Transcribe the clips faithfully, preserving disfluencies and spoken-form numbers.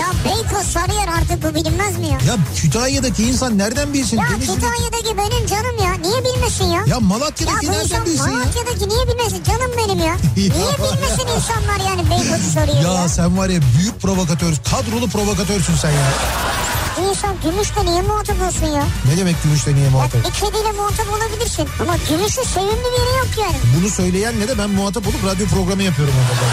Ya Beykoz, Sarıyer artık bu bilinmez mi ya? Ya Kütahya'daki insan nereden bilsin? Ya Denizli... Kütahya'daki benim canım ya. Niye bilmesin ya? Ya Malatya'daki ya nereden bilsin Malatya'daki ya? Malatya'daki niye bilmesin? Canım benim ya. ya niye bilmesin ya. İnsanlar yani Beykoz'u Sarıyer'i ya? Ya sen var ya büyük provokatör, kadrolu provokatörsün sen ya. İnsan Gümüş'te niye muhatap olsun ya? Ne demek Gümüş'te niye muhatap? Ya, bir kediyle muhatap olabilirsin ama Gümüş'ün sevimli biri yok yani. Bunu söyleyen ne de ben muhatap olup radyo programı yapıyorum orada.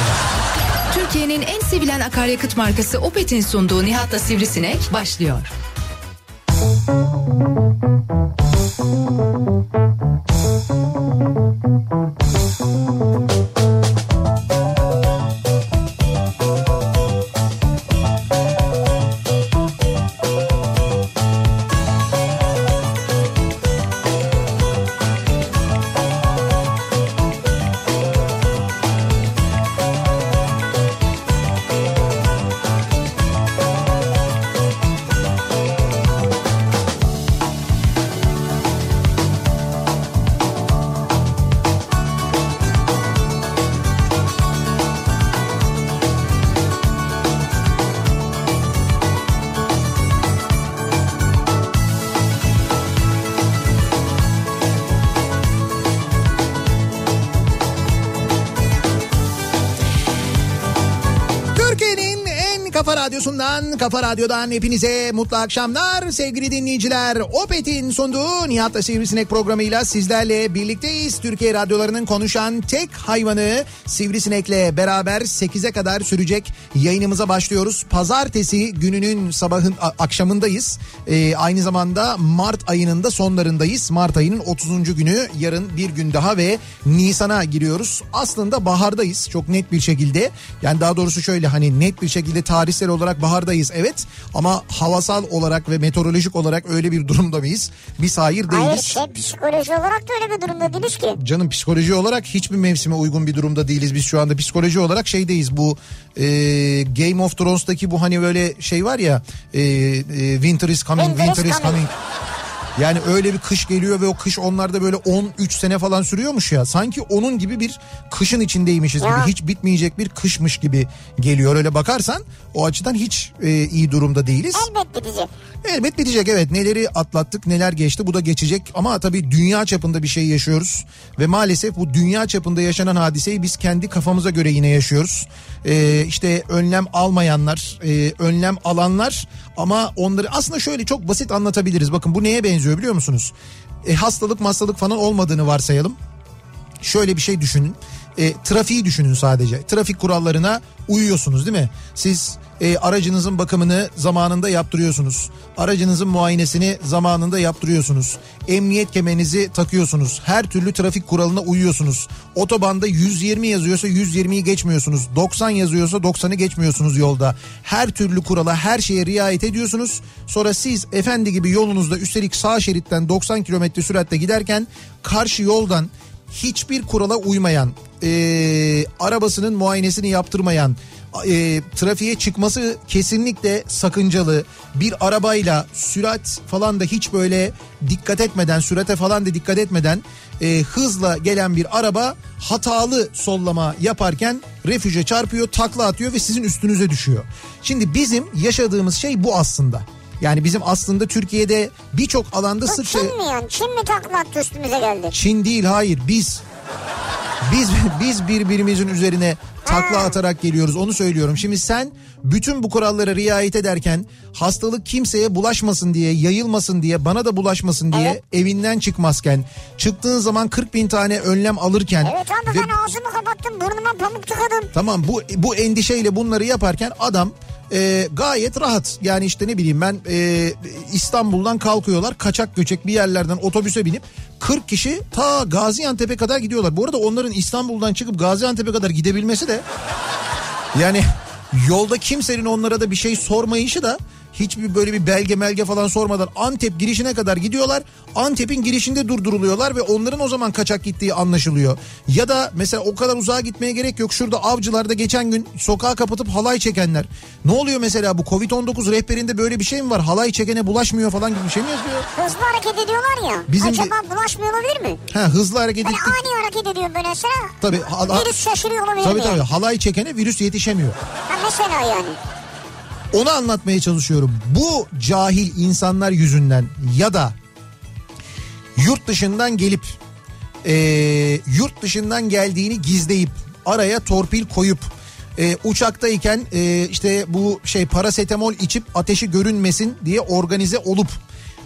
Türkiye'nin en sevilen akaryakıt markası Opet'in sunduğu Nihat'la Sivrisinek başlıyor. Radyosundan, Kafa Radyo'dan hepinize mutlu akşamlar sevgili dinleyiciler. Opet'in sunduğu Nihat'la Sivrisinek programıyla sizlerle birlikteyiz. Türkiye radyolarının konuşan tek hayvanı Sivrisinek'le beraber sekize kadar sürecek yayınımıza başlıyoruz. Pazartesi gününün sabahın a, akşamındayız. Ee, aynı zamanda Mart ayının da sonlarındayız. Mart ayının otuzuncu günü, yarın bir gün daha ve Nisan'a giriyoruz. Aslında bahardayız çok net bir şekilde. Yani daha doğrusu şöyle, hani net bir şekilde tarihsel olarak bahardayız evet, ama havasal olarak ve meteorolojik olarak öyle bir durumda mıyız? Biz hayır değiliz. Hayır, şey, psikoloji olarak da öyle bir durumda değiliz ki. Canım, psikoloji olarak hiçbir mevsime uygun bir durumda değiliz biz şu anda. Psikoloji olarak şeydeyiz, bu e, Game of Thrones'taki bu hani böyle şey var ya, e, e, Winter is coming, Winter, Winter is coming. coming. Yani öyle bir kış geliyor ve o kış onlarda böyle on üç sene falan sürüyormuş ya. Sanki onun gibi bir kışın içindeymişiz ya. Gibi. Hiç bitmeyecek bir kışmış gibi geliyor. Öyle bakarsan o açıdan hiç e, iyi durumda değiliz. Elbet bitecek. Elbet bitecek evet. Neleri atlattık, neler geçti, bu da geçecek. Ama tabii dünya çapında bir şey yaşıyoruz. Ve maalesef bu dünya çapında yaşanan hadiseyi biz kendi kafamıza göre yine yaşıyoruz. E, işte önlem almayanlar, e, önlem alanlar, ama onları aslında şöyle çok basit anlatabiliriz. Bakın bu neye benziyor biliyor musunuz? E, hastalık hastalık falan olmadığını varsayalım. Şöyle bir şey düşünün. E, trafiği düşünün sadece. Trafik kurallarına uyuyorsunuz değil mi? Siz e, aracınızın bakımını zamanında yaptırıyorsunuz. Aracınızın muayenesini zamanında yaptırıyorsunuz. Emniyet kemerinizi takıyorsunuz. Her türlü trafik kuralına uyuyorsunuz. Otobanda yüz yirmi yazıyorsa yüz yirmiyi geçmiyorsunuz. doksan yazıyorsa doksanı geçmiyorsunuz yolda. Her türlü kurala, her şeye riayet ediyorsunuz. Sonra siz efendi gibi yolunuzda, üstelik sağ şeritten doksan kilometre süratle giderken karşı yoldan hiçbir kurala uymayan, e, arabasının muayenesini yaptırmayan, e, trafiğe çıkması kesinlikle sakıncalı bir arabayla sürat falan da hiç böyle dikkat etmeden, sürate falan da dikkat etmeden e, hızla gelen bir araba hatalı sollama yaparken refüje çarpıyor, takla atıyor ve sizin üstünüze düşüyor. Şimdi bizim yaşadığımız şey bu aslında. Yani bizim aslında Türkiye'de birçok alanda sık... Çin mi yani? Çin mi takla attı üstümüze geldi? Çin değil, hayır, biz. Biz biz birbirimizin üzerine takla ha. atarak geliyoruz, onu söylüyorum. Şimdi sen bütün bu kurallara riayet ederken, hastalık kimseye bulaşmasın diye, yayılmasın diye, bana da bulaşmasın diye evet. evinden çıkmazken, çıktığın zaman kırk bin tane önlem alırken... Evet abi, ve... ben ağzımı kapattım, burnuma pamuk tıkadım. Tamam, bu, bu endişeyle bunları yaparken adam... E, gayet rahat yani, işte ne bileyim ben, e, İstanbul'dan kalkıyorlar kaçak göçek bir yerlerden otobüse binip kırk kişi ta Gaziantep'e kadar gidiyorlar. Bu arada onların İstanbul'dan çıkıp Gaziantep'e kadar gidebilmesi de yani yolda kimsenin onlara da bir şey sormayışı da hiçbir böyle bir belge melge falan sormadan Antep girişine kadar gidiyorlar. Antep'in girişinde durduruluyorlar ve onların o zaman kaçak gittiği anlaşılıyor. Ya da mesela o kadar uzağa gitmeye gerek yok. Şurada Avcılar'da geçen gün sokağa kapatıp halay çekenler. Ne oluyor mesela bu Covid on dokuz rehberinde böyle bir şey mi var? Halay çekene bulaşmıyor falan gibi bir şey mi yazıyor? Hızlı hareket ediyorlar ya. Bizim acaba de... bulaşmıyor olabilir mi? Ha, hızlı hareket ediyor. Yani ani hareket ediyor böyle sıra. Tabii. Hala... Virüs şaşırıyor olabilir. Tabii tabii. Yani. Halay çekene virüs yetişemiyor. Ha, mesela yani. Onu anlatmaya çalışıyorum. Bu cahil insanlar yüzünden ya da yurt dışından gelip e, yurt dışından geldiğini gizleyip araya torpil koyup e, uçaktayken e, işte bu şey parasetamol içip ateşi görünmesin diye organize olup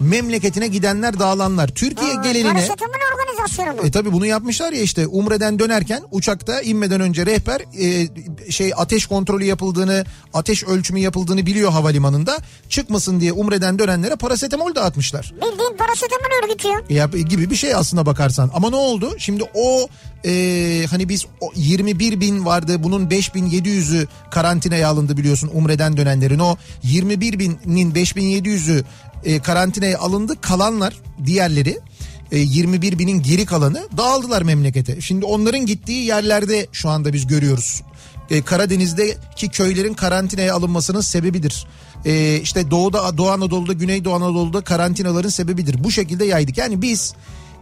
memleketine gidenler dağılanlar. Türkiye Aa, gelenine... Parasetamol organizasyonu. E tabi bunu yapmışlar ya işte Umre'den dönerken uçakta inmeden önce rehber e, şey ateş kontrolü yapıldığını, ateş ölçümü yapıldığını biliyor havalimanında. Çıkmasın diye Umre'den dönenlere parasetamol dağıtmışlar. Bildiğin parasetamol örgütü ya. Gibi bir şey aslına bakarsan. Ama ne oldu? Şimdi o e, hani biz yirmi bir bin vardı, bunun beş bin yedi yüzü karantinaya alındı biliyorsun Umre'den dönenlerin. O yirmi bir binin beş bin yedi yüzü E, karantinaya alındı, kalanlar diğerleri e, yirmi bir binin geri kalanı dağıldılar memlekete. Şimdi onların gittiği yerlerde şu anda biz görüyoruz. E, Karadeniz'deki köylerin karantinaya alınmasının sebebidir. E, işte Doğu'da, Doğu Anadolu'da, Güneydoğu Anadolu'da karantinaların sebebidir. Bu şekilde yaydık. Yani biz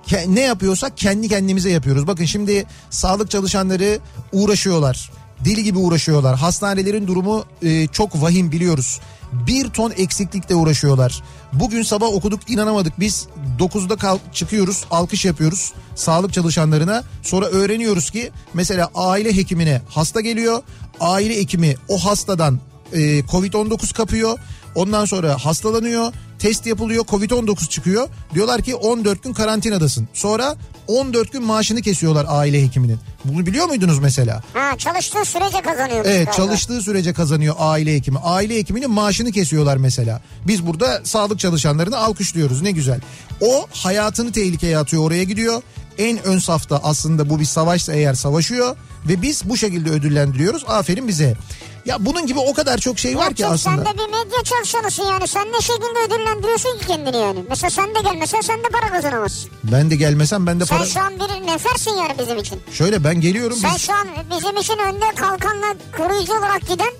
ke- ne yapıyorsak kendi kendimize yapıyoruz. Bakın şimdi sağlık çalışanları uğraşıyorlar. Deli gibi uğraşıyorlar. Hastanelerin durumu e, çok vahim biliyoruz. Bir ton eksiklikle uğraşıyorlar. Bugün sabah okuduk, inanamadık. Biz dokuzda kalk, çıkıyoruz, alkış yapıyoruz sağlık çalışanlarına. Sonra öğreniyoruz ki mesela aile hekimine hasta geliyor. Aile hekimi o hastadan e, Covid on dokuz kapıyor. Ondan sonra hastalanıyor. Test yapılıyor, Covid on dokuz çıkıyor. Diyorlar ki on dört gün karantinadasın. Sonra on dört gün maaşını kesiyorlar aile hekiminin. Bunu biliyor muydunuz mesela? Ha, çalıştığı sürece kazanıyor. Evet, çalıştığı sürece kazanıyor aile hekimi. Aile hekiminin maaşını kesiyorlar mesela. Biz burada sağlık çalışanlarını alkışlıyoruz, ne güzel. O hayatını tehlikeye atıyor, oraya gidiyor. En ön safta aslında, bu bir savaşsa eğer, savaşıyor. Ve biz bu şekilde ödüllendiriyoruz. Aferin bize. Ya bunun gibi o kadar çok şey var ki aslında. Sen de bir medya çalışanısın yani. Sen ne şekilde ödüllendiriyorsun ki kendini yani. Mesela sen de gelmesen sen de para kazanamazsın. Ben de gelmesem ben de sen para... Sen şu an bir nefersin yani bizim için. Şöyle ben geliyorum. Sen biz... şu an bizim için önde kalkanla koruyucu olarak giden,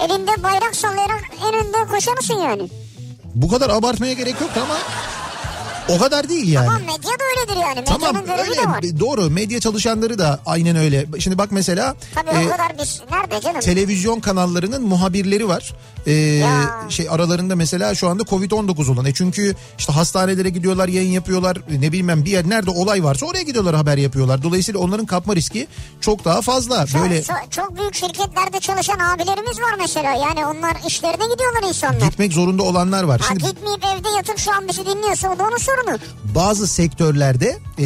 elinde bayrak sallayarak en önde koşanısın yani. Bu kadar abartmaya gerek yok ama... O kadar değil yani. Tamam, medya da öyledir yani. Medyanın tamam, görevi öyle, de var. Doğru, medya çalışanları da aynen öyle. Şimdi bak mesela. Tabii e, o kadar bir nerede canım? Televizyon kanallarının muhabirleri var. E, şey aralarında mesela şu anda Covid on dokuz olan. E çünkü işte hastanelere gidiyorlar, yayın yapıyorlar. Ne bilmem bir yer nerede olay varsa oraya gidiyorlar, haber yapıyorlar. Dolayısıyla onların kapma riski çok daha fazla. Çok, böyle çok, çok büyük şirketlerde çalışan abilerimiz var mesela. Yani onlar işlerine gidiyorlar insanlar. Gitmek zorunda olanlar var. Ha, şimdi, gitmeyip evde yatıp şu an bizi dinliyorsa o da onu sorun. Bazı sektörlerde e,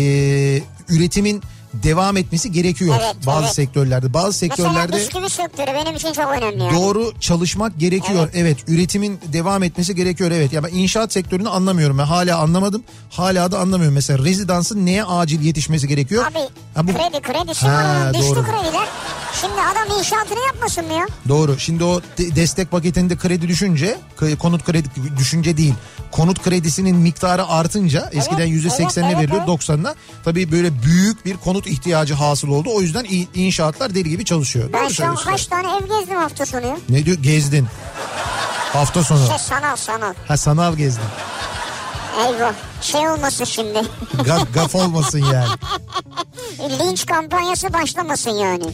üretimin devam etmesi gerekiyor. Evet, bazı evet. sektörlerde, bazı sektörlerde. Mesela bisküvi sektörü benim için çok önemli. Yani. Doğru çalışmak gerekiyor. Evet. evet, üretimin devam etmesi gerekiyor. Evet. Ya ben inşaat sektörünü anlamıyorum. Ben hala anlamadım. Hala da anlamıyorum. Mesela rezidansın neye acil yetişmesi gerekiyor? Abi ha, bu... kredi kredi şimdi ha, düştü doğru. Krediler. Şimdi adam inşaatını yapmasın mı ya? Doğru. Şimdi o destek paketinde kredi düşünce, konut kredi düşünce değil. Konut kredisinin miktarı artınca evet, eskiden yüzde seksenine evet, veriliyor, evet. doksanına. Tabii böyle büyük bir konut ihtiyacı hasıl oldu. O yüzden inşaatlar deli gibi çalışıyor. Ben şu an kaç tane ev gezdim hafta sonu ya? Ne diyor? Gezdin. Hafta sonu. Şey sanal sanal. Ha sanal gezdin. Eyvah. Şey olmasın şimdi. Gaf, gaf olmasın yani. Linç kampanyası başlamasın yani.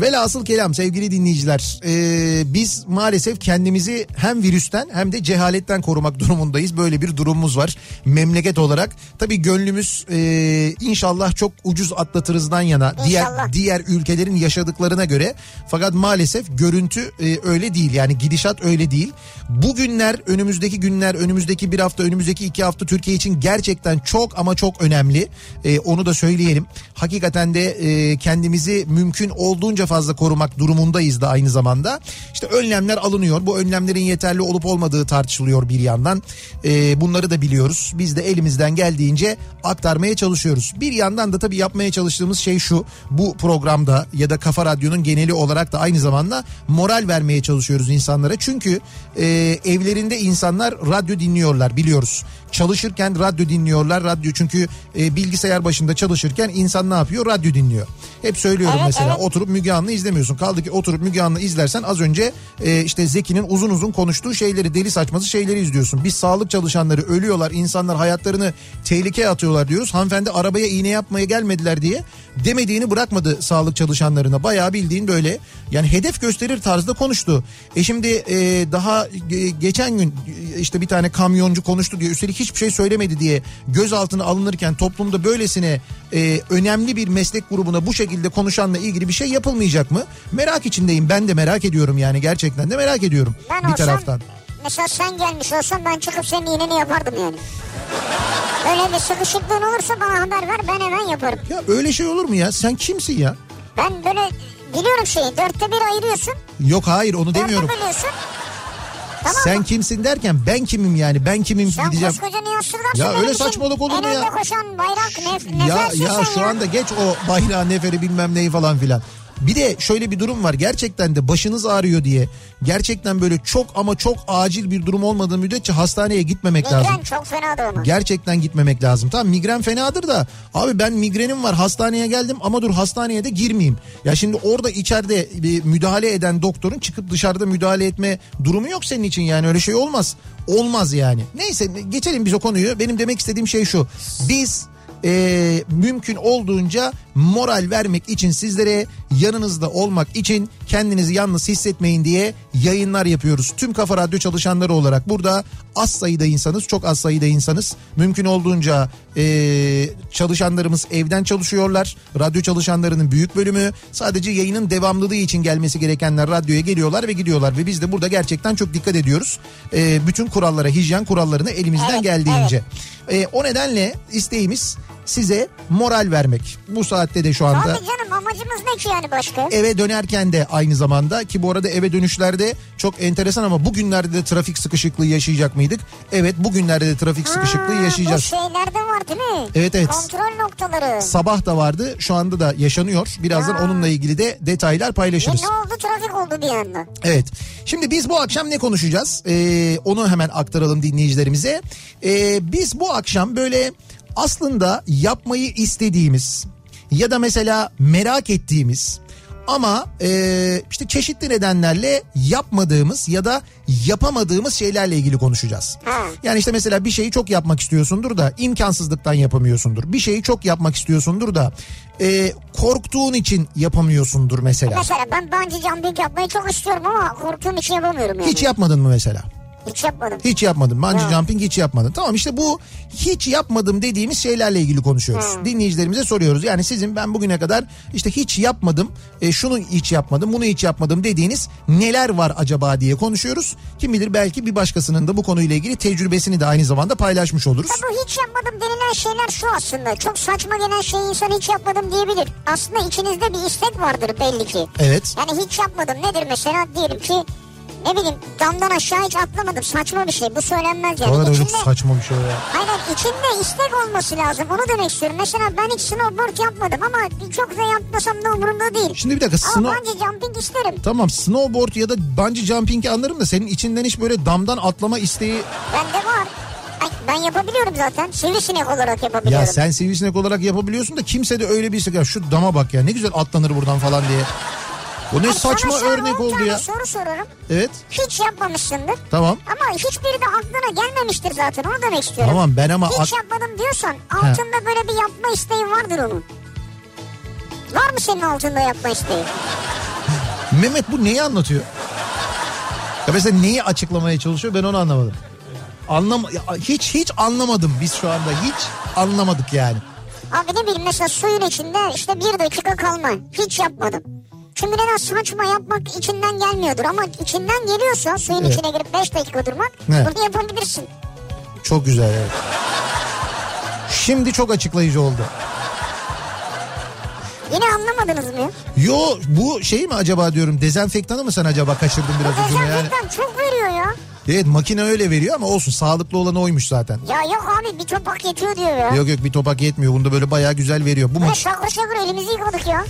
Velhasıl kelam sevgili dinleyiciler. Ee, biz maalesef kendimizi hem virüsten hem de cehaletten korumak durumundayız. Böyle bir durumumuz var memleket olarak. Tabii gönlümüz e, inşallah çok ucuz atlatırızdan yana. İnşallah. Diğer diğer ülkelerin yaşadıklarına göre. Fakat maalesef görüntü e, öyle değil. Yani gidişat öyle değil. Bugünler, önümüzdeki günler, önümüzdeki bir hafta, önümüzdeki iki hafta Türkiye için gerçekten çok ama çok önemli. Ee, onu da söyleyelim. Hakikaten hakikaten de e, kendimizi mümkün olduğunca fazla korumak durumundayız da aynı zamanda. İşte önlemler alınıyor. Bu önlemlerin yeterli olup olmadığı tartışılıyor bir yandan. E, bunları da biliyoruz. Biz de elimizden geldiğince aktarmaya çalışıyoruz. Bir yandan da tabii yapmaya çalıştığımız şey şu. Bu programda ya da Kafa Radyo'nun geneli olarak da aynı zamanda moral vermeye çalışıyoruz insanlara. Çünkü e, evlerinde insanlar radyo dinliyorlar, biliyoruz. Çalışırken radyo dinliyorlar. Radyo çünkü e, bilgisayar başında çalışırken insan ne yapıyor? Radyo dinliyor. Hep söylüyorum evet, mesela evet. Oturup Müge Anlı izlemiyorsun. Kaldı ki oturup Müge Anlı izlersen az önce e, işte Zeki'nin uzun uzun konuştuğu şeyleri, deli saçması şeyleri izliyorsun. Biz sağlık çalışanları ölüyorlar, insanlar hayatlarını tehlikeye atıyorlar diyoruz. Hanımefendi arabaya iğne yapmaya gelmediler diye demediğini bırakmadı sağlık çalışanlarına. Bayağı bildiğin böyle yani hedef gösterir tarzda konuştu. E şimdi e, daha e, geçen gün işte bir tane kamyoncu konuştu diye, üstelik hiçbir şey söylemedi diye gözaltına alınırken toplumda böylesine e, önemli bir meslek grubuna bu şekilde konuşanla ilgili bir şey yapılmayacak mı? Merak içindeyim. Ben de merak ediyorum yani, gerçekten de merak ediyorum ben bir olsam, taraftan. Mesela sen gelmiş olsan ben çıkıp senin iğneni yapardım yani. Öyle bir sıkışıklığın olursa bana haber ver, ben hemen yaparım. Ya öyle şey olur mu ya? Sen kimsin ya? Ben böyle biliyorum şeyi. Dörtte bir ayırıyorsun. Yok hayır onu dörtte demiyorum. Dörtte biliyorsun. Tamam sen mı? Kimsin derken ben kimim yani, ben kimim sen diyeceğim. Sen koskoca Nihat Sırdar. Ya öyle saçmalık olur mu ya? En önde koşan bayrak nef- nefersin ya, ya sen ya. Şu anda geç o bayrağı, neferi bilmem neyi falan filan. Bir de şöyle bir durum var, gerçekten de başınız ağrıyor diye gerçekten böyle çok ama çok acil bir durum olmadığı müddetçe hastaneye gitmemek migren lazım. Migren çok fenadır ama. Gerçekten gitmemek lazım. Tamam migren fenadır da abi ben migrenim var hastaneye geldim ama dur hastaneye de girmeyeyim. Ya şimdi orada içeride bir müdahale eden doktorun çıkıp dışarıda müdahale etme durumu yok senin için yani, öyle şey olmaz. Olmaz yani. Neyse geçelim biz o konuyu. Benim demek istediğim şey şu. Biz... Ee, mümkün olduğunca moral vermek için sizlere, yanınızda olmak için, kendinizi yalnız hissetmeyin diye yayınlar yapıyoruz. Tüm Kafa Radyo çalışanları olarak burada az sayıda insanız, çok az sayıda insanız. Mümkün olduğunca e, çalışanlarımız evden çalışıyorlar. Radyo çalışanlarının büyük bölümü sadece yayının devamlılığı için gelmesi gerekenler radyoya geliyorlar ve gidiyorlar ve biz de burada gerçekten çok dikkat ediyoruz. E, bütün kurallara, hijyen kurallarına elimizden evet, geldiğince. Evet. E, o nedenle isteğimiz size moral vermek. Bu saatte de şu anda. Tabii canım, amacımız ne ki yani başka? Eve dönerken de aynı zamanda, ki bu arada eve dönüşlerde çok enteresan ama bugünlerde de trafik sıkışıklığı yaşayacak mıydık? Evet, bugünlerde de trafik ha, sıkışıklığı yaşayacağız. Bu şeyler de var değil mi? Evet evet. Kontrol noktaları. Sabah da vardı, şu anda da yaşanıyor. Birazdan ha. onunla ilgili de detaylar paylaşırız. Ne, ne oldu? Trafik oldu bir anda. Evet. Şimdi biz bu akşam ne konuşacağız? Ee, onu hemen aktaralım dinleyicilerimize. Ee, biz bu akşam böyle aslında yapmayı istediğimiz ya da mesela merak ettiğimiz ama e, işte çeşitli nedenlerle yapmadığımız ya da yapamadığımız şeylerle ilgili konuşacağız. Yani işte mesela bir şeyi çok yapmak istiyorsundur da imkansızlıktan yapamıyorsundur. Bir şeyi çok yapmak istiyorsundur da e, korktuğun için yapamıyorsundur mesela. Mesela ben bungee jumping yapmayı çok istiyorum ama korktuğum için yapamıyorum yani. Hiç yapmadın mı mesela? Hiç yapmadım. Hiç yapmadım. Bungee evet. jumping hiç yapmadım. Tamam, işte bu hiç yapmadım dediğimiz şeylerle ilgili konuşuyoruz. Hmm. Dinleyicilerimize soruyoruz. Yani sizin ben bugüne kadar işte hiç yapmadım, e, şunu hiç yapmadım, bunu hiç yapmadım dediğiniz neler var acaba diye konuşuyoruz. Kim bilir belki bir başkasının da bu konuyla ilgili tecrübesini de aynı zamanda paylaşmış oluruz. Tabii hiç yapmadım denilen şeyler şu aslında. Çok saçma gelen şey insan hiç yapmadım diyebilir. Aslında içinizde bir istek vardır belli ki. Evet. Yani hiç yapmadım nedir mesela, diyelim ki ne bileyim damdan aşağı hiç atlamadım, saçma bir şey bu, söylenmez yani. O içinde, saçma bir şey ya. Aynen, içinde istek olması lazım, onu demek istiyorum. Mesela ben hiç snowboard yapmadım ama çok da yapmasam da umurumda değil. Şimdi bir dakika. Ama snow... bungee jumping isterim. Tamam, snowboard ya da bungee jumping'i anlarım da senin içinden hiç böyle damdan atlama isteği... Bende var. Ben yapabiliyorum zaten. Sivrisinek olarak yapabiliyorum. Ya sen sivrisinek olarak yapabiliyorsun da kimse de öyle bir istek... Ya şu dama bak ya, ne güzel atlanır buradan falan diye... O ne yani saçma örnek oldu ya. Soru sorurum. Evet. Hiç yapmamışsındır. Tamam. Ama hiçbiri de aklına gelmemiştir zaten. Onu demek istiyorum. Tamam ben ama... Hiç ak- yapmadım diyorsan altında He. böyle bir yapma isteği vardır onun. Var mı senin altında yapma isteği? Mehmet bu neyi anlatıyor? Ya mesela neyi açıklamaya çalışıyor, ben onu anlamadım. Anlam hiç hiç anlamadım biz şu anda. Hiç anlamadık yani. Abi ne bileyim mesela suyun içinde işte bir dakika kalma. Hiç yapmadım. Şimdi neden saçma, yapmak içinden gelmiyordur ama içinden geliyorsa suyun evet. içine girip beş dakika durmak evet. bunu yapabilirsin. Çok güzel evet. Şimdi çok açıklayıcı oldu. Yine anlamadınız mı? Yo, bu şey mi acaba diyorum, dezenfektanı mı sen acaba kaçırdın biraz ucunu yani? Dezenfektan çok veriyor ya. Evet, makine öyle veriyor ama olsun, sağlıklı olanı oymuş zaten. Ya yok abi, bir topak yetiyor diyor ya. Yok yok, bir topak yetmiyor, bunda böyle bayağı güzel veriyor. Bu evet, şakır şakır elimizi yıkadık ya.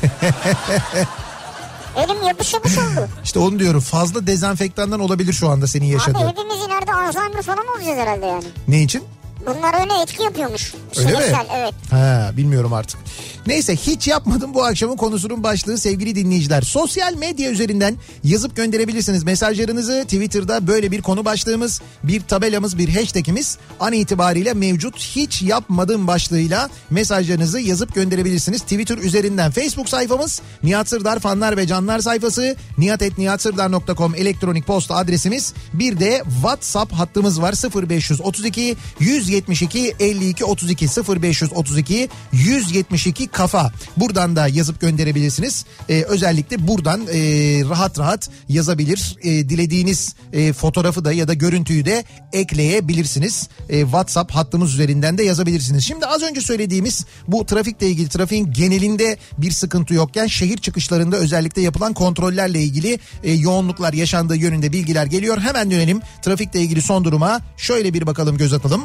Elim yapış yapış oldu. İşte onu diyorum, fazla dezenfektandan olabilir şu anda senin yaşadığın. Abi hepimiz ileride Alzheimer falan olacağız herhalde yani. Ne için? Bunlar öyle etki yapıyormuş. Öyle Şiresel, mi? Evet. Ha, bilmiyorum artık. Neyse, hiç yapmadım bu akşamın konusunun başlığı sevgili dinleyiciler. Sosyal medya üzerinden yazıp gönderebilirsiniz mesajlarınızı. Twitter'da böyle bir konu başlığımız, bir tabelamız, bir hashtagimiz an itibariyle mevcut. Hiç yapmadım başlığıyla mesajlarınızı yazıp gönderebilirsiniz Twitter üzerinden. Facebook sayfamız Nihat Sırdar Fanlar ve Canlar sayfası, nihat et nihat sırdar nokta com elektronik posta adresimiz. Bir de WhatsApp hattımız var, sıfır beş yüz otuz iki yüz yetmiş iki elli iki otuz iki sıfır beş yüz otuz iki yüz yetmiş iki kafa. Buradan da yazıp gönderebilirsiniz. Ee, özellikle buradan e, rahat rahat yazabilir. E, dilediğiniz e, fotoğrafı da ya da görüntüyü de ekleyebilirsiniz. E, WhatsApp hattımız üzerinden de yazabilirsiniz. Şimdi az önce söylediğimiz bu trafikle ilgili, trafiğin genelinde bir sıkıntı yokken şehir çıkışlarında özellikle yapılan kontrollerle ilgili e, yoğunluklar yaşandığı yönünde bilgiler geliyor. Hemen dönelim trafikle ilgili son duruma. Şöyle bir bakalım, göz atalım.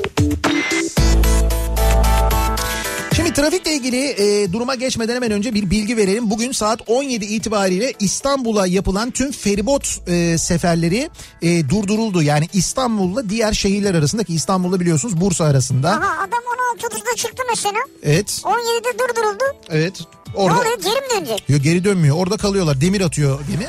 Şimdi trafikle ilgili e, duruma geçmeden hemen önce bir bilgi verelim. Bugün saat on yedi itibariyle İstanbul'a yapılan tüm feribot e, seferleri e, durduruldu. Yani İstanbul'la diğer şehirler arasındaki, İstanbul'la biliyorsunuz Bursa arasında. Aha, adam on altı otuzda çıktı mesela. Evet. on yedide durduruldu. Evet. Orada... Ne oluyor, geri mi dönecek? Yok, geri dönmüyor, orada kalıyorlar, demir atıyor gemi.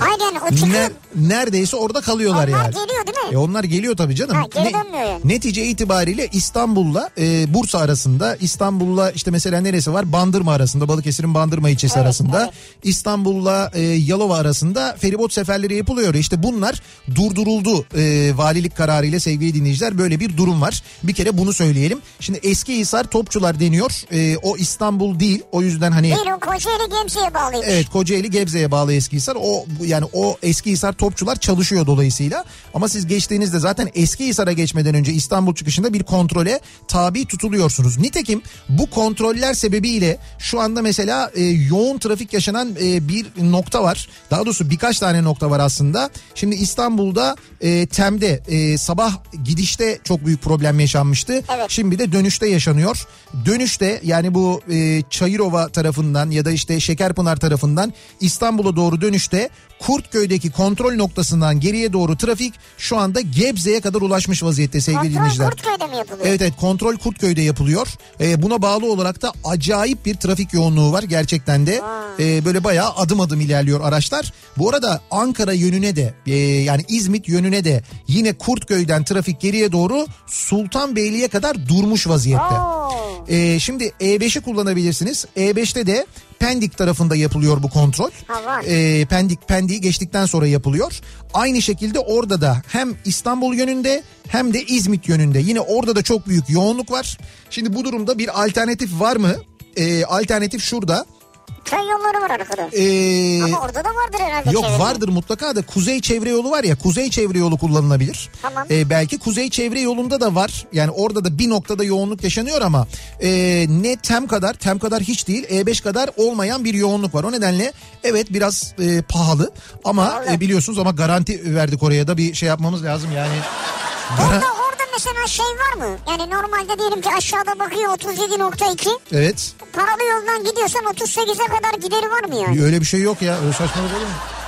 Hayır yani o çıkıyor. Ner, neredeyse orada kalıyorlar onlar yani. Onlar geliyor değil mi? E onlar geliyor tabii canım. Ha, geri dönmüyor yani. Netice itibariyle İstanbul'la e, Bursa arasında, İstanbul'la işte mesela neresi var? Bandırma arasında, Balıkesir'in Bandırma ilçesi evet, arasında. Evet. İstanbul'la e, Yalova arasında feribot seferleri yapılıyor. İşte bunlar durduruldu e, valilik kararıyla sevgili dinleyiciler. Böyle bir durum var. Bir kere bunu söyleyelim. Şimdi Eskihisar Topçular deniyor. E, o İstanbul değil. O yüzden hani... Değil, o Kocaeli Gemze'ye bağlıymış. Evet, Kocaeli Gebze'ye bağlı Eskihisar. O yani o Eskihisar Topçular çalışıyor dolayısıyla. Ama siz geçtiğinizde zaten Eskihisar'a geçmeden önce İstanbul çıkışında bir kontrole tabi tutuluyorsunuz. Nitekim bu kontroller sebebiyle şu anda mesela e, yoğun trafik yaşanan e, bir nokta var. Daha doğrusu birkaç tane nokta var aslında. Şimdi İstanbul'da e, Tem'de e, sabah gidişte çok büyük problem yaşanmıştı. Evet. Şimdi de dönüşte yaşanıyor. Dönüşte yani bu e, Çayırova tarafından ya da işte Şekerpınar tarafından İstanbul'a doğru dönüşte Kurtköy'deki kontrol noktasından geriye doğru trafik şu anda Gebze'ye kadar ulaşmış vaziyette sevgili kontrol dinleyiciler. Kontrol Kurtköy'de mi yapılıyor? Evet evet, kontrol Kurtköy'de yapılıyor. Ee, buna bağlı olarak da acayip bir trafik yoğunluğu var gerçekten de. Ee, böyle bayağı adım adım ilerliyor araçlar. Bu arada Ankara yönüne de e, yani İzmit yönüne de yine Kurtköy'den trafik geriye doğru Sultanbeyli'ye kadar durmuş vaziyette. Ee, şimdi E beşi kullanabilirsiniz. E beşte de Pendik tarafında yapılıyor bu kontrol. Ee, Pendik Pendik'i geçtikten sonra yapılıyor. Aynı şekilde orada da hem İstanbul yönünde hem de İzmit yönünde. Yine orada da çok büyük yoğunluk var. Şimdi bu durumda bir alternatif var mı? Ee, alternatif şurada. Köy yolları var arkada. Ee, Ama orada da vardır herhalde. Yok, çevreli vardır mutlaka da, Kuzey Çevre Yolu var ya, Kuzey Çevre Yolu kullanılabilir. Tamam. Ee, belki Kuzey Çevre Yolu'nda da var. Yani orada da bir noktada yoğunluk yaşanıyor ama e, ne Tem kadar, Tem kadar hiç değil, E beş kadar olmayan bir yoğunluk var. O nedenle evet biraz e, pahalı ama e, biliyorsunuz ama garanti verdik, oraya da bir şey yapmamız lazım yani. Orada orada mesela şey var mı? Yani normalde diyelim ki aşağıda bakıyor otuz yedi nokta iki. Evet. Paralı yoldan gidiyorsan otuz sekize kadar gideri var mı yani? Öyle bir şey yok ya. Öyle saçmalık olur mu?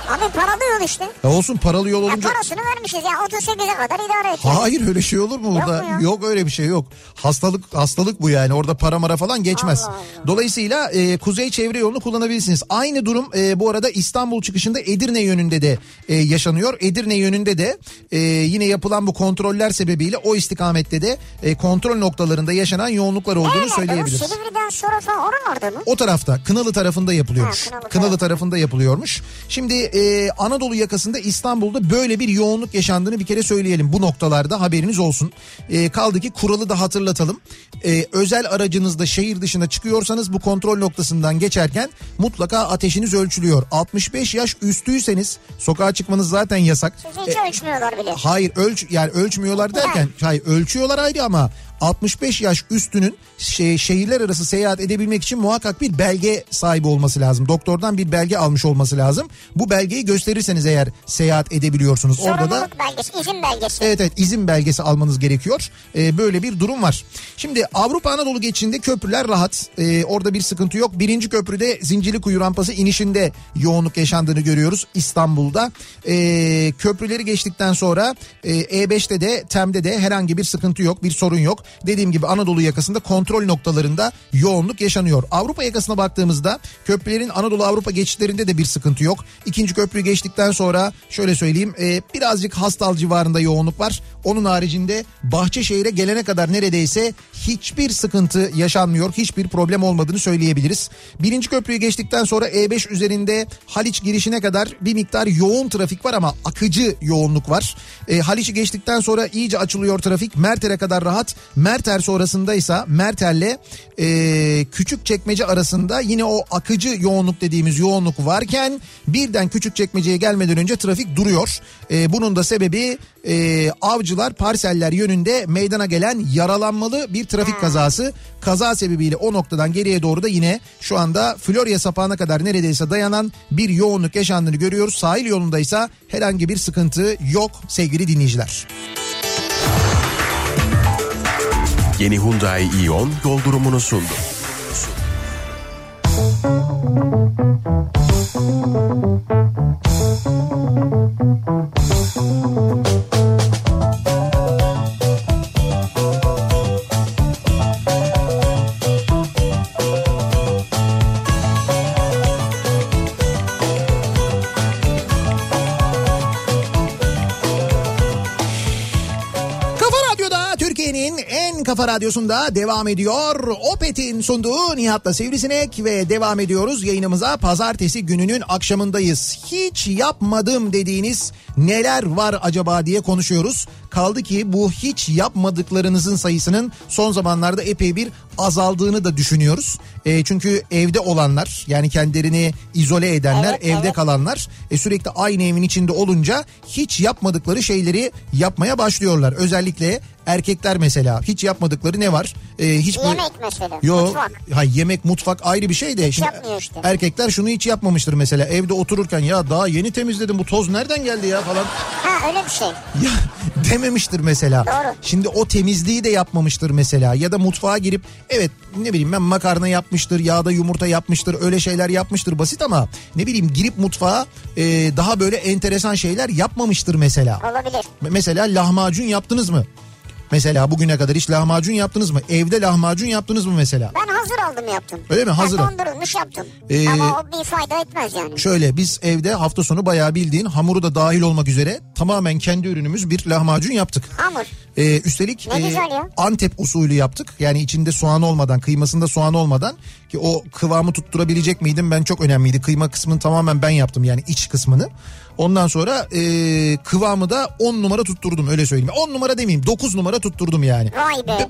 Abi paralı yol işte. Ya olsun, paralı yol olunca. Ya parasını vermişiz ya, otuz sekize kadar idare et. Hayır, öyle şey olur mu burada? Yok, yok öyle bir şey yok. Hastalık hastalık bu yani, orada para mara falan geçmez. Allah Allah. Dolayısıyla e, Kuzey Çevre Yolu'nu kullanabilirsiniz. Aynı durum e, bu arada İstanbul çıkışında Edirne yönünde de e, yaşanıyor. Edirne yönünde de e, yine yapılan bu kontroller sebebiyle o istikamette de e, kontrol noktalarında yaşanan yoğunluklar olduğunu evet, söyleyebiliriz. Evet, Silivri'den sonra falan orada mı? O tarafta, Kınalı tarafında yapılıyormuş. Ha, Kınalı, Kınalı tarafında yapılıyormuş. Şimdi e, Anadolu yakasında, İstanbul'da böyle bir yoğunluk yaşandığını bir kere söyleyelim. Bu noktalarda haberiniz olsun. E, kaldı ki kuralı da hatırlatalım. E, özel aracınızda şehir dışına çıkıyorsanız bu kontrol noktasından geçerken mutlaka ateşiniz ölçülüyor. altmış beş yaş üstüyseniz sokağa çıkmanız zaten yasak. Sizi hiç e, ölçmüyorlar bile. Hayır ölç, yani ölçmüyorlar derken yani. Hayır ölçüyorlar ayrı ama... altmış beş yaş üstünün şey, şehirler arası seyahat edebilmek için muhakkak bir belge sahibi olması lazım. Doktordan bir belge almış olması lazım. Bu belgeyi gösterirseniz eğer seyahat edebiliyorsunuz. Sorumluluk orada da belgesi, izin belgesi. Evet evet izin belgesi almanız gerekiyor. Ee, böyle bir durum var. Şimdi Avrupa Anadolu geçişinde köprüler rahat. Ee, orada bir sıkıntı yok. Birinci köprüde Zincirlikuyu rampası inişinde yoğunluk yaşandığını görüyoruz İstanbul'da. Ee, köprüleri geçtikten sonra e, E beşte de Tem'de de herhangi bir sıkıntı yok. Bir sorun yok. Dediğim gibi Anadolu yakasında kontrol noktalarında yoğunluk yaşanıyor. Avrupa yakasına baktığımızda köprülerin Anadolu Avrupa geçişlerinde de bir sıkıntı yok. İkinci köprüyü geçtikten sonra şöyle söyleyeyim e, birazcık Hastal civarında yoğunluk var. Onun haricinde Bahçeşehir'e gelene kadar neredeyse hiçbir sıkıntı yaşanmıyor. Hiçbir problem olmadığını söyleyebiliriz. Birinci köprüyü geçtikten sonra E beş üzerinde Haliç girişine kadar bir miktar yoğun trafik var ama akıcı yoğunluk var. E, Haliç'i geçtikten sonra iyice açılıyor trafik. Merter'e kadar rahat. Merter sonrasındaysa Merter'le e, Küçükçekmece arasında yine o akıcı yoğunluk dediğimiz yoğunluk varken birden Küçükçekmece'ye gelmeden önce trafik duruyor. E, bunun da sebebi e, avcılar parseller yönünde meydana gelen yaralanmalı bir trafik kazası. Kaza sebebiyle o noktadan geriye doğru da yine şu anda Florya sapağına kadar neredeyse dayanan bir yoğunluk yaşandığını görüyoruz. Sahil yolundaysa herhangi bir sıkıntı yok sevgili dinleyiciler. Yeni Hyundai Ion yol durumunu sundu. Kafa Radyosu'nda devam ediyor. Opet'in sunduğu Nihat'la Sivrisinek ve devam ediyoruz yayınımıza. Pazartesi gününün akşamındayız. Hiç yapmadım dediğiniz neler var acaba diye konuşuyoruz. Kaldı ki bu hiç yapmadıklarınızın sayısının son zamanlarda epey bir azaldığını da düşünüyoruz. E, çünkü evde olanlar yani kendilerini izole edenler, evet, evde evet. kalanlar e, sürekli aynı evin içinde olunca hiç yapmadıkları şeyleri yapmaya başlıyorlar. Özellikle erkekler mesela hiç yapmadıkları ne var? Ee, hiç yemek bu... mesela. Yo, mutfak. Ha, yemek mutfak ayrı bir şey de. Şimdi işte. Erkekler şunu hiç yapmamıştır mesela evde otururken ya daha yeni temizledim bu toz nereden geldi ya falan. Ha öyle bir şey. Ya dememiştir mesela. Doğru. Şimdi o temizliği de yapmamıştır mesela ya da mutfağa girip evet ne bileyim ben makarna yapmıştır yağda yumurta yapmıştır öyle şeyler yapmıştır basit ama ne bileyim girip mutfağa e, daha böyle enteresan şeyler yapmamıştır mesela. Olabilir. Mesela lahmacun yaptınız mı? Mesela bugüne kadar hiç lahmacun yaptınız mı? Evde lahmacun yaptınız mı mesela? Ben hazır aldım yaptım. Öyle mi? Hazır aldım. Dondurulmuş yaptım. Ee, Ama o bir fayda etmez yani. Şöyle biz evde hafta sonu bayağı bildiğin hamuru da dahil olmak üzere tamamen kendi ürünümüz bir lahmacun yaptık. Hamur. Ee, üstelik e, Antep usulü yaptık. Yani içinde soğan olmadan, kıymasında soğan olmadan ki o kıvamı tutturabilecek miydim ben çok önemliydi. Kıyma kısmını tamamen ben yaptım yani iç kısmını. Ondan sonra e, kıvamı da on numara tutturdum öyle söyleyeyim. on numara demeyeyim dokuz numara tutturdum yani.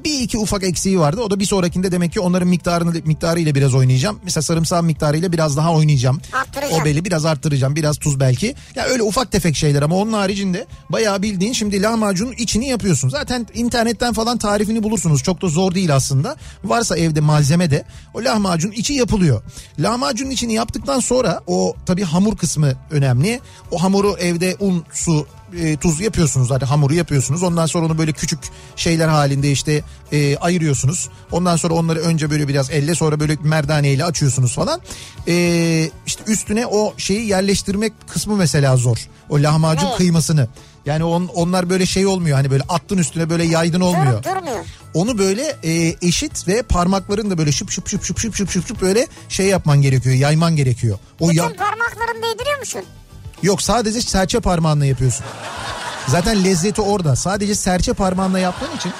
Bir iki ufak eksiği vardı. O da bir sonrakinde demek ki onların miktarını miktarıyla biraz oynayacağım. Mesela sarımsağın miktarıyla biraz daha oynayacağım. Arttıracağım. O belli biraz arttıracağım. Biraz tuz belki. Ya yani öyle ufak tefek şeyler ama onun haricinde bayağı bildiğin şimdi lahmacunun içini yapıyorsun. Zaten internetten falan tarifini bulursunuz. Çok da zor değil aslında. Varsa evde malzeme de o lahmacunun içi yapılıyor. Lahmacunun içini yaptıktan sonra o tabii hamur kısmı önemli. O hamuru evde un, su, e, tuz yapıyorsunuz zaten hamuru yapıyorsunuz. Ondan sonra onu böyle küçük şeyler halinde işte e, ayırıyorsunuz. Ondan sonra onları önce böyle biraz elle sonra böyle merdaneyle açıyorsunuz falan. E, işte üstüne o şeyi yerleştirmek kısmı mesela zor. O lahmacun evet. kıymasını. Yani on, onlar böyle şey olmuyor hani böyle attın üstüne böyle yaydın olmuyor. Dur, durmuyor. Onu böyle e, eşit ve parmakların da böyle şıp şıp şıp şıp şıp şıp şıp şıp böyle şey yapman gerekiyor yayman gerekiyor. O bütün ya... parmaklarını değdiriyor musun? Yok sadece serçe parmağınla yapıyorsun. Zaten lezzeti orada. Sadece serçe parmağınla yaptığın için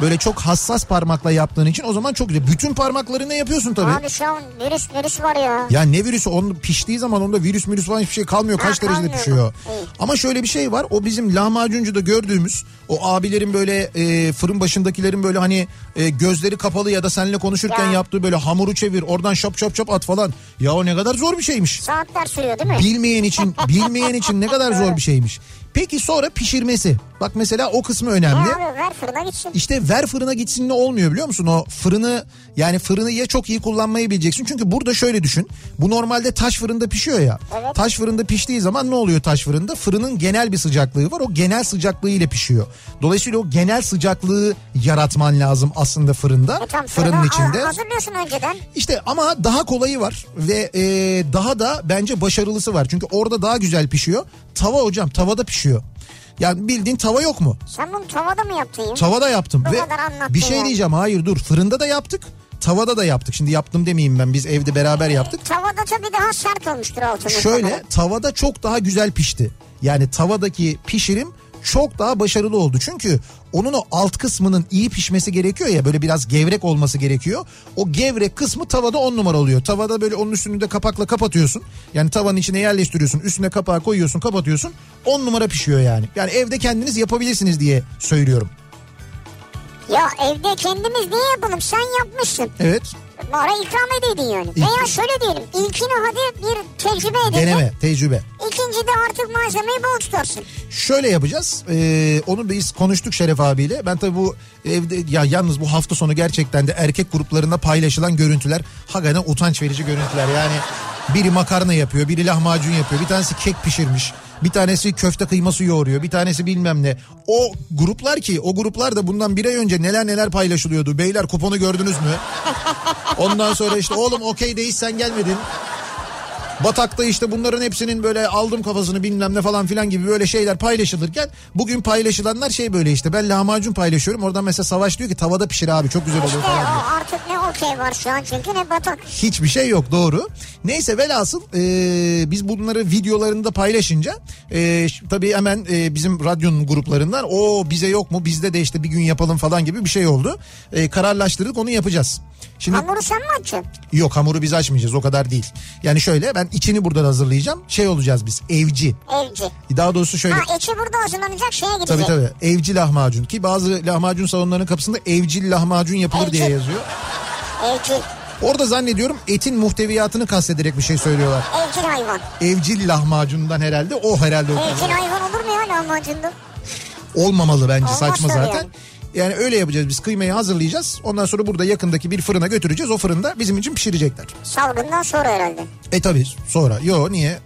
Böyle çok hassas parmakla yaptığın için o zaman çok güzel. Bütün parmaklarını yapıyorsun tabii. Abi şu an virüs virüs var ya. Ya ne virüsü? Onu piştiği zaman onda virüs virüs falan hiçbir şey kalmıyor. Ha, kaç derecede pişiyor. Evet. Ama şöyle bir şey var. O bizim lahmacuncuda gördüğümüz o abilerin böyle e, fırın başındakilerin böyle hani e, gözleri kapalı ya da seninle konuşurken ya yaptığı böyle hamuru çevir oradan şap şap şap at falan. Ya o ne kadar zor bir şeymiş. Saatler sürüyor değil mi? Bilmeyen için bilmeyen için ne kadar zor bir şeymiş. Peki sonra pişirmesi. Bak mesela o kısmı önemli. Ya abi ver fırına gitsin. İşte ver fırına gitsin ne olmuyor biliyor musun? O fırını yani fırını ya çok iyi kullanmayı bileceksin. Çünkü burada şöyle düşün. Bu normalde taş fırında pişiyor ya. Evet. Taş fırında piştiği zaman ne oluyor taş fırında? Fırının genel bir sıcaklığı var. O genel sıcaklığı ile pişiyor. Dolayısıyla o genel sıcaklığı yaratman lazım aslında fırında. E tamam, fırının içinde. Hazırlıyorsun önceden. İşte ama daha kolayı var. Ve e, daha da bence başarılısı var. Çünkü orada daha güzel pişiyor. Tava hocam tavada pişiyor. Yani bildiğin tava yok mu? Sen bunu tavada mı yaptın? Tavada yaptım. Bu ve kadar anlattın. Bir şey ya diyeceğim, hayır dur, fırında da yaptık. Tavada da yaptık. Şimdi yaptım demeyeyim ben. Biz evde beraber yaptık. Tavada tabii daha sert olmuştur altını. Şöyle tavada çok daha güzel pişti. Yani tavadaki pişirim çok daha başarılı oldu. Çünkü onun o alt kısmının iyi pişmesi gerekiyor ya, böyle biraz gevrek olması gerekiyor. O gevrek kısmı tavada on numara oluyor. Tavada böyle onun üstünü de kapakla kapatıyorsun. Yani tavanın içine yerleştiriyorsun. Üstüne kapağı koyuyorsun, kapatıyorsun. On numara pişiyor yani. Yani evde kendiniz yapabilirsiniz diye söylüyorum. Ya evde kendimiz niye yapalım? Sen yapmışsın. Evet. Bana ikram edeydin yani. İlk... Veya şöyle diyelim. İlkini hadi bir tecrübe edelim. Deneme, tecrübe. İkinci de artık malzemeyi bol tutarsın. Şöyle yapacağız. Ee, onu biz konuştuk Şeref abiyle. Ben tabii bu evde ya yalnız bu hafta sonu gerçekten de erkek gruplarında paylaşılan görüntüler hakikaten utanç verici görüntüler. Yani biri makarna yapıyor, biri lahmacun yapıyor, bir tanesi kek pişirmiş. Bir tanesi köfte kıyması yoğuruyor. Bir tanesi bilmem ne. O gruplar ki o gruplar da bundan bir ay önce neler neler paylaşılıyordu. Beyler kuponu gördünüz mü? Ondan sonra işte oğlum okey değil sen gelmedin. Batak'ta işte bunların hepsinin böyle aldım kafasını bilmem ne falan filan gibi böyle şeyler paylaşılırken bugün paylaşılanlar şey böyle işte ben lahmacun paylaşıyorum. Oradan mesela Savaş diyor ki tavada pişir abi çok güzel oluyor işte falan diyor. Artık ne okey var şu an çünkü ne Batak. Hiçbir şey yok, doğru. Neyse velhasıl e, biz bunları videolarında paylaşınca e, tabii hemen e, bizim radyonun gruplarından o bize yok mu bizde de işte bir gün yapalım falan gibi bir şey oldu. E, kararlaştırdık onu yapacağız. Şimdi, hamuru sen mi açacaksın? Yok hamuru biz açmayacağız o kadar değil. Yani şöyle ben içini buradan hazırlayacağım. Şey olacağız biz evci. Evci. Daha doğrusu şöyle. Ha içi burada hazırlanacak şeye gidecek. Tabii tabii evci lahmacun ki bazı lahmacun salonlarının kapısında evcil lahmacun yapılır evci diye yazıyor. Evci. Orada zannediyorum etin muhteviyatını kastederek bir şey söylüyorlar. Evcil hayvan. Evcil lahmacundan herhalde o herhalde. Evcil okuyorlar. Hayvan olur mu ya lahmacunda? Olmamalı bence. Olmaz saçma zaten. Yani. Yani öyle yapacağız biz kıymayı hazırlayacağız. Ondan sonra burada yakındaki bir fırına götüreceğiz. O fırında bizim için pişirecekler. Salgından sonra herhalde. E tabii sonra. Yo niye?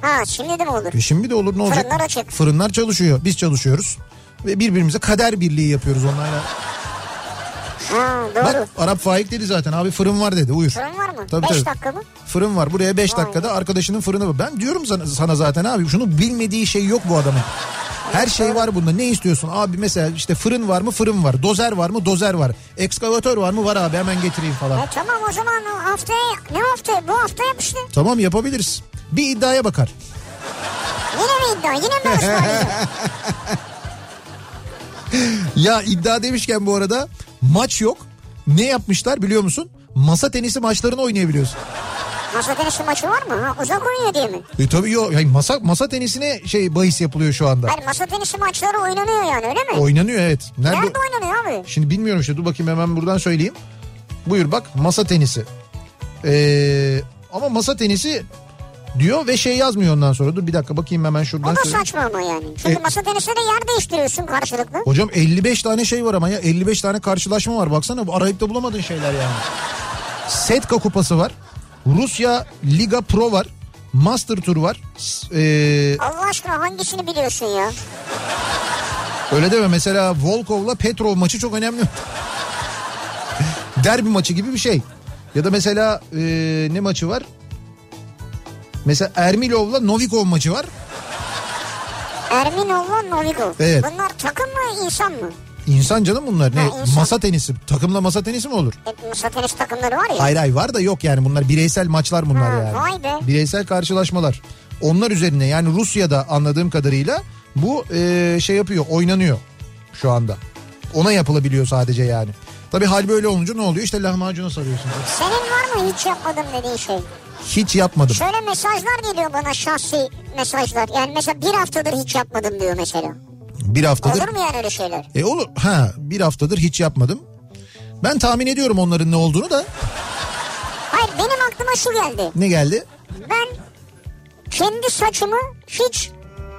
Ha şimdi de mi olur? E şimdi de olur ne olacak? Fırınlar açık. Fırınlar çalışıyor. Biz çalışıyoruz. Ve birbirimize kader birliği yapıyoruz onlarla. Ha doğru. Bak Arap Faik dedi zaten abi fırın var dedi uyur. Fırın var mı? Tabii, beş tabii. Dakika mı? Fırın var buraya beş dakikada arkadaşının fırını var. Ben diyorum sana, sana zaten abi şunu bilmediği şey yok bu adamın. Her şey var bunda. Ne istiyorsun? Abi mesela işte fırın var mı? Fırın var. Dozer var mı? Dozer var. Ekskavatör var mı? Var abi hemen getireyim falan. E tamam o zaman haftaya ne hafta? Bu hafta yapıştı. Tamam yapabiliriz. Bir iddiaya bakar. Yine mi iddia? Yine mi Ya iddia demişken bu arada maç yok. Ne yapmışlar biliyor musun? Masa tenisi maçlarını oynayabiliyorsun. Masa tenisi maçı var mı? Ha, uzak oynuyor diye mi? E tabii yok. Yani masa, masa tenisine şey bahis yapılıyor şu anda. Hayır masa tenisi maçları oynanıyor yani öyle mi? Oynanıyor evet. Nerede, Nerede oynanıyor abi? Şimdi bilmiyorum işte dur bakayım hemen buradan söyleyeyim. Buyur bak masa tenisi. Ee, ama masa tenisi diyor ve şey yazmıyor ondan sonra. Dur bir dakika bakayım hemen şuradan. O da saçma ama yani. Çünkü e, masa tenisine de yer değiştiriyorsun karşılıklı. Hocam elli beş tane şey var ama ya elli beş tane karşılaşma var baksana. Arayıp da bulamadığın şeyler yani. Setka kupası var. Rusya Liga Pro var. Master Tour var. Ee, Allah aşkına hangisini biliyorsun ya? Öyle deme mesela Volkov'la Petrov maçı çok önemli. Derbi maçı gibi bir şey. Ya da mesela e, ne maçı var? Mesela Ermilov'la Novikov maçı var. Ermilov'la Novikov. Evet. Bunlar takım mı insan mı? İnsan canım bunlar ne? Ha, masa tenisi. Takımla masa tenisi mi olur? E, masa tenisi takımları var ya. Hayır hayır var da yok yani bunlar bireysel maçlar bunlar ha, yani. Vay be. Bireysel karşılaşmalar. Onlar üzerine yani Rusya'da anladığım kadarıyla bu e, şey yapıyor oynanıyor şu anda. ona yapılabiliyor sadece yani. Tabii hal böyle olunca ne oluyor? İşte lahmacuna sarıyorsun. Senin var mı hiç yapmadım dediğin şey? Hiç yapmadım. Şöyle mesajlar geliyor bana, şahsi mesajlar. Yani mesela bir haftadır hiç yapmadım diyor mesela. Bir haftadır. Olur mu yani öyle şeyler? E olur. Ha, bir haftadır hiç yapmadım. Ben tahmin ediyorum onların ne olduğunu da. Hayır, benim aklıma şu geldi. Ne geldi? Ben kendi saçımı hiç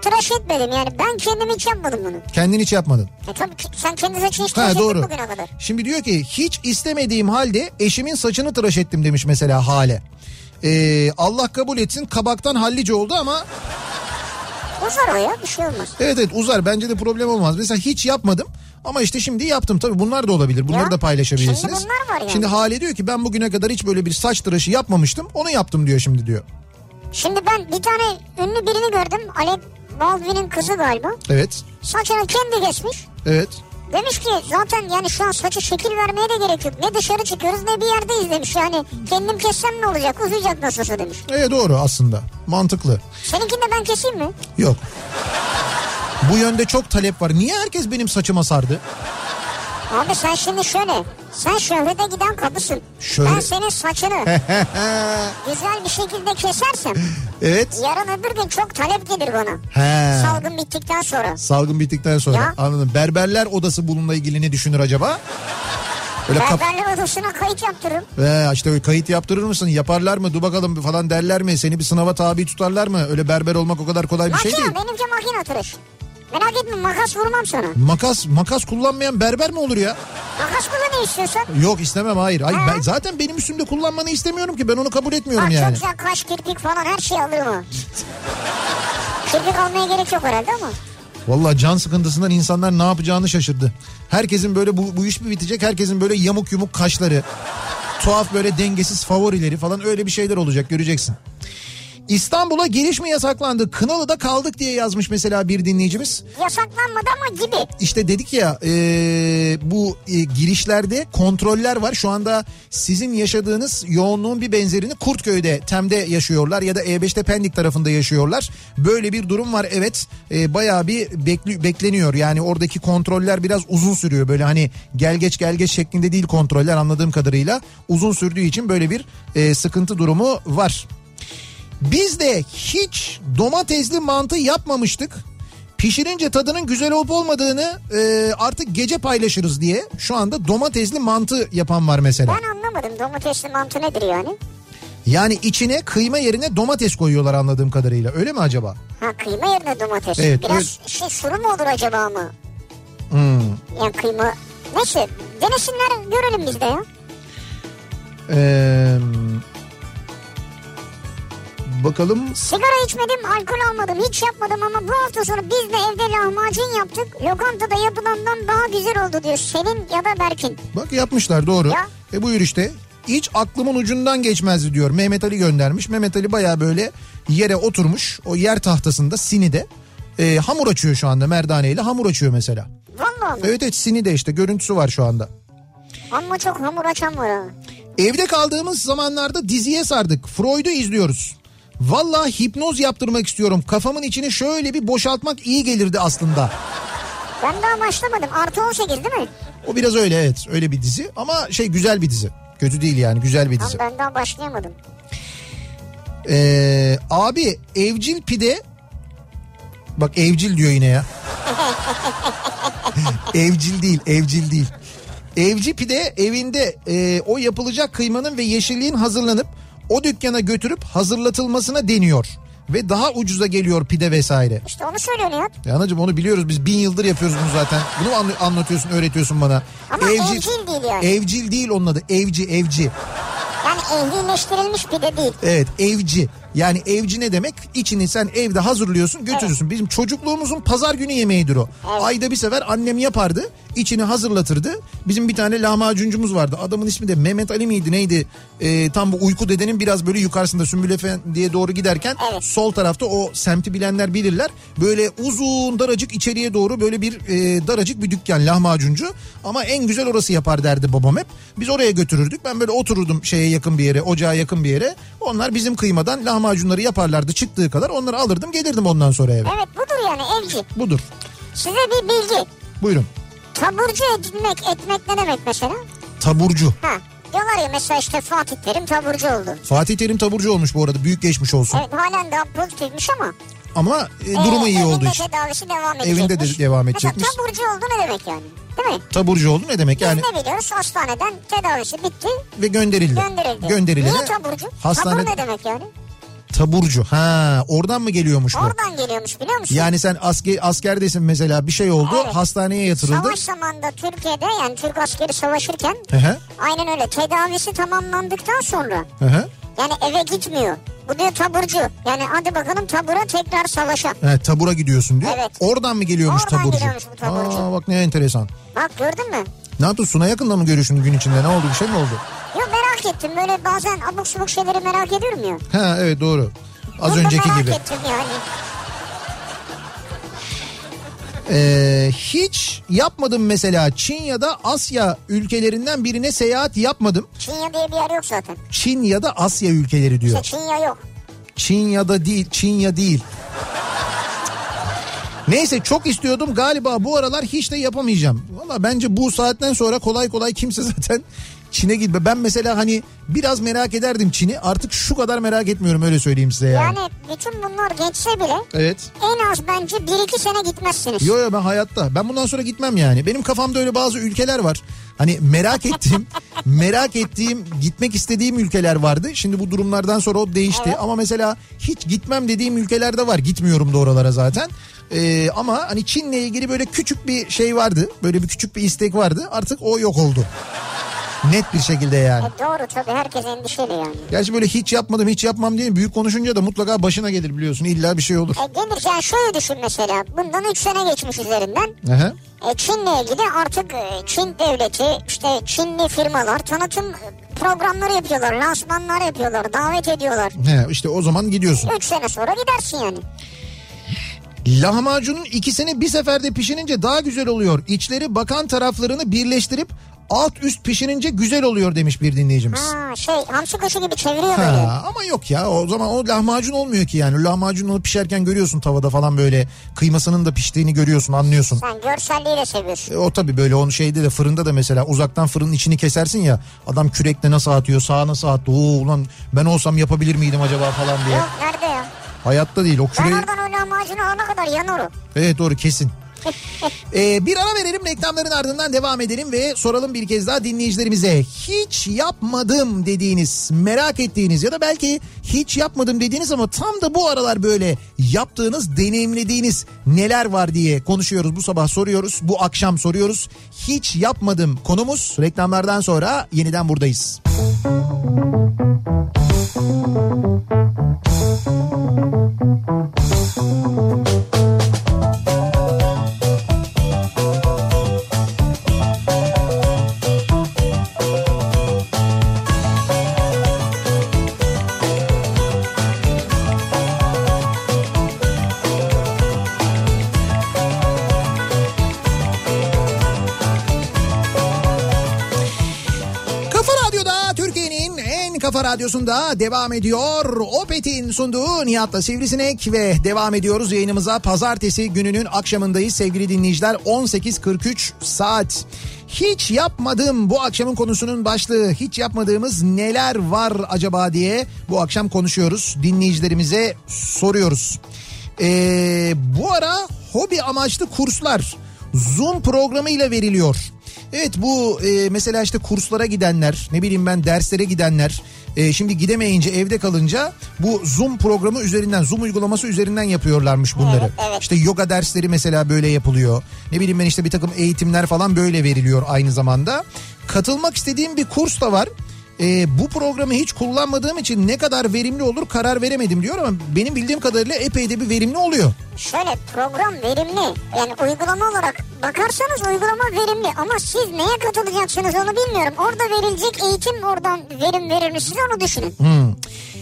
tıraş etmedim yani, ben kendim hiç yapmadım bunu. Kendin hiç yapmadın. E tabii sen kendi saçını hiç tıraş ha, doğru. ettin bugüne kadar. Şimdi diyor ki hiç istemediğim halde eşimin saçını tıraş ettim demiş mesela Hale. Ee, Allah kabul etsin, kabaktan hallice oldu ama. Uzar o ya, bir şey olmaz. Evet evet uzar, bence de problem olmaz. Mesela hiç yapmadım ama işte şimdi yaptım. Tabii bunlar da olabilir, bunları ya, da paylaşabilirsiniz. Şimdi bunlar var yani. Şimdi Hale diyor ki ben bugüne kadar hiç böyle bir saç tıraşı yapmamıştım, onu yaptım diyor şimdi diyor. Şimdi ben bir tane ünlü birini gördüm, Alep Baldwin'in kızı galiba. Evet. Saçını kendi kesmiş. Evet. Demiş ki zaten yani şu an saçı şekil vermeye de gerek yok. Ne dışarı çıkıyoruz ne bir yerdeyiz demiş. Yani kendim kessem ne olacak, uzayacak nasılsa demiş. E doğru aslında, mantıklı. Seninkini de ben keseyim mi? Yok. Bu yönde çok talep var. Niye herkes benim saçıma sardı? Abi sen şimdi şöyle, sen şöhrete giden kapısın. Şöyle. Ben senin saçını güzel bir şekilde kesersem evet, yarın öbür gün çok talep gelir bana. He. Salgın bittikten sonra. Salgın bittikten sonra ya. Anladım. Berberler odası bununla ilgili ne düşünür acaba? Öyle berberler kap- odasına kayıt yaptırırım. Ee, işte kayıt yaptırır mısın? Yaparlar mı? Dur bakalım falan derler mi? Seni bir sınava tabi tutarlar mı? Öyle berber olmak o kadar kolay makine, bir şey değil. Benimki makine tıraş. Merak etme, makas vurmam sana. Makas makas kullanmayan berber mi olur ya? Makas kullanmayı istiyorsan. Yok istemem, hayır. hayır ben, zaten benim üstümde kullanmanı istemiyorum ki, ben onu kabul etmiyorum. Bak, yani. Çok güzel kaş, kirpik falan her şeyi alır mı? Kirpik almaya gerek yok herhalde ama. Valla can sıkıntısından insanlar ne yapacağını şaşırdı. Herkesin böyle bu, bu iş mi bitecek? Herkesin böyle yamuk yumuk kaşları, tuhaf böyle dengesiz favorileri falan, öyle bir şeyler olacak, göreceksin. İstanbul'a giriş mi yasaklandı? Kınalı'da kaldık diye yazmış mesela bir dinleyicimiz. Yasaklanmadı ama gibi. İşte dedik ya e, bu e, girişlerde kontroller var. Şu anda sizin yaşadığınız yoğunluğun bir benzerini Kurtköy'de, Tem'de yaşıyorlar ya da E beşte Pendik tarafında yaşıyorlar. Böyle bir durum var, evet. E, bayağı bir bekl- bekleniyor. Yani oradaki kontroller biraz uzun sürüyor. Böyle hani gel geç gel geç şeklinde değil kontroller, anladığım kadarıyla. Uzun sürdüğü için böyle bir e, sıkıntı durumu var. Biz de hiç domatesli mantı yapmamıştık. Pişirince tadının güzel olup olmadığını e, artık gece paylaşırız diye şu anda domatesli mantı yapan var mesela. Ben anlamadım, domatesli mantı nedir yani? Yani içine kıyma yerine domates koyuyorlar anladığım kadarıyla, öyle mi acaba? Ha, kıyma yerine domates. Evet, biraz öyle... şey suru mu olur acaba mı? Hmm. Yani kıyma neyse, denesinler görelim biz de ya. Eee... Bakalım. Sigara içmedim, alkol almadım, hiç yapmadım ama bu hafta sonu biz de evde lahmacun yaptık. Lokantada yapılandan daha güzel oldu diyor Selin ya da Berkin. Bak yapmışlar, doğru. Ya. E buyur işte. Hiç aklımın ucundan geçmezdi diyor. Mehmet Ali göndermiş. Mehmet Ali bayağı böyle yere oturmuş. O yer tahtasında Sini'de. E, hamur açıyor şu anda, merdaneyle hamur açıyor mesela. Vallahi. Evet evet, Sini'de işte görüntüsü var şu anda. Ama çok hamur açan var ha. Evde kaldığımız zamanlarda diziye sardık. Freud'u izliyoruz. Vallahi hipnoz yaptırmak istiyorum. Kafamın içini şöyle bir boşaltmak iyi gelirdi aslında. Ben daha başlamadım. Artı on sekiz değil mi? O biraz öyle, evet. Öyle bir dizi ama şey, güzel bir dizi. Kötü değil yani, güzel bir dizi. Ama ben daha başlayamadım. Ee, abi evcil pide... Bak evcil diyor yine ya. Evcil değil, evcil değil. Evci pide evinde e, o yapılacak kıymanın ve yeşilliğin hazırlanıp o dükkana götürüp hazırlatılmasına deniyor. Ve daha ucuza geliyor pide vesaire. İşte onu söylüyor Nihat. Ya anacığım onu biliyoruz biz, bin yıldır yapıyoruz bunu zaten. Bunu anl- anlatıyorsun, öğretiyorsun bana. Ama evcil, evcil değil yani. Evcil değil onun adı. Evci, evci. Yani evcilleştirilmiş pide değil. Evet, evci. Yani evci ne demek? İçini sen evde hazırlıyorsun, götürürsün. Evet. Bizim çocukluğumuzun pazar günü yemeğidir o. Evet. Ayda bir sefer annem yapardı. İçini hazırlatırdı. Bizim bir tane lahmacuncumuz vardı. Adamın ismi de Mehmet Ali miydi neydi? Ee, tam bu Uyku Dede'nin biraz böyle yukarısında, Sümbül Efendi'ye doğru giderken evet, sol tarafta, o semti bilenler bilirler. Böyle uzun daracık içeriye doğru böyle bir e, daracık bir dükkan, lahmacuncu. Ama en güzel orası yapar derdi babam hep. Biz oraya götürürdük. Ben böyle otururdum şeye yakın bir yere, ocağa yakın bir yere. Onlar bizim kıymadan lahmacuncu macunları yaparlardı, çıktığı kadar onları alırdım gelirdim ondan sonra eve. Evet budur yani evci. Budur. Size bir bilgi. Buyurun. Taburcu edinmek, etmek ne demek mesela? Taburcu. Ha. Diyorlar ya mesela işte Fatih Terim taburcu oldu. Fatih Terim taburcu olmuş bu arada, büyük geçmiş olsun. Evet, halen daha pozitifmiş ama. Ama e, durumu ee, iyi oldu işte. Evinde tedavisi devam edecekmiş. Evinde de devam edecekmiş. Mesela taburcu oldu ne demek yani? Değil mi? Taburcu oldu ne demek yani? Biz ne biliyoruz? Hastaneden tedavisi bitti. Ve gönderildi. Gönderildi. Gönderildi. Niye taburcu? Hastanede... Tabur ne demek yani? Taburcu. Ha, oradan mı geliyormuş bu? Oradan geliyormuş biliyor musun? Yani sen asker askerdesin mesela, bir şey oldu, evet, hastaneye yatırıldın. Savaş zamanında Türkiye'de yani Türk askeri savaşırken, hı-hı, aynen öyle, tedavisi tamamlandıktan sonra, hı-hı, yani eve gitmiyor. Bu diyor taburcu. Yani hadi bakalım tabura, tekrar savaşa. Evet, tabura gidiyorsun diyor. Evet. Oradan mı geliyormuş oradan taburcu? Oradan geliyormuş bu taburcu. Aa, bak ne enteresan. Bak gördün mü? Ne yaptın? Sunay Akın'la mı görüştün gün içinde? Ne oldu? Bir şey mi oldu? Ya merak ettim. Böyle bazen abuk subuk şeyleri merak ediyorum ya. Ha evet, doğru. Az bunu önceki merak gibi. Merak ettim yani. Ee, hiç yapmadım mesela. Çin ya da Asya ülkelerinden birine seyahat yapmadım. Çin ya diye bir yer yok zaten. Çin ya da Asya ülkeleri diyor. İşte Çin ya yok. Çin ya da değil. Çin ya değil. Neyse, çok istiyordum galiba, bu aralar hiç de yapamayacağım. Valla bence bu saatten sonra kolay kolay kimse zaten Çin'e gitme. Ben mesela hani biraz merak ederdim Çin'i, artık şu kadar merak etmiyorum, öyle söyleyeyim size yani. Yani bütün bunlar geçse bile, evet, en az bence bir iki sene gitmezsiniz. Yok yok, ben hayatta ben bundan sonra gitmem yani. Benim kafamda öyle bazı ülkeler var. Hani merak ettiğim merak ettiğim gitmek istediğim ülkeler vardı. Şimdi bu durumlardan sonra o değişti, evet, ama mesela hiç gitmem dediğim ülkeler de var. Gitmiyorum da oralara zaten. Ee, ama hani Çin'le ilgili böyle küçük bir şey vardı. Böyle bir küçük bir istek vardı. Artık o yok oldu. Net bir şekilde yani. E doğru tabii, herkes endişeli yani. Gerçi böyle hiç yapmadım hiç yapmam diye büyük konuşunca da mutlaka başına gelir biliyorsun, illa bir şey olur. E gelir yani, şöyle düşün mesela, bundan üç sene geçmiş üzerinden. E Çin'le ilgili artık Çin devleti işte Çinli firmalar tanıtım programları yapıyorlar, lansmanlar yapıyorlar, davet ediyorlar. He, işte o zaman gidiyorsun. üç sene sonra gidersin yani. Lahmacunun ikisini bir seferde pişirince daha güzel oluyor. İçleri bakan taraflarını birleştirip alt üst pişirince güzel oluyor demiş bir dinleyicimiz. Ha, şey hamsi kaşı gibi çeviriyor ha, böyle. Ama yok ya, o zaman o lahmacun olmuyor ki yani. Lahmacun onu pişerken görüyorsun tavada falan, böyle kıymasının da piştiğini görüyorsun, anlıyorsun. Sen görselliğiyle seviyorsun. E, o tabii böyle, onu şeyde de fırında da mesela uzaktan fırının içini kesersin ya, adam kürekle nasıl atıyor, sağa nasıl attı, ooo ulan ben olsam yapabilir miydim acaba falan diye. Yok nerede ya? Hayatta değil o küreği. Ben oradan o lahmacunu alana kadar yanar o. Evet doğru, kesin. ee, bir ara verelim, reklamların ardından devam edelim ve soralım bir kez daha dinleyicilerimize. Hiç yapmadım dediğiniz, merak ettiğiniz ya da belki hiç yapmadım dediğiniz ama tam da bu aralar böyle yaptığınız, deneyimlediğiniz neler var diye konuşuyoruz. Bu sabah soruyoruz, bu akşam soruyoruz. Hiç yapmadım konumuz. Reklamlardan sonra yeniden buradayız. Radyosu'nda devam ediyor. Opet'in sunduğu Nihat'la Sivrisinek ve devam ediyoruz yayınımıza. Pazartesi gününün akşamındayız sevgili dinleyiciler. on sekiz kırk üç saat. Hiç yapmadım bu akşamın konusunun başlığı. Hiç yapmadığımız neler var acaba diye bu akşam konuşuyoruz. Dinleyicilerimize soruyoruz. Ee, bu ara hobi amaçlı kurslar Zoom programıyla veriliyor. Evet bu e, mesela işte kurslara gidenler, ne bileyim ben derslere gidenler e, şimdi gidemeyince, evde kalınca bu Zoom programı üzerinden, Zoom uygulaması üzerinden yapıyorlarmış bunları. Evet, evet. İşte yoga dersleri mesela böyle yapılıyor. Ne bileyim ben işte bir takım eğitimler falan böyle veriliyor aynı zamanda. Katılmak istediğim bir kurs da var. E, bu programı hiç kullanmadığım için ne kadar verimli olur karar veremedim diyor ama benim bildiğim kadarıyla epey de bir verimli oluyor. Şöyle program verimli yani, uygulama olarak bakarsanız uygulama verimli ama siz neye katılacaksınız onu bilmiyorum. Orada verilecek eğitim oradan verim verir mi size, onu düşünün. Hmm.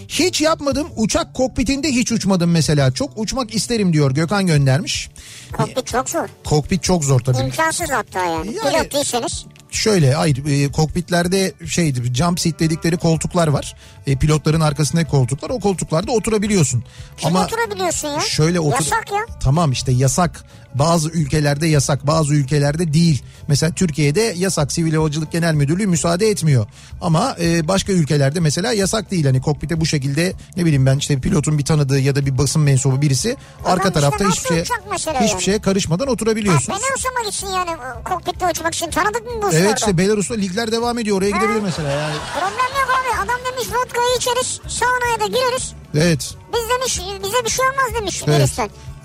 Hiç yapmadım, uçak kokpitinde hiç uçmadım mesela. Çok uçmak isterim diyor, Gökhan göndermiş. Kokpit çok zor. Kokpit çok zor tabii. İmkansız hatta yani. yani... Pilot değilseniz. şöyle hayır, e, kokpitlerde şeydi, jump seat dedikleri koltuklar var. E, pilotların arkasındaki koltuklar. O koltuklarda oturabiliyorsun. Kim ama oturabiliyorsun ya? Şöyle otur- yasak ya. Tamam işte yasak. Bazı ülkelerde yasak, bazı ülkelerde değil. Mesela Türkiye'de yasak. Sivil Havacılık Genel Müdürlüğü müsaade etmiyor. Ama e, başka ülkelerde mesela yasak değil. Hani kokpite bu şekilde, ne bileyim ben, işte pilotun bir tanıdığı ya da bir basın mensubu birisi adam arka işte tarafta hiçbir şeye, hiçbir yani. şeye karışmadan oturabiliyorsunuz. Belarus'a mı gitsin yani kokpitte uçmak için? Tanıdık mı bu? Evet işte Belarus'ta ligler devam ediyor. Oraya ha. gidebilir mesela yani. Problem yok abi. Adam demiş vodka'yı içeriz, saunaya da gireriz. Evet. Biz demiş bize bir şey olmaz demiş. Evet.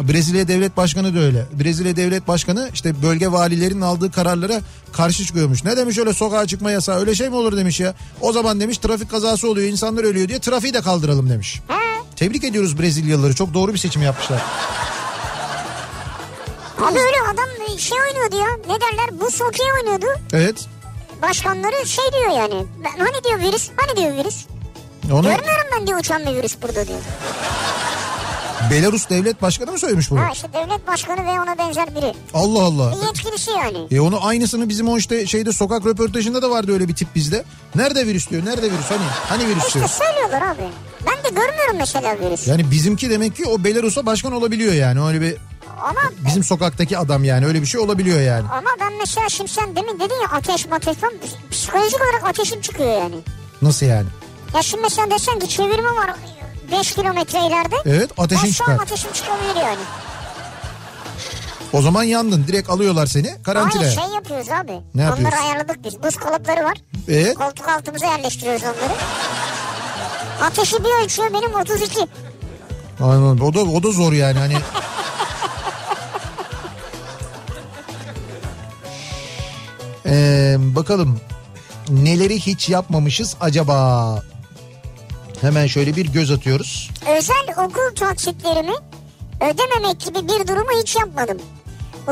Brezilya Devlet Başkanı da öyle. Brezilya Devlet Başkanı işte bölge valilerinin aldığı kararlara karşı çıkıyormuş. Ne demiş, öyle sokağa çıkma yasağı, öyle şey mi olur demiş ya. O zaman demiş trafik kazası oluyor, insanlar ölüyor diye trafiği de kaldıralım demiş. Ha. Tebrik ediyoruz Brezilyalıları, çok doğru bir seçim yapmışlar. Abi öyle adam şey oynuyordu ya, ne derler, buz hokeyi oynuyordu. Evet. Başkanları şey diyor yani, hani diyor virüs, hani diyor virüs. Onu... Görmüyorum ben diyor uçan bir virüs burada diyor. Belarus Devlet Başkanı mı söylemiş bunu? Ha işte Devlet Başkanı ve ona benzer biri. Allah Allah. Bir yetkilisi yani. E onu aynısını bizim o işte şeyde sokak röportajında da vardı öyle bir tip bizde. Nerede virüs diyor, nerede virüs, hani hani virüs işte diyor. İşte söylüyorlar abi. Ben de görmüyorum mesela virüs. Yani bizimki demek ki o Belarus'a başkan olabiliyor yani, öyle bir... Ama bizim sokaktaki adam yani, öyle bir şey olabiliyor yani. Ama ben mesela şimdi sen demin dedin ya ateş mateş falan, psikolojik olarak ateşim çıkıyor yani. Nasıl yani? Ya şimdi mesela desen ki çevirme var beş kilometre ileride. Evet, ateşin çıkar. Ben şu an ateşim çıkabilir yani. O zaman yandın, direkt alıyorlar seni karantinaya. Hayır, şey yapıyoruz abi. Ne yapıyoruz? Onları ayarladık biz. Buz kalıpları var. Ee? Koltuk altımıza yerleştiriyoruz onları. Ateşi bir ölçüyor, benim otuz iki. Aynen, o da, o da zor yani hani. ee, bakalım. Neleri hiç yapmamışız acaba? Hemen şöyle bir göz atıyoruz. Özel okul taksitlerimi ödememek gibi bir durumu hiç yapmadım.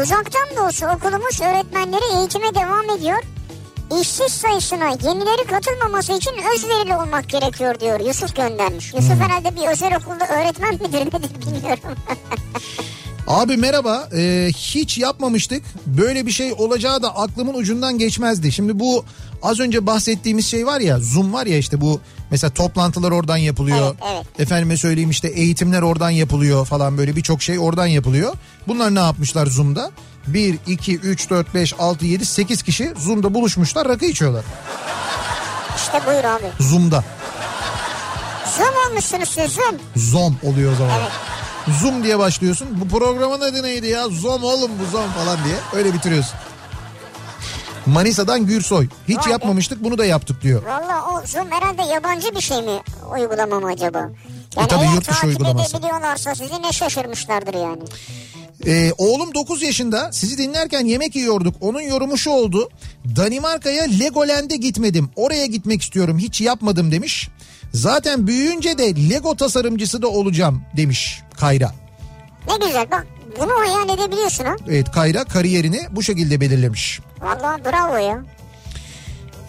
Uzaktan da olsa okulumuz öğretmenleri eğitime devam ediyor. İşsiz sayısına yenileri katılmaması için özverili olmak gerekiyor diyor. Yusuf göndermiş. Yusuf hmm. herhalde bir özel okulda öğretmen midir nedir bilmiyorum. Abi merhaba, ee, hiç yapmamıştık. Böyle bir şey olacağı da aklımın ucundan geçmezdi. Şimdi bu az önce bahsettiğimiz şey var ya, Zoom var ya, işte bu mesela toplantılar oradan yapılıyor. Evet, evet. Efendime söyleyeyim işte eğitimler oradan yapılıyor falan, böyle birçok şey oradan yapılıyor. Bunlar ne yapmışlar Zoom'da? bir, iki, üç, dört, beş, altı, yedi, sekiz kişi Zoom'da buluşmuşlar, rakı içiyorlar. İşte buyur abi. Zoom'da. Zoom olmuşsunuz siz, Zoom. Zoom oluyor o zaman. Evet. Zoom diye başlıyorsun. Bu programın adı neydi ya? Zoom oğlum bu, Zoom falan diye. Öyle bitiriyorsun. Manisa'dan Gürsoy. Hiç Vay yapmamıştık be. Bunu da yaptık diyor. Valla o Zoom herhalde yabancı bir şey mi? Uygulama mı acaba? Yani e tabii yurt dışı uygulaması. Eğer takip edebiliyorlarsa sizi ne şaşırmışlardır yani. Ee, oğlum dokuz yaşında, sizi dinlerken yemek yiyorduk. Onun yorumu şu oldu. Danimarka'ya Legoland'e gitmedim. Oraya gitmek istiyorum. Hiç yapmadım demiş. Zaten büyüyünce de Lego tasarımcısı da olacağım demiş Kayra. Ne güzel bak, bunu hayal edebiliyorsun ha. Evet, Kayra kariyerini bu şekilde belirlemiş. Vallahi bravo ya.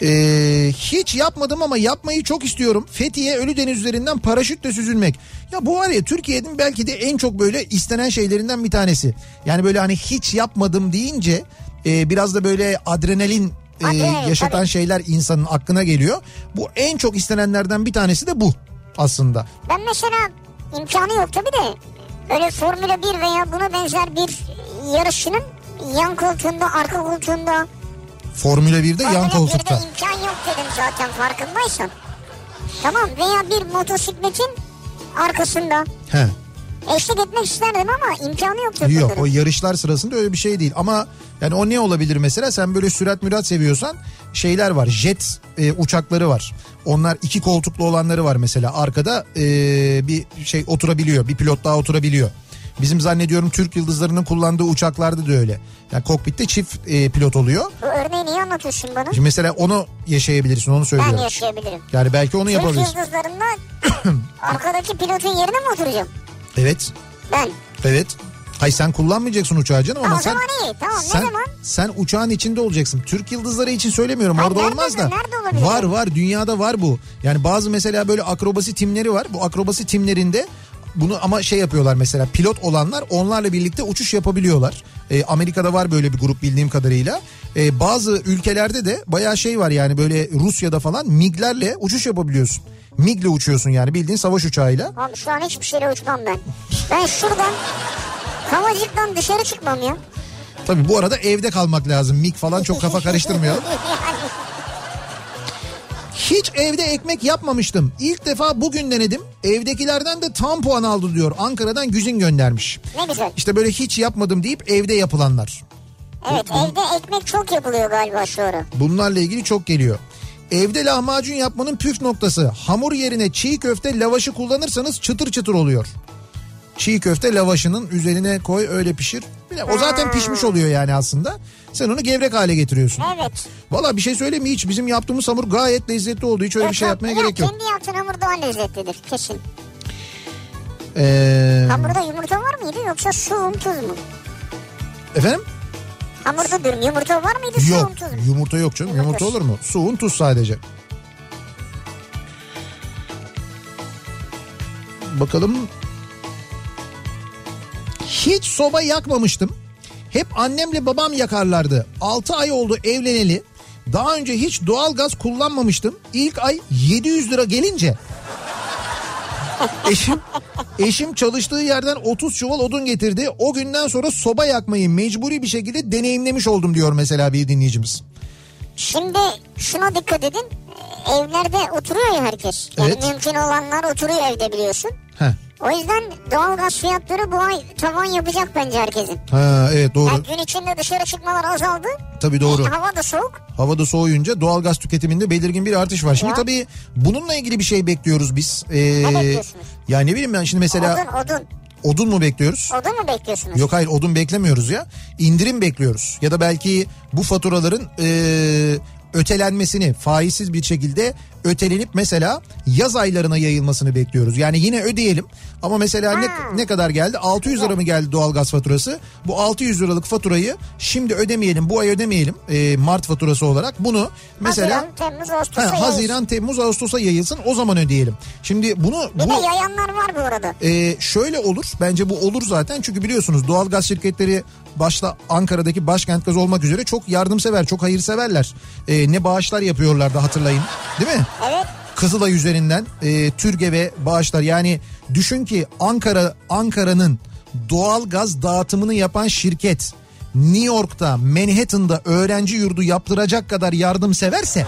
Ee, hiç yapmadım ama yapmayı çok istiyorum. Fethiye Ölüdeniz üzerinden paraşütle süzülmek. Ya bu var ya, Türkiye'nin belki de en çok böyle istenen şeylerinden bir tanesi. Yani böyle hani hiç yapmadım deyince e, biraz da böyle adrenalin Ee, yaşatan tabii. şeyler insanın aklına geliyor. Bu en çok istenenlerden bir tanesi de bu aslında. Ben mesela imkanı yok tabii de böyle Formula bir veya buna benzer bir yarışının yan koltuğunda, arka koltuğunda. Formula birde yan koltukta. Formula birde imkan yok dedim zaten, farkındaysan. Tamam, veya bir motosikletin arkasında. He. Eşlik etmek isterdim ama imkanı yok. Yok sanırım. O yarışlar sırasında öyle bir şey değil ama yani o ne olabilir mesela, sen böyle sürat mürat seviyorsan şeyler var, jet e, uçakları var, onlar iki koltuklu olanları var mesela, arkada e, bir şey oturabiliyor, bir pilot daha oturabiliyor. Bizim zannediyorum Türk Yıldızları'nın kullandığı uçaklarda da öyle. Yani kokpitte çift e, pilot oluyor. Bu örneği niye anlatıyorsun bana? Şimdi mesela onu yaşayabilirsin, onu söylüyorum. Ben yaşayabilirim. Yani belki onu Türk yapabilirsin. Türk Yıldızları'nda arkadaki pilotun yerine mi oturacağım? Evet. Ben. Evet. Hayır, sen kullanmayacaksın uçağı canım ama sen. O zaman sen, iyi tamam, sen, ne zaman? Sen uçağın içinde olacaksın. Türk Yıldızları için söylemiyorum, hayır, orada nerede, olmaz da. Nerede var var dünyada var bu. Yani bazı mesela böyle akrobasi timleri var. Bu akrobasi timlerinde bunu ama şey yapıyorlar mesela, pilot olanlar onlarla birlikte uçuş yapabiliyorlar. E, Amerika'da var böyle bir grup bildiğim kadarıyla. E, bazı ülkelerde de bayağı şey var yani, böyle Rusya'da falan MiG'lerle uçuş yapabiliyorsun. MiG'le uçuyorsun yani, bildiğin savaş uçağıyla. Abi şu an hiçbir şeyle uçmam ben. Ben şuradan havacıktan dışarı çıkmam ya. Tabii bu arada evde kalmak lazım. MiG falan çok kafa karıştırmayalım. Hiç evde ekmek yapmamıştım. İlk defa bugün denedim. Evdekilerden de tam puan aldı diyor. Ankara'dan Güzin göndermiş. Ne güzel. İşte böyle hiç yapmadım deyip evde yapılanlar. Evet, o, evde ekmek çok yapılıyor galiba şu ara. Bunlarla ilgili çok geliyor. Evde lahmacun yapmanın püf noktası. Hamur yerine çiğ köfte lavaşı kullanırsanız çıtır çıtır oluyor. Çiğ köfte lavaşının üzerine koy, öyle pişir. O zaten pişmiş oluyor yani aslında. Sen onu gevrek hale getiriyorsun. Evet. Valla bir şey söyleyeyim mi hiç? Bizim yaptığımız hamur gayet lezzetli oldu. Hiç öyle yok, bir şey yapmaya yok, gerek yok. Kendi yaptığın hamur daha lezzetlidir kesin. Ee... Hamurda yumurta var mıydı yoksa su, un, tuz mu? Efendim? Hamurda diyorum, yumurta var mıydı, su, un, tuz mu? Yok, yumurta yok canım. Yumurta, yumurta olur mu? Su, un, tuz sadece. Bakalım... Hiç soba yakmamıştım. Hep annemle babam yakarlardı. altı ay oldu evleneli. Daha önce hiç doğalgaz kullanmamıştım. İlk ay yedi yüz lira gelince eşim eşim çalıştığı yerden otuz çuval odun getirdi. O günden sonra soba yakmayı mecburi bir şekilde deneyimlemiş oldum diyor mesela bir dinleyicimiz. Şimdi şuna dikkat edin. Evlerde oturuyor ya herkes. Yani evet. Mümkün olanlar oturuyor evde, biliyorsun. Heh. O yüzden doğalgaz fiyatları bu ay tavan yapacak bence herkesin. Ha, evet doğru. Yani gün içinde dışarı çıkmalar azaldı. Tabii doğru. E, hava da soğuk. Hava da soğuyunca doğalgaz tüketiminde belirgin bir artış var. Ya. Şimdi tabii bununla ilgili bir şey bekliyoruz biz. Ee, ne bekliyorsunuz? Ya ne bileyim ben şimdi mesela... Odun, odun. Odun mu bekliyoruz? Odun mu bekliyorsunuz? Yok hayır, odun beklemiyoruz ya. İndirim bekliyoruz. Ya da belki bu faturaların... Ee, ötelenmesini, faizsiz bir şekilde ötelenip mesela yaz aylarına yayılmasını bekliyoruz. Yani yine ödeyelim ama mesela ne, ne kadar geldi? altı yüz lira mı geldi doğalgaz faturası? Bu altı yüz liralık faturayı şimdi ödemeyelim, bu ay ödemeyelim e, Mart faturası olarak. Bunu mesela Haziran, Temmuz, Ağustos'a, he, Haziran, Temmuz, Ağustos'a yayılsın, o zaman ödeyelim. Şimdi bunu... Bir bu, de yayanlar var bu arada. E, şöyle olur, bence bu olur zaten çünkü biliyorsunuz doğalgaz şirketleri... Başta Ankara'daki Başkent Gaz olmak üzere çok yardımsever, çok hayırseverler. Ee, ne bağışlar yapıyorlardı hatırlayın, değil mi? Evet. Kızılay üzerinden e, TÜRGEV'e bağışlar. Yani düşün ki Ankara Ankara'nın doğal gaz dağıtımını yapan şirket New York'ta, Manhattan'da öğrenci yurdu yaptıracak kadar yardımseverse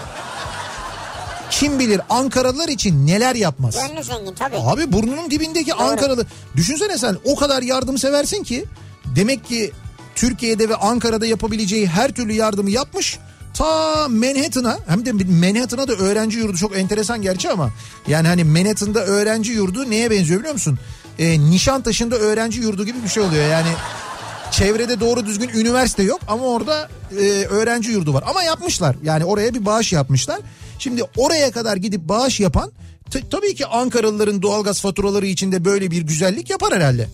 kim bilir Ankaralılar için neler yapmaz. Gönlü zengin tabii. Abi burnunun dibindeki doğru. Ankaralı. Düşünsene sen, o kadar yardımseversin ki demek ki Türkiye'de ve Ankara'da yapabileceği her türlü yardımı yapmış. Ta Manhattan'a, hem de Manhattan'a da öğrenci yurdu, çok enteresan gerçi ama. Yani hani Manhattan'da öğrenci yurdu neye benziyor biliyor musun? E, Nişantaşı'nda öğrenci yurdu gibi bir şey oluyor. Yani çevrede doğru düzgün üniversite yok ama orada e, öğrenci yurdu var. Ama yapmışlar yani, oraya bir bağış yapmışlar. Şimdi oraya kadar gidip bağış yapan t- tabii ki Ankaralıların doğalgaz faturaları içinde böyle bir güzellik yapar herhalde.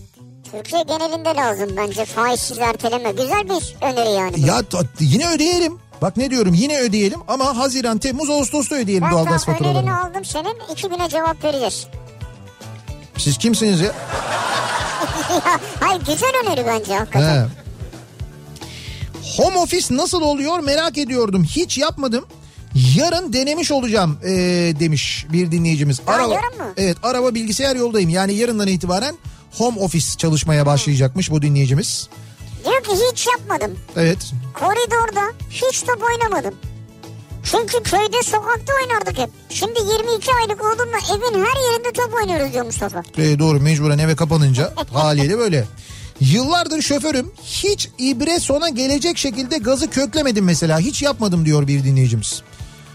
Türkiye genelinde lazım bence faizsiz erteleme. Güzel bir öneri yani. Ya yine ödeyelim. Bak ne diyorum, yine ödeyelim ama Haziran, Temmuz, Ağustos'ta ödeyelim doğalgaz faturalarını. Ben önerini aldım senin. İki güne cevap vereceğiz. Siz kimsiniz ya? Ya hayır, güzel öneri bence hakikaten. He. Home office nasıl oluyor merak ediyordum. Hiç yapmadım. Yarın denemiş olacağım ee, demiş bir dinleyicimiz. Araba, yarın mı? Evet, araba, bilgisayar, yoldayım. Yani yarından itibaren home office çalışmaya başlayacakmış bu dinleyicimiz. Diyor ki hiç yapmadım. Evet. Koridorda hiç top oynamadım. Çünkü köyde sokakta oynardık hep. Şimdi yirmi iki aylık oğlumla evin her yerinde top oynuyoruz diyor Mustafa. E, doğru, mecburen eve kapanınca haliyle böyle. Yıllardır şoförüm, hiç ibre sona gelecek şekilde gazı köklemedim mesela. Hiç yapmadım diyor bir dinleyicimiz.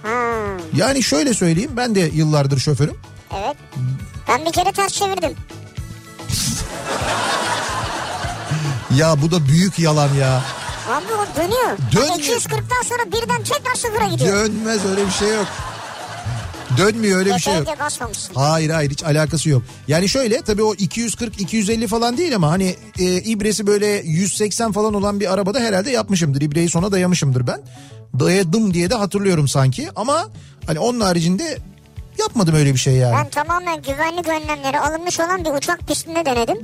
Ha. Yani şöyle söyleyeyim, ben de yıllardır şoförüm. Evet. Ben bir kere ters çevirdim. Ya bu da büyük yalan ya. Abi o dönüyor. Dön... iki yüz kırktan sonra birden tekrar sıfıra gidiyor. Dönmez, öyle bir şey yok. Dönmüyor, öyle bir şey yok. Hayır hayır, hiç alakası yok. Yani şöyle tabii, o iki yüz kırk iki yüz elli falan değil ama hani e, ibresi böyle yüz seksen falan olan bir arabada herhalde yapmışımdır. İbreyi sona dayamışımdır ben. Dayadım diye de hatırlıyorum sanki ama hani onun haricinde... Yapmadım öyle bir şey yani. Ben tamamen güvenlik önlemleri alınmış olan bir uçak pistinde denedim.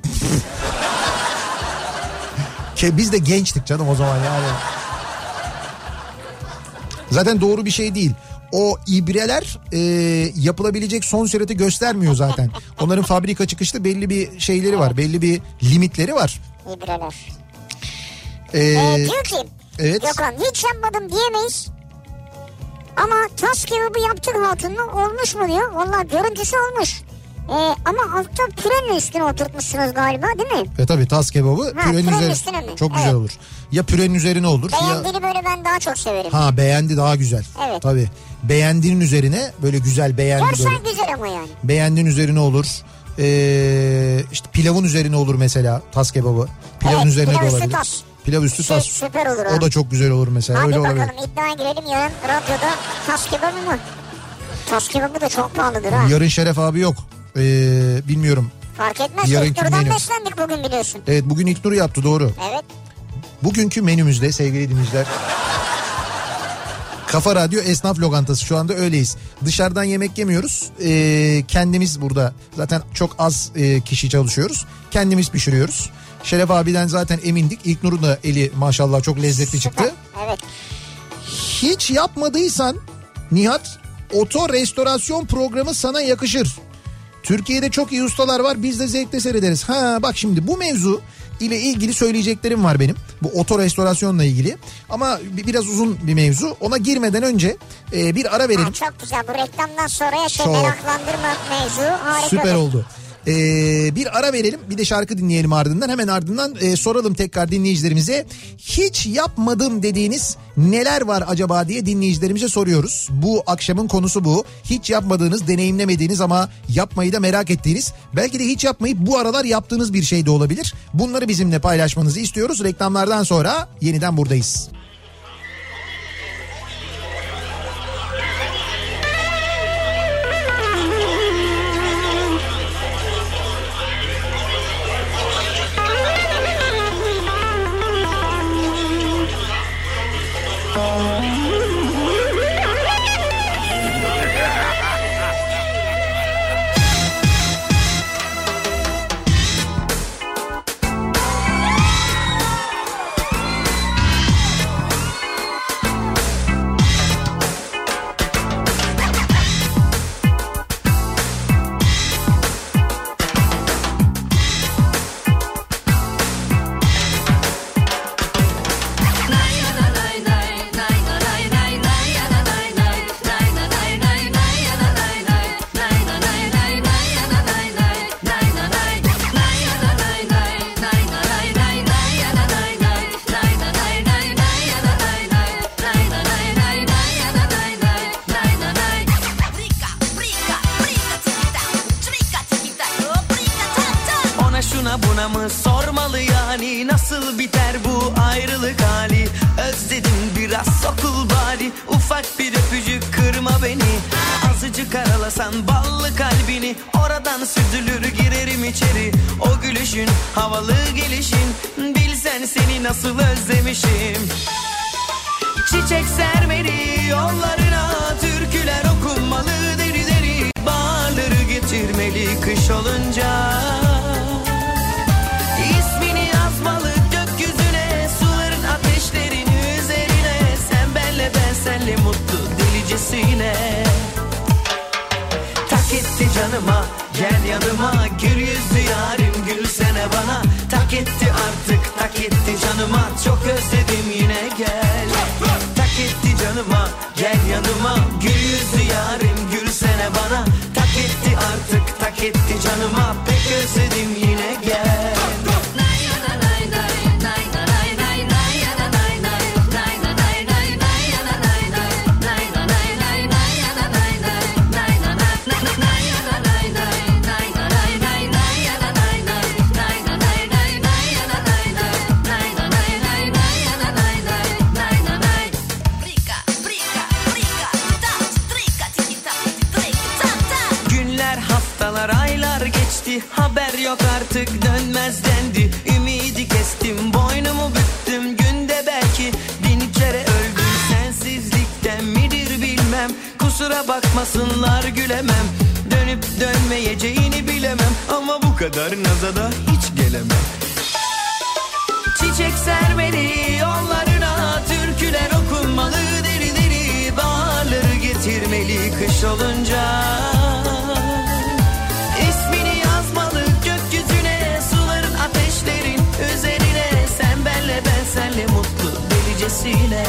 Şey, biz de gençtik canım o zaman yani. Zaten doğru bir şey değil. O ibreler e, yapılabilecek son sürati göstermiyor zaten. Onların fabrika çıkışta belli bir şeyleri var. Belli bir limitleri var. İbreler. Ee, ee, diyor ki evet. Gökhan hiç yapmadım diyemeyiz. Ama tas kebabı yaptık altında olmuş mu diyor. Vallahi görüntüsü olmuş. Ee, ama altta pürenin üstüne oturtmuşsunuz galiba değil mi? E tabii tas kebabı ha, pürenin, pürenin üzerine mi? Çok güzel evet. Olur. Ya pürenin üzerine olur. Beğendiğini ya... böyle ben daha çok severim. Ha beğendi daha güzel. Evet. Tabii. Beğendiğinin üzerine böyle güzel beğendi. Görsen böyle. Güzel ama yani. Beğendiğin üzerine olur. Ee, işte pilavın üzerine olur mesela tas kebabı. Pilavın evet, üzerine pilav de olabilir. Tas. Pilav üstü şey, tas. Süper olur. O da çok güzel olur mesela. Hadi öyle bakalım olabilir. İddiaya girelim yarın radyoda tas kebabı mı? Tas kebabı da çok pahalıdır ha. Yarın Şeref abi yok. Ee, bilmiyorum. Fark etmez. İlknur'dan beslendik bugün biliyorsun. Evet bugün İlknur yaptı doğru. Evet. Bugünkü menümüzde sevgili dinleyiciler. Kafa Radyo Esnaf Lokantası şu anda öyleyiz. Dışarıdan yemek yemiyoruz. Ee, kendimiz burada zaten çok az e, kişi çalışıyoruz. Kendimiz pişiriyoruz. Şeref abiden zaten emindik. İlknur'un da eli maşallah çok lezzetli çıktı. Evet. Hiç yapmadıysan Nihat oto restorasyon programı sana yakışır. Türkiye'de çok iyi ustalar var. Biz de zevkle seyrederiz. Ha bak şimdi bu mevzu ile ilgili söyleyeceklerim var benim. Bu oto restorasyonla ilgili. Ama biraz uzun bir mevzu. Ona girmeden önce e, bir ara verelim. Ha, çok güzel. Bu reklamdan sonra şey meraklandırma mevzu. Harika. Süper oldu. Ee, bir ara verelim bir de şarkı dinleyelim ardından hemen ardından e, soralım tekrar dinleyicilerimize hiç yapmadım dediğiniz neler var acaba diye dinleyicilerimize soruyoruz. Bu akşamın konusu bu, hiç yapmadığınız, deneyimlemediğiniz ama yapmayı da merak ettiğiniz, belki de hiç yapmayıp bu aralar yaptığınız bir şey de olabilir. Bunları bizimle paylaşmanızı istiyoruz. Reklamlardan sonra yeniden buradayız. Kadar nazada hiç gelemem. Çiçeksen güneş olunca. İsmini yazmalı gökyüzüne, suların ateşlerin üzerine. Sen benle ben senle mutlu delicesine.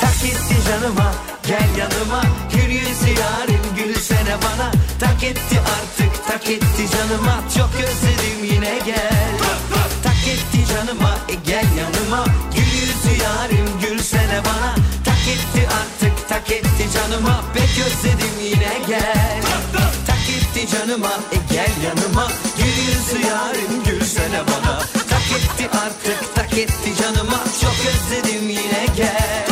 Tak etti canıma, gel yanıma, gül yüzü yarim gülsene bana. Tak etti artık, tak etti canıma, çok özledim yine gel. Tak etti canıma, e gel yanıma, gül yüzü yarim gülsene bana. Tak etti artık, tak etti canıma, pek özledim yine gel. Tak etti canıma, e gel yanıma, gül yüzü yarim gülsene bana. Tak etti artık, tak etti canıma, çok özledim yine gel.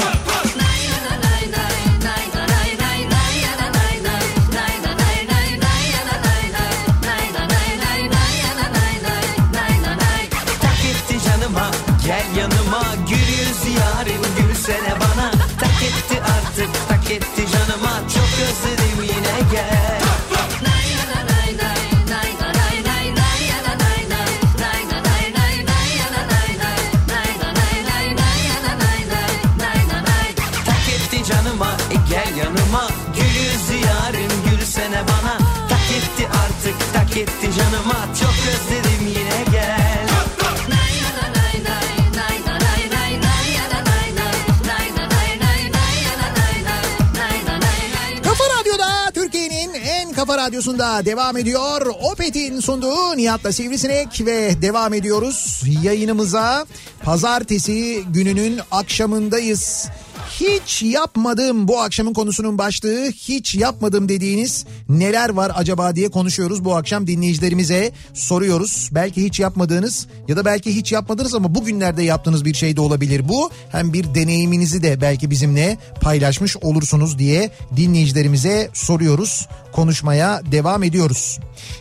Etti canıma çok özledim yine gel. Tak etti canıma e gel yanıma, gül yüzü yarim gülsene bana. Tak etti artık, tak etti canıma, çok özledim yine gel. Kafa Radyosu'nda devam ediyor. Opet'in sunduğu Nihat'la Sivrisinek ve devam ediyoruz yayınımıza. Pazartesi gününün akşamındayız. Hiç yapmadım, bu akşamın konusunun başlığı, hiç yapmadım dediğiniz neler var acaba diye konuşuyoruz. Bu akşam dinleyicilerimize soruyoruz. Belki hiç yapmadığınız ya da belki hiç yapmadınız ama bugünlerde yaptığınız bir şey de olabilir bu. Hem bir deneyiminizi de belki bizimle paylaşmış olursunuz diye dinleyicilerimize soruyoruz. Konuşmaya devam ediyoruz.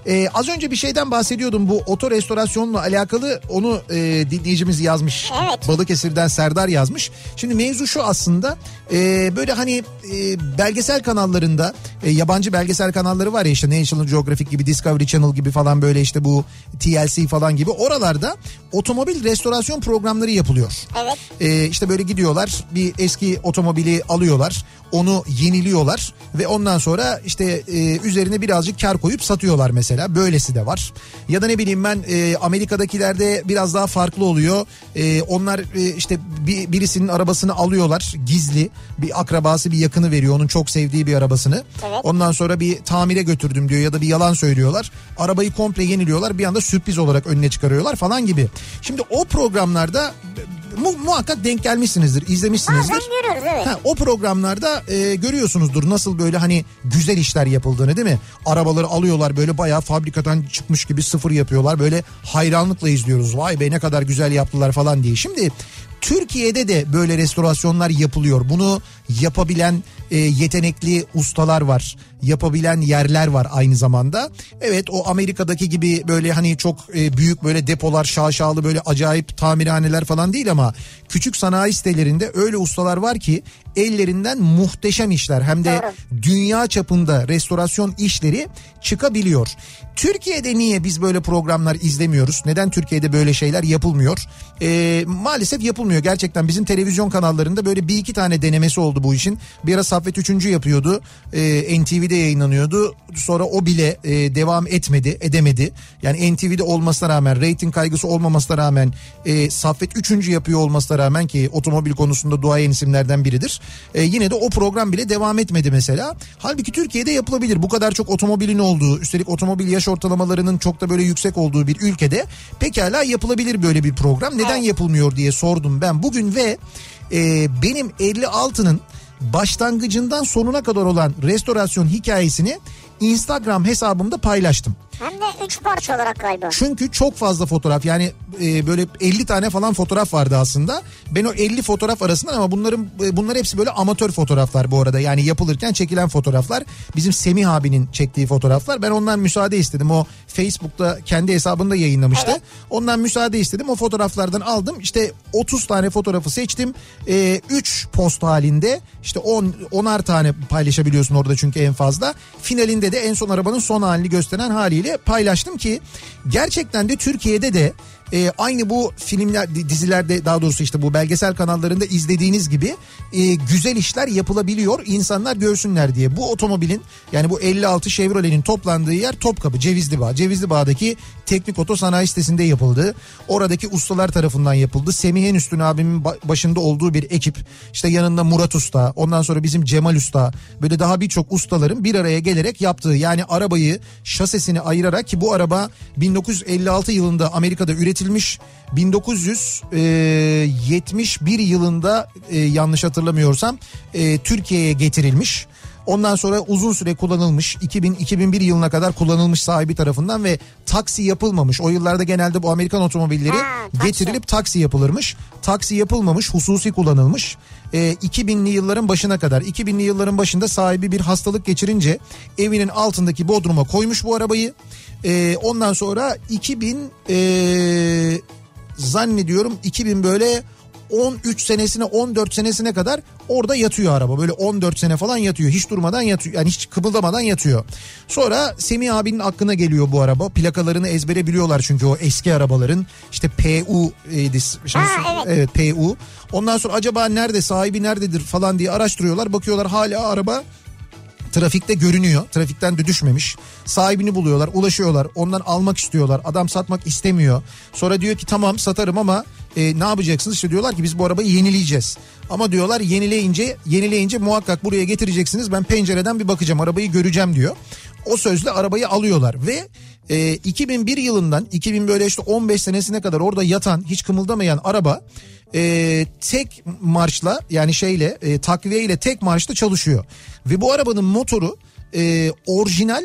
Ee, az önce bir şeyden bahsediyordum, bu oto restorasyonla alakalı, onu e, dinleyicimiz yazmış. Evet. Balıkesir'den Serdar yazmış. Şimdi mevzu şu aslında, e, böyle hani e, belgesel kanallarında e, yabancı belgesel kanalları var ya, işte National Geographic gibi, Discovery Channel gibi falan, böyle işte bu T L C falan gibi, oralarda otomobil restorasyon programları yapılıyor. Evet. E, işte böyle gidiyorlar, bir eski otomobili alıyorlar, onu yeniliyorlar ve ondan sonra işte e, üzerine birazcık kar koyup satıyorlar mesela. Böylesi de var. Ya da ne bileyim ben e, Amerika'dakilerde biraz daha farklı oluyor. E, onlar e, işte bir, birisinin arabasını alıyorlar gizli. Bir akrabası, bir yakını veriyor onun çok sevdiği bir arabasını. Evet. Ondan sonra bir tamire götürdüm diyor ya da bir yalan söylüyorlar. Arabayı komple yeniliyorlar, bir anda sürpriz olarak önüne çıkarıyorlar falan gibi. Şimdi o programlarda... Mu- muhakkak denk gelmişsinizdir, izlemişsinizdir. Bazen görüyoruz, evet. Ha, o programlarda e, görüyorsunuzdur nasıl böyle hani güzel işler yapıldığını, değil mi? Arabaları alıyorlar, böyle bayağı fabrikadan çıkmış gibi sıfır yapıyorlar. Böyle hayranlıkla izliyoruz. Vay be, ne kadar güzel yaptılar falan diye. Şimdi Türkiye'de de böyle restorasyonlar yapılıyor. Bunu yapabilen e, yetenekli ustalar var. Yapabilen yerler var aynı zamanda. Evet, o Amerika'daki gibi böyle hani çok e, büyük böyle depolar, şaşalı böyle acayip tamirhaneler falan değil ama küçük sanayi sitelerinde öyle ustalar var ki ellerinden muhteşem işler, hem de dünya çapında restorasyon işleri çıkabiliyor. Türkiye'de niye biz böyle programlar izlemiyoruz? Neden Türkiye'de böyle şeyler yapılmıyor? E, maalesef yapılmıyor. Gerçekten bizim televizyon kanallarında böyle bir iki tane denemesi oldu bu işin. Bir ara Saffet Üçüncü yapıyordu. E, N T V'de yayınlanıyordu. Sonra o bile e, devam etmedi, edemedi. Yani N T V'de olmasına rağmen, reyting kaygısı olmamasına rağmen, e, Saffet Üçüncü yapıyor olmasına rağmen, ki otomobil konusunda duayen isimlerden biridir. E, yine de o program bile devam etmedi mesela. Halbuki Türkiye'de yapılabilir. Bu kadar çok otomobilin olduğu, üstelik otomobil yaş ortalamalarının çok da böyle yüksek olduğu bir ülkede pekala yapılabilir böyle bir program. Neden yapılmıyor diye sordum ben bugün ve e, benim elli altının başlangıcından sonuna kadar olan restorasyon hikayesini Instagram hesabımda paylaştım. Hem de üç parça olarak galiba. Çünkü çok fazla fotoğraf, yani e, böyle elli tane falan fotoğraf vardı aslında. Ben o elli fotoğraf arasından, ama bunların e, bunlar hepsi böyle amatör fotoğraflar bu arada. Yani yapılırken çekilen fotoğraflar, bizim Semih abinin çektiği fotoğraflar. Ben ondan müsaade istedim. O Facebook'ta kendi hesabında yayınlamıştı. Evet. Ondan müsaade istedim. O fotoğraflardan aldım. İşte otuz tane fotoğrafı seçtim. E, üç post halinde, işte on onar tane paylaşabiliyorsun orada çünkü en fazla. Finalinde de en son arabanın son halini gösteren haliyle paylaştım ki gerçekten de Türkiye'de de e, aynı bu filmler, dizilerde, daha doğrusu işte bu belgesel kanallarında izlediğiniz gibi e, güzel işler yapılabiliyor, insanlar görsünler diye. Bu otomobilin, yani bu elli altı Chevrolet'in toplandığı yer Topkapı Cevizli Bağ. Cevizli Bağ'daki Teknik Oto Sanayi sitesinde yapıldı. Oradaki ustalar tarafından yapıldı. Semih Enüstün abimin başında olduğu bir ekip, işte yanında Murat Usta, ondan sonra bizim Cemal Usta, böyle daha birçok ustaların bir araya gelerek yaptığı, yani arabayı şasesini ayırarak, ki bu araba bin dokuz yüz elli altı yılında Amerika'da üretilmiş, bin dokuz yüz yetmiş bir yılında yanlış hatırlamıyorsam Türkiye'ye getirilmiş. Ondan sonra uzun süre kullanılmış, iki bin iki bin bir yılına kadar kullanılmış sahibi tarafından ve taksi yapılmamış. O yıllarda genelde bu Amerikan otomobilleri ha, getirilip taksi yapılırmış. Taksi yapılmamış, hususi kullanılmış. E, iki binli yılların başına kadar, iki binli yılların başında sahibi bir hastalık geçirince evinin altındaki bodruma koymuş bu arabayı. E, ondan sonra iki bin e, zannediyorum iki bin böyle... on üç senesine, on dört senesine kadar orada yatıyor araba. Böyle on dört sene falan yatıyor. Hiç durmadan yatıyor. Yani hiç kıpıldamadan yatıyor. Sonra Semih abinin aklına geliyor bu araba. Plakalarını ezbere biliyorlar çünkü o eski arabaların. İşte P U. Ha, evet. Evet, P U. Ondan sonra acaba nerede, sahibi nerededir falan diye araştırıyorlar. Bakıyorlar hala araba trafikte görünüyor. Trafikten de düşmemiş. Sahibini buluyorlar, ulaşıyorlar. Ondan almak istiyorlar. Adam satmak istemiyor. Sonra diyor ki tamam satarım ama e, ne yapacaksınız? İşte diyorlar ki biz bu arabayı yenileyeceğiz. Ama diyorlar yenileyince, yenileyince muhakkak buraya getireceksiniz. Ben pencereden bir bakacağım, arabayı göreceğim diyor. O sözle arabayı alıyorlar ve e, iki bin bir yılından iki bin böyle işte on beş senesine kadar orada yatan, hiç kımıldamayan araba e, tek marşla, yani şeyle e, takviyeyle tek marşla çalışıyor. Ve bu arabanın motoru e, orijinal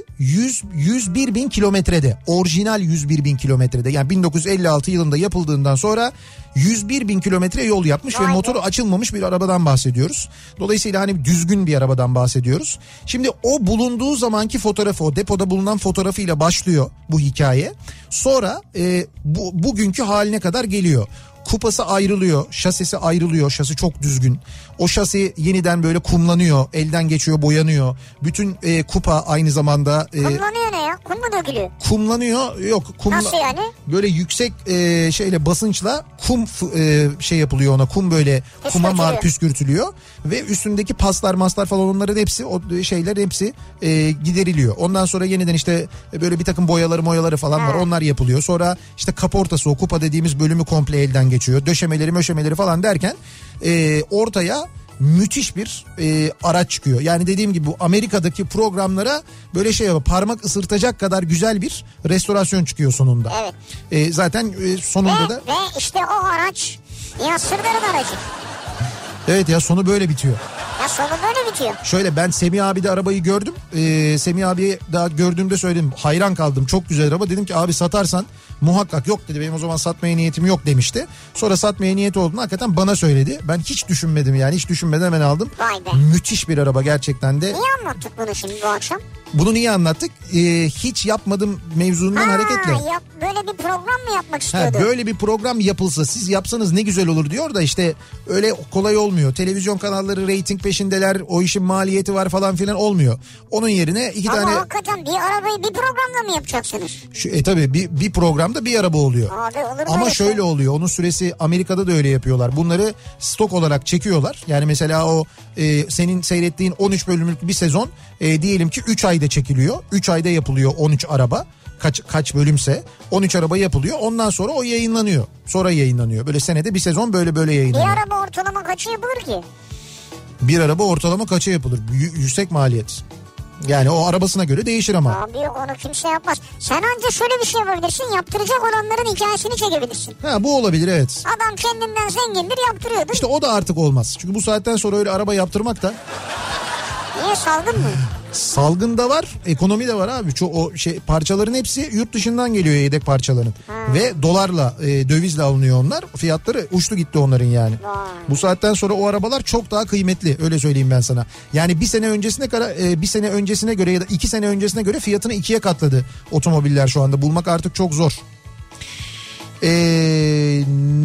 yüz bir bin kilometrede, orijinal yüz bir bin kilometrede, yani bin dokuz yüz elli altı yılında yapıldığından sonra yüz bir bin kilometre yol yapmış. Aynen. Ve motoru açılmamış bir arabadan bahsediyoruz. Dolayısıyla hani düzgün bir arabadan bahsediyoruz. Şimdi o bulunduğu zamanki fotoğrafı, o depoda bulunan fotoğrafıyla başlıyor bu hikaye. Sonra e, bu, bugünkü haline kadar geliyor. Kupası ayrılıyor, şasisi ayrılıyor, şasi çok düzgün. O şasi yeniden böyle kumlanıyor, elden geçiyor, boyanıyor. Bütün e, kupa aynı zamanda... E, kumlanıyor ne ya? Kum mu dökülüyor? Kumlanıyor, yok. Kumla, nasıl yani? Böyle yüksek e, şeyle, basınçla kum e, şey yapılıyor ona, kum böyle kuma mar püskürtülüyor. Ve üstündeki paslar, maslar falan, onların hepsi, o şeyler hepsi e, gideriliyor. Ondan sonra yeniden işte e, böyle bir takım boyaları moyaları falan ha. var, onlar yapılıyor. Sonra işte kaportası, o kupa dediğimiz bölümü komple elden geçiyor. Döşemeleri, möşemeleri falan derken e, ortaya müthiş bir e, araç çıkıyor. Yani dediğim gibi bu Amerika'daki programlara böyle şey yapıyor, parmak ısırtacak kadar güzel bir restorasyon çıkıyor sonunda. Evet. E, zaten e, sonunda ve, da... Ve işte o araç Nihat Sırdar'ın aracı. Evet ya, sonu böyle bitiyor. Ya sonu böyle bitiyor. Şöyle, ben Semih abi de arabayı gördüm. Ee, Semih abi daha gördüğümde söyledim. Hayran kaldım, çok güzel araba. Dedim ki abi satarsan muhakkak, yok dedi. Benim o zaman satmaya niyetim yok demişti. Sonra satmaya niyeti olduğunu hakikaten bana söyledi. Ben hiç düşünmedim yani. Hiç düşünmeden hemen aldım. Vay be. Müthiş bir araba gerçekten de. Niye anlattık bunu şimdi bu akşam? Bunu niye anlattık? Ee, hiç yapmadım mevzundan ha, hareketle. Yap, böyle bir program mı yapmak istiyordu? Ha, böyle bir program yapılsa, siz yapsanız ne güzel olur diyor da işte öyle kolay olmuyor. Televizyon kanalları reyting peşindeler, o işin maliyeti var falan filan, olmuyor. Onun yerine iki ama tane... Ama hakikaten bir arabayı bir programda mı yapacaksınız? Şu, e tabii bir, bir programda bir araba oluyor. Abi, olur ama şöyle şey oluyor, onun süresi, Amerika'da da öyle yapıyorlar. Bunları stok olarak çekiyorlar. Yani mesela o e, senin seyrettiğin on üç bölümlük bir sezon e, diyelim ki üç ayda çekiliyor. üç ayda yapılıyor on üç araba. Kaç, kaç bölümse on üç araba yapılıyor. Ondan sonra o yayınlanıyor. Sonra yayınlanıyor. Böyle senede bir sezon böyle böyle yayınlanıyor. Bir araba ortalama kaça yapılır ki? Bir araba ortalama kaça yapılır? Y- yüksek maliyet. Yani o arabasına göre değişir ama. Abi onu kimse yapmaz. Sen ancak şöyle bir şey yapabilirsin. Yaptıracak olanların hikayesini çekebilirsin. Ha, bu olabilir, evet. Adam kendinden zengindir, yaptırıyordur. İşte o da artık olmaz. Çünkü bu saatten sonra öyle araba yaptırmak da... Niye, salgın mı? Salgın da var, ekonomi de var abi. Ço- o şey, parçaların hepsi yurt dışından geliyor, yedek parçaların. Ha. Ve dolarla, e, dövizle alınıyor onlar. Fiyatları uçtu gitti onların yani. Vay. Bu saatten sonra o arabalar çok daha kıymetli, öyle söyleyeyim ben sana. Yani bir sene öncesine kadar, e, bir sene öncesine göre ya da iki sene öncesine göre fiyatını ikiye katladı otomobiller şu anda. Bulmak artık çok zor. E,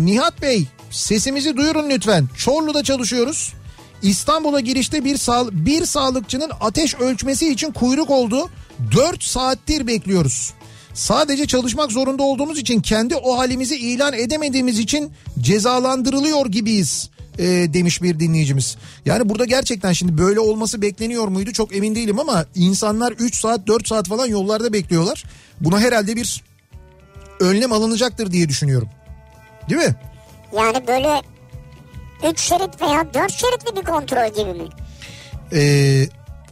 Nihat Bey, sesimizi duyurun lütfen. Çorlu'da çalışıyoruz. İstanbul'a girişte bir, sağ, bir sağlıkçının ateş ölçmesi için kuyruk oldu. dört saattir bekliyoruz. Sadece çalışmak zorunda olduğumuz için, kendi o halimizi ilan edemediğimiz için cezalandırılıyor gibiyiz e, demiş bir dinleyicimiz. Yani burada gerçekten şimdi böyle olması bekleniyor muydu çok emin değilim ama insanlar üç saat dört saat falan yollarda bekliyorlar. Buna herhalde bir önlem alınacaktır diye düşünüyorum. Değil mi? Yani böyle üç şerit veya dört şeritli bir kontrol gibi mi? Eee...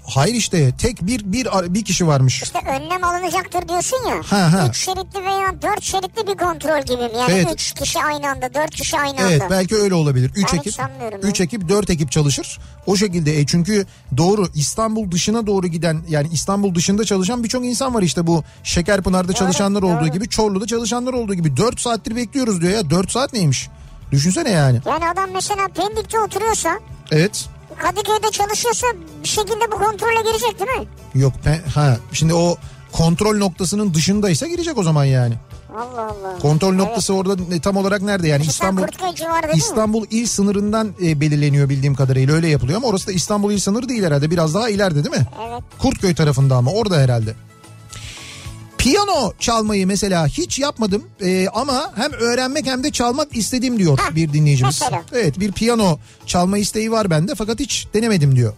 Hayır işte tek bir, bir bir kişi varmış. İşte önlem alınacaktır diyorsun ya. Ha, ha. Üç şeritli veya dört şeritli bir kontrol gibi mi? Yani evet. Üç kişi aynı anda, dört kişi aynı anda. Evet belki öyle olabilir. Üç ben ekip, üç ekip, dört ekip çalışır. O şekilde e çünkü doğru İstanbul dışına doğru giden, yani İstanbul dışında çalışan birçok insan var işte bu. Şekerpınar'da doğru, çalışanlar doğru. olduğu gibi, Çorlu'da çalışanlar olduğu gibi. Dört saattir bekliyoruz diyor ya. Dört saat neymiş? Düşünsene yani. Yani adam mesela Pendik'te oturuyorsa. Evet. Kadıköy'de çalışıyorsa bir şekilde bu kontrole girecek değil mi? Yok ben, ha şimdi o kontrol noktasının dışındaysa girecek o zaman yani. Allah Allah. Kontrol evet. noktası orada tam olarak nerede yani? İstanbul İstanbul il sınırından e, belirleniyor bildiğim kadarıyla, öyle yapılıyor ama orası da İstanbul il sınırı değil herhalde, biraz daha ileride değil mi? Evet. Kurtköy tarafında ama orada herhalde. Piyano çalmayı mesela hiç yapmadım ee, ama hem öğrenmek hem de çalmak istedim diyor Heh, bir dinleyicimiz. Mesela. Evet, bir piyano çalma isteği var bende fakat hiç denemedim diyor.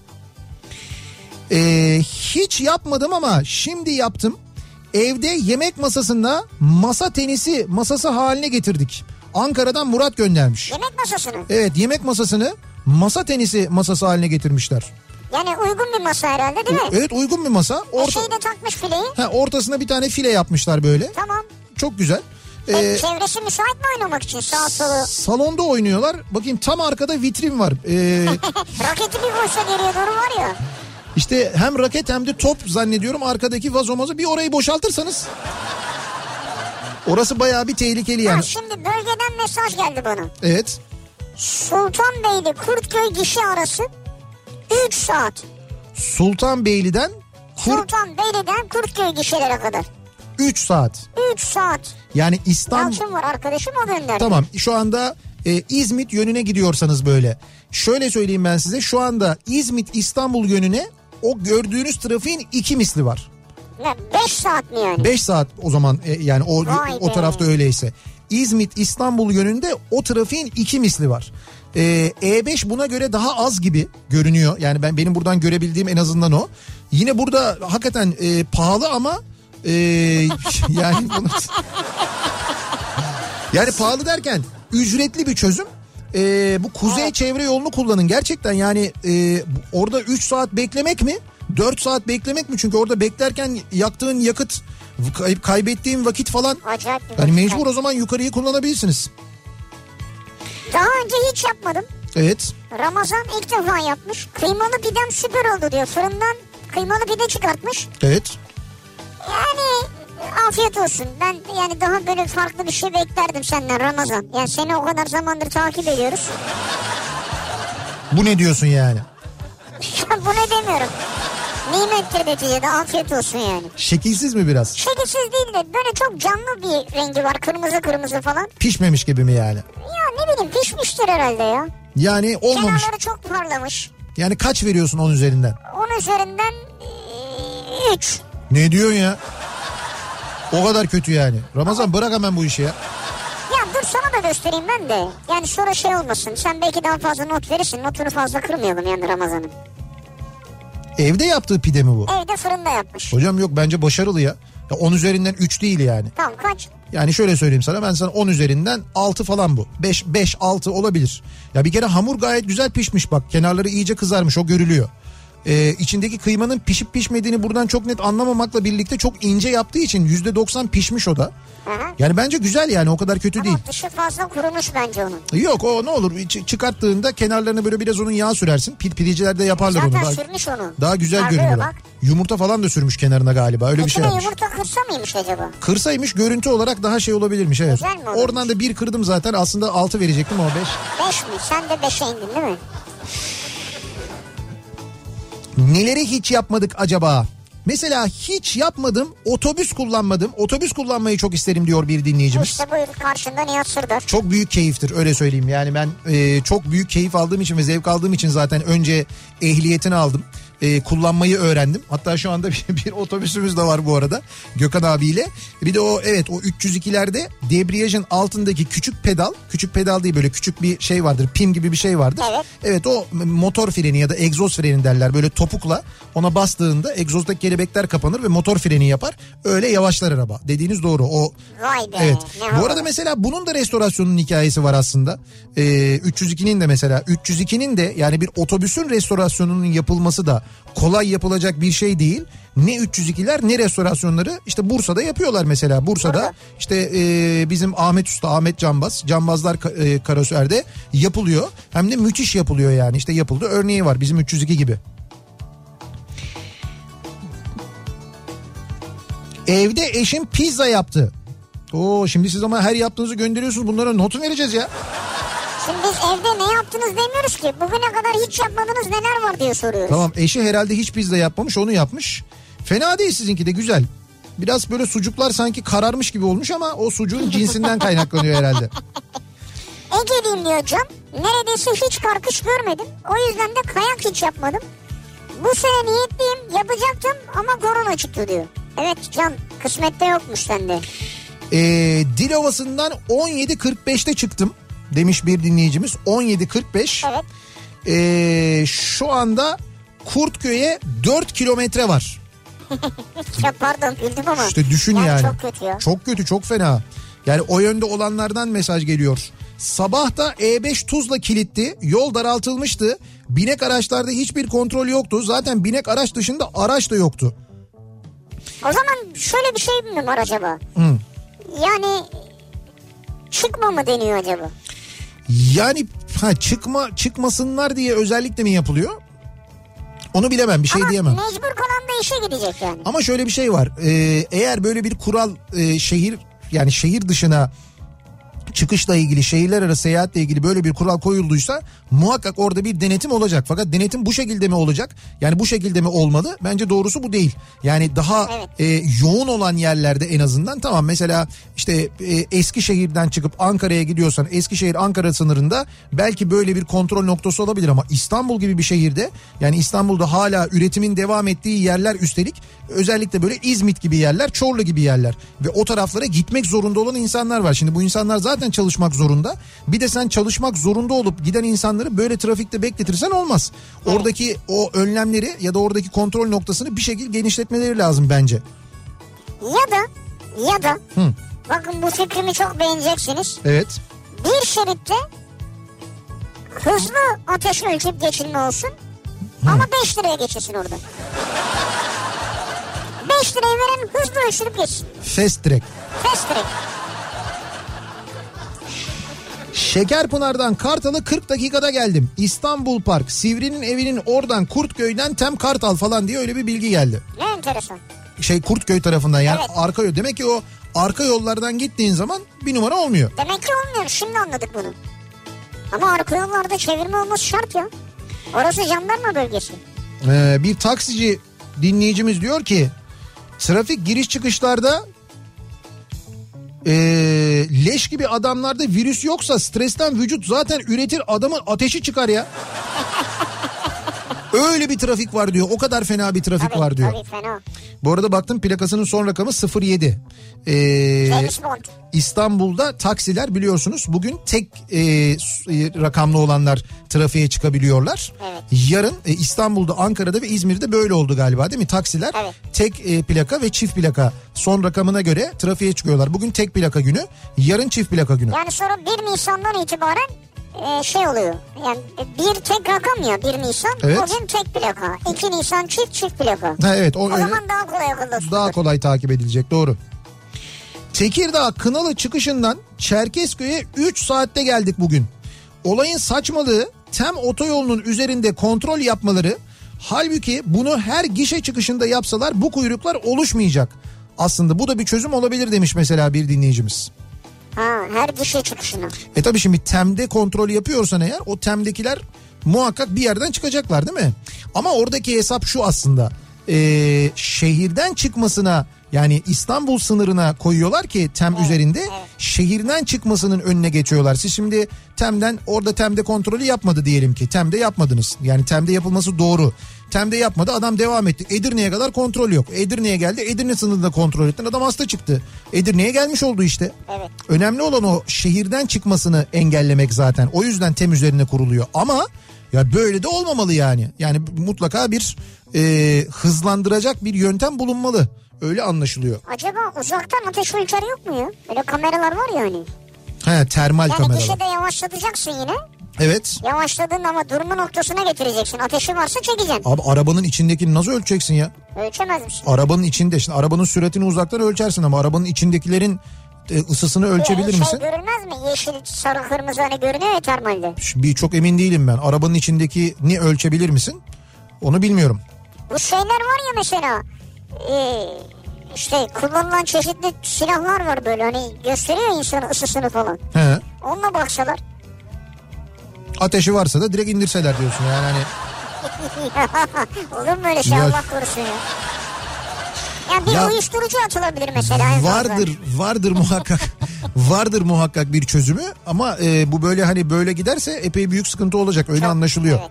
Ee, hiç yapmadım ama şimdi yaptım. Evde yemek masasında masa tenisi masası haline getirdik. Ankara'dan Murat göndermiş. Yemek masasını? Evet, yemek masasını masa tenisi masası haline getirmişler. Yani uygun bir masa herhalde değil mi? Evet, uygun bir masa. Orta... Şeyi de takmış fileyi. Ha, ortasına bir tane file yapmışlar böyle. Tamam. Çok güzel. Ee, çevresi müsait mi oynamak için, sağ solu? Salonda oynuyorlar. Bakayım tam arkada vitrin var. Ee... Raketi bir boşa geriye doğru var ya. İşte hem raket hem de top zannediyorum arkadaki vazomuzu, bir orayı boşaltırsanız. Orası bayağı bir tehlikeli yani. Ha, şimdi bölgeden mesaj geldi bana. Evet. Sultanbeyli Kurtköy gişi arası üç saat. Sultanbeyli'den Kurt... Sultanbeyli'den Kurtköy gişelere kadar. üç saat. üç saat. Yani İstanbul. Yalçın var arkadaşım, o gönderdi. Tamam, şu anda e, İzmit yönüne gidiyorsanız böyle. Şöyle söyleyeyim ben size, şu anda İzmit İstanbul yönüne o gördüğünüz trafiğin iki misli var. Ne, beş saat mi yani? beş saat o zaman e, yani o, o tarafta öyleyse. İzmit İstanbul yönünde o trafiğin iki misli var. Ee, E beş buna göre daha az gibi görünüyor. Yani ben benim buradan görebildiğim en azından o. Yine burada hakikaten e, pahalı ama e, yani bunu, yani pahalı derken ücretli bir çözüm. E, bu kuzey evet. çevre yolunu kullanın. Gerçekten yani e, orada üç saat beklemek mi? dört saat beklemek mi? Çünkü orada beklerken yaktığın yakıt, kaybettiğin vakit falan. Yani mecbur o zaman yukarıyı kullanabilirsiniz. Daha önce hiç yapmadım. Evet. Ramazan ilk defa yapmış. Kıymalı pidem süper oldu diyor. Fırından kıymalı pide çıkartmış. Evet. Yani afiyet olsun. Ben yani daha böyle farklı bir şey beklerdim senden Ramazan. Yani seni o kadar zamandır takip ediyoruz. Bu ne diyorsun yani? Bu ne demiyorum. Nimettir neticede, afiyet olsun yani. Şekilsiz mi biraz? Şekilsiz değil de böyle çok canlı bir rengi var. Kırmızı kırmızı falan. Pişmemiş gibi mi yani? Ya ne bileyim, pişmiştir herhalde ya. Yani olmamış. Kenarları çok parlamış. Yani kaç veriyorsun onun üzerinden? Onun üzerinden üç. Ne diyorsun ya? O kadar kötü yani. Ramazan bırak hemen bu işi ya. Ya dur sana da göstereyim ben de. Yani sonra şey olmasın. Sen belki daha fazla not verirsin. Notunu fazla kırmayalım yani Ramazan'ın. Evde yaptığı pide mi bu? Evde fırında yapmış. Hocam yok bence başarılı ya. Ya on üzerinden üç değil yani. Tamam kaç? Yani şöyle söyleyeyim sana, ben sana on üzerinden altı falan bu. beş beş altı olabilir. Ya bir kere hamur gayet güzel pişmiş bak. Kenarları iyice kızarmış, o görülüyor. Ee, içindeki kıymanın pişip pişmediğini buradan çok net anlamamakla birlikte çok ince yaptığı için yüzde doksan pişmiş o da. Hı hı. Yani bence güzel yani, o kadar kötü ama değil. Ama dışı fazla kurumuş bence onun. Yok o ne olur Ç- çıkarttığında kenarlarına böyle biraz onun yağ sürersin. Pid pideciler de yaparlar zaten onu. Zaten sürmüş onu. Daha güzel Sarkıyor, görünüyor. Bak. Yumurta falan da sürmüş kenarına galiba, öyle Peki bir şey yapmış. Yumurta kırsa mıymış acaba? Kırsaymış görüntü olarak daha şey olabilirmiş. Evet. Güzel mi olurmuş? Oradan da bir kırdım zaten, aslında altı verecektim o beş. beş mi? Sen de beşe indin değil mi? Neleri hiç yapmadık acaba? Mesela hiç yapmadım, otobüs kullanmadım. Otobüs kullanmayı çok isterim diyor bir dinleyicimiz. İşte buyur, karşında Nihat Sırdar. Çok büyük keyiftir, öyle söyleyeyim. Yani ben e, çok büyük keyif aldığım için ve zevk aldığım için zaten önce ehliyetini aldım. e, kullanmayı öğrendim. Hatta şu anda bir, bir otobüsümüz de var bu arada Gökhan abiyle. Bir de o evet o üç yüz ikilerde debriyajın altındaki küçük pedal, küçük pedal değil böyle küçük bir şey vardır, pim gibi bir şey vardır. Evet. Evet o motor freni ya da egzoz freni derler, böyle topukla ona bastığında egzozdaki kelebekler kapanır ve motor freni yapar. Öyle yavaşlar araba. Dediğiniz doğru. O Vay be, evet. Bu arada mesela bunun da restorasyonun hikayesi var aslında. Ee, üç yüz ikinin de mesela üç yüz ikinin de yani bir otobüsün restorasyonunun yapılması da kolay yapılacak bir şey değil. Ne üç yüz ikiler ne restorasyonları işte Bursa'da yapıyorlar mesela. Bursa'da işte e, bizim Ahmet Usta, Ahmet Cambaz, Cambazlar e, Karasör'de yapılıyor. Hem de müthiş yapılıyor yani, işte yapıldı. Örneği var bizim üç yüz iki gibi. Evde eşim pizza yaptı. Oo, şimdi siz ama her yaptığınızı gönderiyorsunuz. Bunlara notu vereceğiz ya. Şimdi biz evde ne yaptınız demiyoruz ki. Bugüne kadar hiç yapmadınız neler var diye soruyoruz. Tamam, eşi herhalde hiç pizza yapmamış, onu yapmış. Fena değil, sizinki de güzel. Biraz böyle sucuklar sanki kararmış gibi olmuş ama o sucuğun cinsinden kaynaklanıyor herhalde. Ege'liyim diyor hocam. Neredeyse hiç karkış görmedim. O yüzden de kayak hiç yapmadım. Bu sene niyetliyim, yapacaktım ama korona çıktı diyor. Evet Can, kısmette yokmuş sende. Ee, Dilovası'ndan on yedi kırk beşte çıktım demiş bir dinleyicimiz. on yedi kırk beş Evet. Ee, şu anda Kurtköy'e dört kilometre var. Çok pardon, güldüm ama. İşte düşün yani, yani. Çok kötü ya. Çok kötü, çok fena. Yani o yönde olanlardan mesaj geliyor. Sabah da E beş Tuzla kilitli. Yol daraltılmıştı. Binek araçlarda hiçbir kontrol yoktu. Zaten binek araç dışında araç da yoktu. O zaman şöyle bir şey mi var acaba? Hı. Yani çıkma mı deniyor acaba? Yani ha, çıkma çıkmasınlar diye özellikle mi yapılıyor? Onu bilemem, bir şey ama diyemem. Ama mecbur kalan da işe gidecek yani. Ama şöyle bir şey var. Ee, eğer böyle bir kural e, şehir yani şehir dışına çıkışla ilgili, şehirler arası seyahatle ilgili böyle bir kural koyulduysa muhakkak orada bir denetim olacak. Fakat denetim bu şekilde mi olacak? Yani bu şekilde mi olmalı? Bence doğrusu bu değil. Yani daha evet. e, yoğun olan yerlerde en azından tamam, mesela işte e, Eskişehir'den çıkıp Ankara'ya gidiyorsan Eskişehir-Ankara sınırında belki böyle bir kontrol noktası olabilir ama İstanbul gibi bir şehirde, yani İstanbul'da hala üretimin devam ettiği yerler, üstelik özellikle böyle İzmit gibi yerler, Çorlu gibi yerler ve o taraflara gitmek zorunda olan insanlar var. Şimdi bu insanlar zaten çalışmak zorunda. Bir de sen çalışmak zorunda olup giden insanları böyle trafikte bekletirsen olmaz. Oradaki o önlemleri ya da oradaki kontrol noktasını bir şekilde genişletmeleri lazım bence. Ya da ya da Hı. bakın bu fikrimi çok beğeneceksiniz. Evet. Bir şeritte hızlı ateş ölçüp geçilme olsun. Hı. Ama beş liraya geçilsin orada. beş liraya veren hızlı ölçülüp geçsin. Fast track. Fast track. Şekerpınar'dan Kartal'a kırk dakikada geldim. İstanbul Park, Sivri'nin evinin oradan, Kurtköy'den Tem Kartal falan diye öyle bir bilgi geldi. Ne enteresan. Şey Kurtköy tarafından yani evet. arka yol. Demek ki o arka yollardan gittiğin zaman bir numara olmuyor. Demek ki olmuyor. Şimdi anladık bunu. Ama arka yollarda çevirme olması şart ya. Orası jandarma bölgesi. Ee, bir taksici dinleyicimiz diyor ki trafik giriş çıkışlarda... Ee, leş gibi adamlarda virüs yoksa stresten vücut zaten üretir, adamın ateşi çıkar ya. Öyle bir trafik var diyor. O kadar fena bir trafik tabii, var diyor. Tabii, fena. Bu arada baktım plakasının son rakamı sıfır yedi. Ee, İstanbul'da taksiler biliyorsunuz bugün tek e, rakamlı olanlar trafiğe çıkabiliyorlar. Evet. Yarın e, İstanbul'da, Ankara'da ve İzmir'de böyle oldu galiba değil mi? Taksiler evet. tek e, plaka ve çift plaka son rakamına göre trafiğe çıkıyorlar. Bugün tek plaka günü, yarın çift plaka günü. Yani sonra bir Nisan'dan itibaren Ee, şey oluyor yani bir tek rakam ya bir Nisan evet. O gün tek plaka, iki Nisan çift çift plaka ha, evet, o, o zaman öyle, daha kolay akıllı daha kolay takip edilecek, doğru. Tekirdağ Kınalı çıkışından Çerkezköy'e üç saatte geldik bugün. Olayın saçmalığı Tem otoyolunun üzerinde kontrol yapmaları, halbuki bunu her gişe çıkışında yapsalar bu kuyruklar oluşmayacak. Aslında bu da bir çözüm olabilir demiş mesela bir dinleyicimiz. Ha, her gişe çıkışına. E tabii şimdi Tem'de kontrol yapıyorsan eğer o Tem'dekiler muhakkak bir yerden çıkacaklar değil mi? Ama oradaki hesap şu aslında. E, şehirden çıkmasına Yani İstanbul sınırına koyuyorlar ki Tem evet, üzerinde evet. şehirden çıkmasının önüne geçiyorlar. Siz şimdi Tem'den orada Tem'de kontrolü yapmadı diyelim ki. Tem'de yapmadınız. Yani Tem'de yapılması doğru. Tem'de yapmadı, adam devam etti. Edirne'ye kadar kontrol yok. Edirne'ye geldi, Edirne sınırında kontrol ettin, adam hasta çıktı. Edirne'ye gelmiş oldu işte. Evet. Önemli olan o şehirden çıkmasını engellemek zaten. O yüzden Tem üzerine kuruluyor ama ya böyle de olmamalı yani. Yani mutlaka bir e, hızlandıracak bir yöntem bulunmalı. Öyle anlaşılıyor. Acaba uzaktan ateş ölçeri yok mu ya? Öyle kameralar var ya hani. He, termal yani kameralar. Yani köşede yavaşlatacaksın yine. Evet. Yavaşladın ama durma noktasına getireceksin. Ateşi varsa çekeceksin. Abi arabanın içindekini nasıl ölçeceksin ya? Ölçemez misin? Arabanın içinde. Şimdi arabanın süratini uzaktan ölçersin ama arabanın içindekilerin ısısını ölçebilir şey misin? Görünmez mi? Yeşil, sarı, kırmızı hani görünüyor ya termalde. Bir çok emin değilim ben. Arabanın içindekini ölçebilir misin? Onu bilmiyorum. Bu şeyler var ya mesela. Ee, işte kullanılan çeşitli silahlar var böyle hani gösteriyor insanın ısısını falan. He. Onunla baksalar. Ateşi varsa da direkt indirseler diyorsun yani hani. Olur mu öyle şey ya... Allah korusun ya. Yani bir ya, uyuşturucu atılabilir mesela. Vardır vardır muhakkak vardır muhakkak bir çözümü ama e, bu böyle hani böyle giderse epey büyük sıkıntı olacak öyle çok, anlaşılıyor. Evet.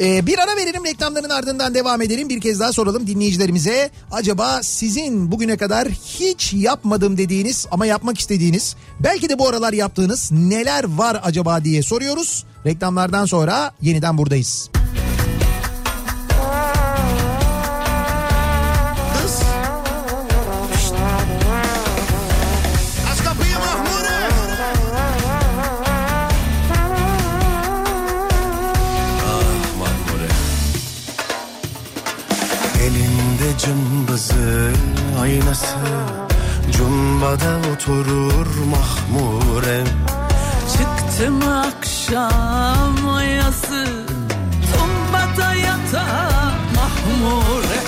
Ee, bir ara verelim, reklamların ardından devam edelim. Bir kez daha soralım dinleyicilerimize. Acaba sizin bugüne kadar hiç yapmadım dediğiniz ama yapmak istediğiniz, belki de bu aralar yaptığınız neler var acaba diye soruyoruz. Reklamlardan sonra yeniden buradayız. Cımbızı aynası cumbada oturur mahmurem. Çıktım akşam ayası tombada yata mahmure.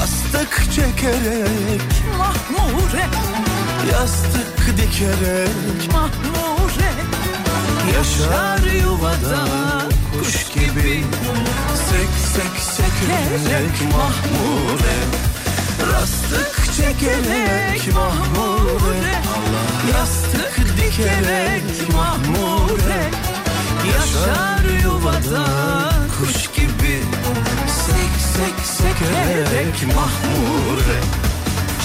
Rastık çekerek mahmure, yastık dikerek mahmure. Yaşar yuvada kuş gibi sek sek sekerek mahmure, rastık çekerek mahmure, yastık dikerek mahmure. Yaşar yuvada kuş gibi sek sek sekerek mahmure.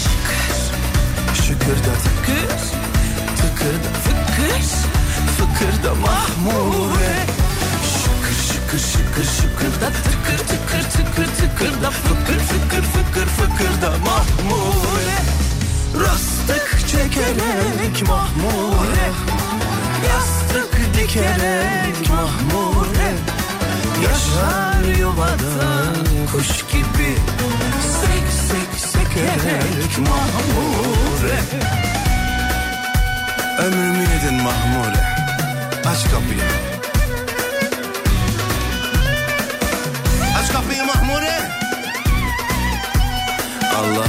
Şıkır şıkırda tıkır, tıkırda fıkır, fıkırda mahmure. Şıkır şıkır şıkır şıkırda tıkır tıkır tıkır tıkırda fıkır fıkır fıkır fıkırda mahmure. Rastık çekerek mahmure, yastık dikerek mahmure. Yaşar yuvada kuş gibi sek sek sekerek mahmure. Ömrümü yedin mahmure, aç kapıyı. Aç kapıyı mahmure. Allah.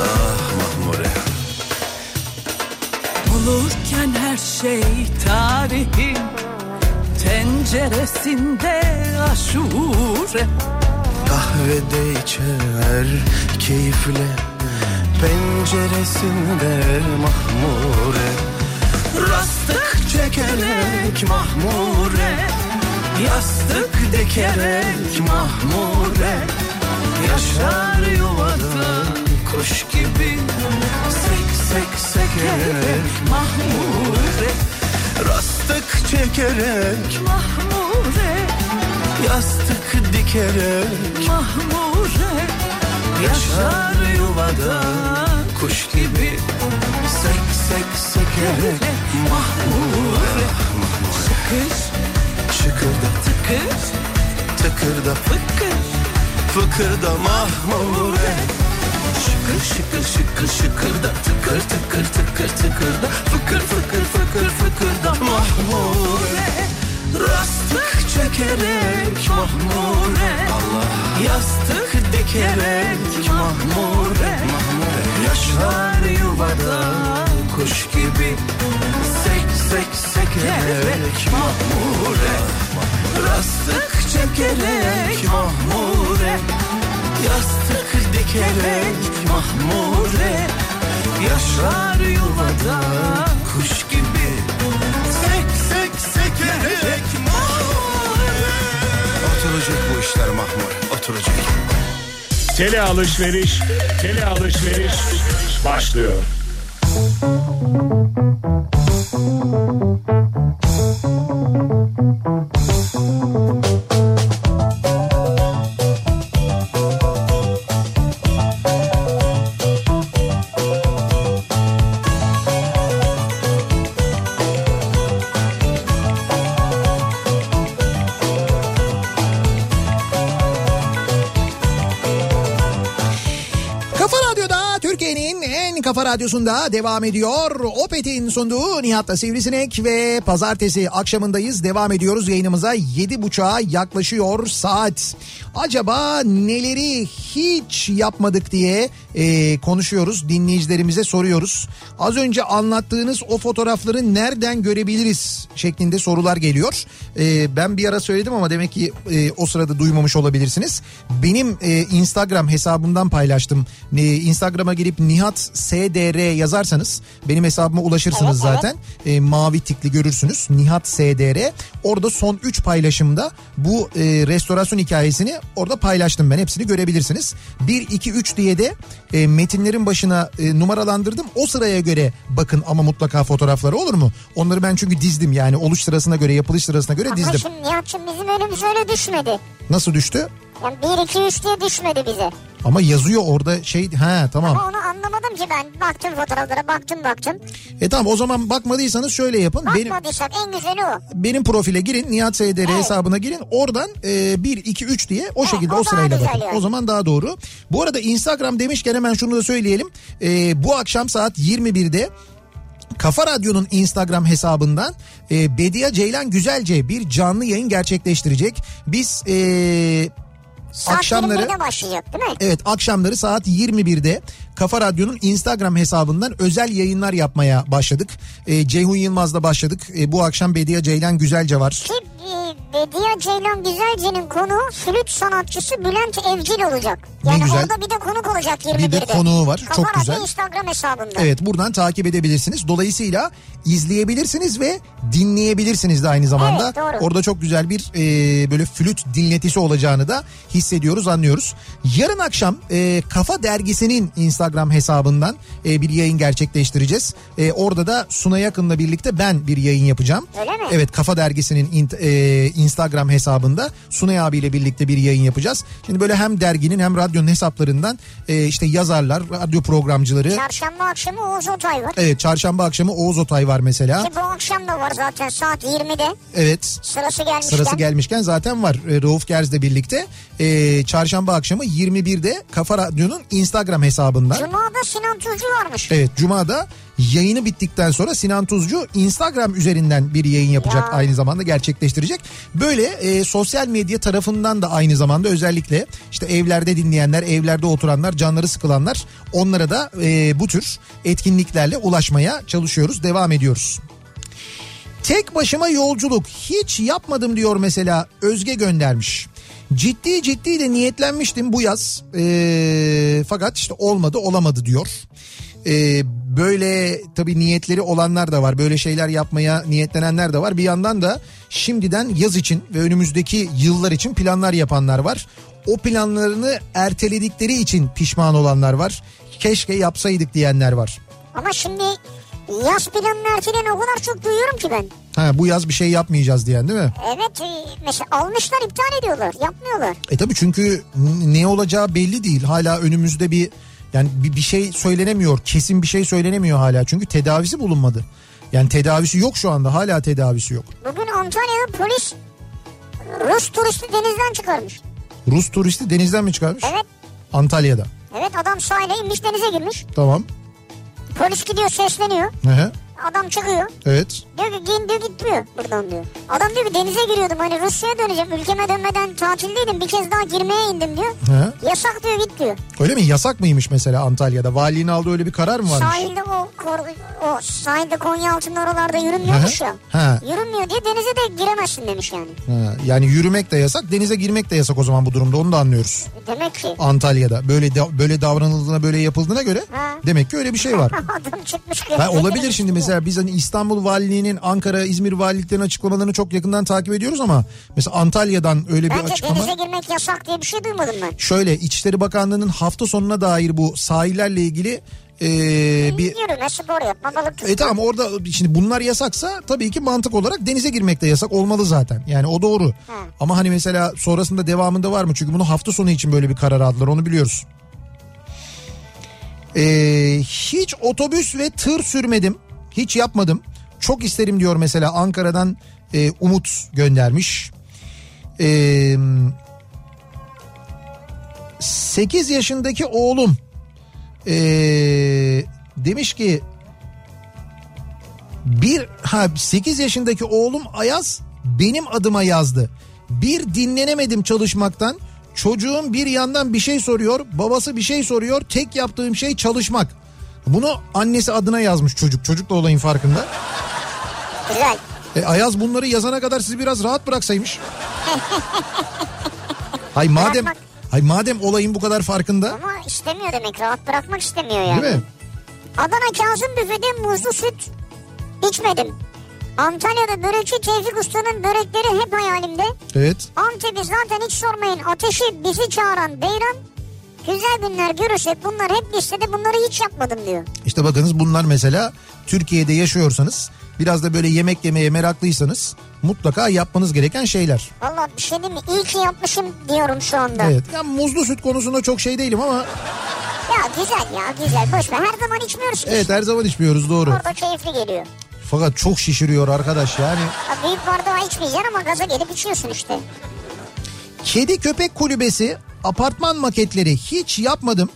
Ah mahmure. Olurken her şey tarihin tenceresinde aşure. Kahvede içer keyifle penceresinde mahmure. Rastık çekerek mahmure, yastık dikerek mahmure. Yaşar yuvada kuş gibi sek sek sekerek mahmure, rastık çekerek mahmure, yastık dikerek mahmure. Yaşar yuvada kuş gibi sek sek sekerek mahmure. Şıkır şıkırda tıkır, tıkırda fıkır, fıkırda mahmure. Şıkır şıkır şıkır şıkırda tıkır tıkır tıkır tıkırda fıkır fıkır fıkır fıkırda mahmure. Rastık çekerek mahmure, Allah. Yastık dikerek mahmure, mahmure. Yaşar yuvada kuş gibi sek sek sekerek mahmure, rastık çekerek mahmure, yastık dikerek mahmure, yaşar yuvada kuş gibi, sek sek sekerek mahmure. Oturacak bu işler mahmure, oturacak. Tele alışveriş, tele alışveriş başlıyor. Radyosu'nda devam ediyor. Opet'in sunduğu Nihat'la Sivrisinek ve pazartesi akşamındayız. Devam ediyoruz yayınımıza. yedi buçuğa yaklaşıyor saat. Acaba neleri hiç yapmadık diye e, konuşuyoruz. Dinleyicilerimize soruyoruz. Az önce anlattığınız o fotoğrafları nereden görebiliriz şeklinde sorular geliyor. E, ben bir ara söyledim ama demek ki e, o sırada duymamış olabilirsiniz. Benim e, Instagram hesabımdan paylaştım. E, Instagram'a girip Nihat S D yazarsanız benim hesabıma ulaşırsınız, evet, zaten. Evet. E, mavi tikli görürsünüz. Nihat S D R. Orada son üç paylaşımda bu e, restorasyon hikayesini orada paylaştım ben. Hepsini görebilirsiniz. bir, iki, üç diye de e, metinlerin başına e, numaralandırdım. O sıraya göre bakın ama mutlaka fotoğrafları, olur mu? Onları ben çünkü dizdim yani. Oluş sırasına göre, yapılış sırasına göre ama dizdim. Şimdi Nihat'cığım bizim önümüz öyle düşmedi. Nasıl düştü? Yani bir, iki, üç diye düşmedi bize. Ama yazıyor orada şey, he tamam. Ama onu anlamadım ki ben. Baktım fotoğraflara, baktım baktım. E tamam, o zaman bakmadıysanız şöyle yapın. Bakmadıysak benim, en güzeli o. Benim profile girin, Nihat S D R evet. hesabına girin. Oradan e, bir, iki, üç diye o evet, şekilde o, o sırayla bakın. Yani. O zaman daha doğru. Bu arada Instagram demişken hemen şunu da söyleyelim. E, bu akşam saat yirmi birde Kafa Radyo'nun Instagram hesabından e, Bedia Ceylan Güzelce bir canlı yayın gerçekleştirecek. Biz... E, Saat akşamları, başlayacak, değil mi? Evet, akşamları saat yirmi birde Kafa Radyo'nun Instagram hesabından özel yayınlar yapmaya başladık. E, Ceyhun Yılmaz'la başladık. E, bu akşam Bedia Ceylan Güzelce var. Ki Bedia Ceylan Güzelce'nin konuğu flüt sanatçısı Bülent Evcil olacak. Yani orada bir de konuk olacak yirmi birde. Bir de konuğu var. Kafa Çok Radyo güzel. Instagram hesabında. Evet, buradan takip edebilirsiniz. Dolayısıyla izleyebilirsiniz ve dinleyebilirsiniz de aynı zamanda. Evet, doğru. Orada çok güzel bir e, böyle flüt dinletisi olacağını da hissediyoruz, anlıyoruz. Yarın akşam e, Kafa Dergisi'nin Instagram hesabından e, bir yayın gerçekleştireceğiz. E, orada da Sunay Akın'la birlikte ben bir yayın yapacağım. Öyle mi? Evet, Kafa Dergisi'nin in, e, Instagram hesabında Sunay abiyle birlikte bir yayın yapacağız. Şimdi böyle hem derginin hem radyonun hesaplarından e, işte yazarlar, radyo programcıları. Çarşamba akşamı Oğuz Otay var. Evet, çarşamba akşamı Oğuz Otay var mesela. Ki bu akşam da var zaten saat yirmide. Evet. Sırası gelmişken. Sırası gelmişken zaten var. E, Rauf Gers ile birlikte. E, Ee, çarşamba akşamı yirmi birde Kafa Radyo'nun Instagram hesabından. Cuma'da Sinan Tuzcu varmış. Evet, Cuma'da yayını bittikten sonra Sinan Tuzcu Instagram üzerinden bir yayın yapacak ya. Aynı zamanda gerçekleştirecek. Böyle e, sosyal medya tarafından da aynı zamanda özellikle işte evlerde dinleyenler, evlerde oturanlar, canları sıkılanlar, onlara da e, bu tür etkinliklerle ulaşmaya çalışıyoruz, devam ediyoruz. Tek başıma yolculuk hiç yapmadım diyor mesela Özge göndermiş. Ciddi ciddi de niyetlenmiştim bu yaz ee, fakat işte olmadı olamadı diyor. Ee, böyle tabii niyetleri olanlar da var, böyle şeyler yapmaya niyetlenenler de var. Bir yandan da şimdiden yaz için ve önümüzdeki yıllar için planlar yapanlar var. O planlarını erteledikleri için pişman olanlar var. Keşke yapsaydık diyenler var. Ama şimdi yaz planını ertelen o kadar çok duyuyorum ki ben. Ha, bu yaz bir şey yapmayacağız diyen, değil mi? Evet, mesela almışlar, iptal ediyorlar, yapmıyorlar. E tabii, çünkü ne olacağı belli değil. Hala önümüzde bir yani bir şey söylenemiyor. Kesin bir şey söylenemiyor hala. Çünkü tedavisi bulunmadı. Yani tedavisi yok şu anda. Hala tedavisi yok. Bugün Antalya'da polis Rus turisti denizden çıkarmış. Rus turisti denizden mi çıkarmış? Evet. Antalya'da. Evet, adam sahile inmiş, denize girmiş. Tamam. Polis gidiyor, sesleniyor. Hı hı. Adam çıkıyor. Evet. Diyor ki diyor gitmiyor buradan diyor. Adam diyor ki denize giriyordum hani Rusya'ya döneceğim. Ülkeme dönmeden tatildeydim bir kez daha girmeye indim diyor. He. Yasak diyor git diyor. Öyle mi? Yasak mıymış mesela Antalya'da? Valiliğin aldığı öyle bir karar mı varmış? Sahilde o, o sahilde Konyaaltı'nın oralarda yürünmüyormuş ya. He. Yürünmüyor diye denize de giremezsin demiş yani. He. Yani yürümek de yasak, denize girmek de yasak o zaman bu durumda onu da anlıyoruz. Demek ki. Antalya'da böyle da, böyle davranıldığına böyle yapıldığına göre he. Demek ki öyle bir şey var. Adam çıkmış ki. Ha, olabilir şimdi mesela biz hani İstanbul Valiliğinin Ankara, İzmir Valiliklerinin açıklamalarını çok yakından takip ediyoruz ama mesela Antalya'dan öyle bence bir açıklama. Bence denize girmek yasak diye bir şey duymadım ben. Şöyle İçişleri Bakanlığı'nın hafta sonuna dair bu sahillerle ilgili Ee, bir yürüme, spor yapma, balık tutma. E tamam orada şimdi bunlar yasaksa tabii ki mantık olarak denize girmek de yasak olmalı zaten. Yani o doğru. Hı. Ama hani mesela sonrasında devamında var mı? Çünkü bunu hafta sonu için böyle bir karar aldılar onu biliyoruz. Ee, hiç otobüs ve tır sürmedim. Hiç yapmadım. Çok isterim diyor mesela Ankara'dan e, Umut göndermiş. Ee, sekiz yaşındaki oğlum Ee, demiş ki bir ha sekiz yaşındaki oğlum Ayaz benim adıma yazdı. Bir dinlenemedim çalışmaktan. Çocuğum bir yandan bir şey soruyor, babası bir şey soruyor. Tek yaptığım şey çalışmak. Bunu annesi adına yazmış çocuk. Çocuk da olayın farkında. Güzel. E, Ayaz bunları yazana kadar sizi biraz rahat bıraksaymış. Hay madem Ay madem olayın bu kadar farkında. Ama istemiyor demek, rahat bırakmak istemiyor yani. Değil mi? Adana Kazım Büfe'de muzlu süt içmedim. Antalya'da börekçi Tevfik Usta'nın börekleri hep hayalimde. Evet. Antep'i zaten hiç sormayın. Ateşi bizi çağıran beyran. Güzel günler görürsek bunlar hep listede, bunları hiç yapmadım diyor. İşte bakınız bunlar mesela Türkiye'de yaşıyorsanız biraz da böyle yemek yemeye meraklıysanız mutlaka yapmanız gereken şeyler. Vallahi bir şey değil mi? İyi ki yapmışım diyorum şu anda. Evet. Ya muzlu süt konusunda çok şey değilim ama. Ya güzel ya güzel. Boş ver. Her zaman içmiyoruz ki. Evet her zaman içmiyoruz doğru. Orada keyifli geliyor. Fakat çok şişiriyor arkadaş yani. Ya büyük bardağı içmeyeceksin ama gaza gelip içiyorsun işte. Kedi köpek kulübesi, apartman maketleri hiç yapmadım.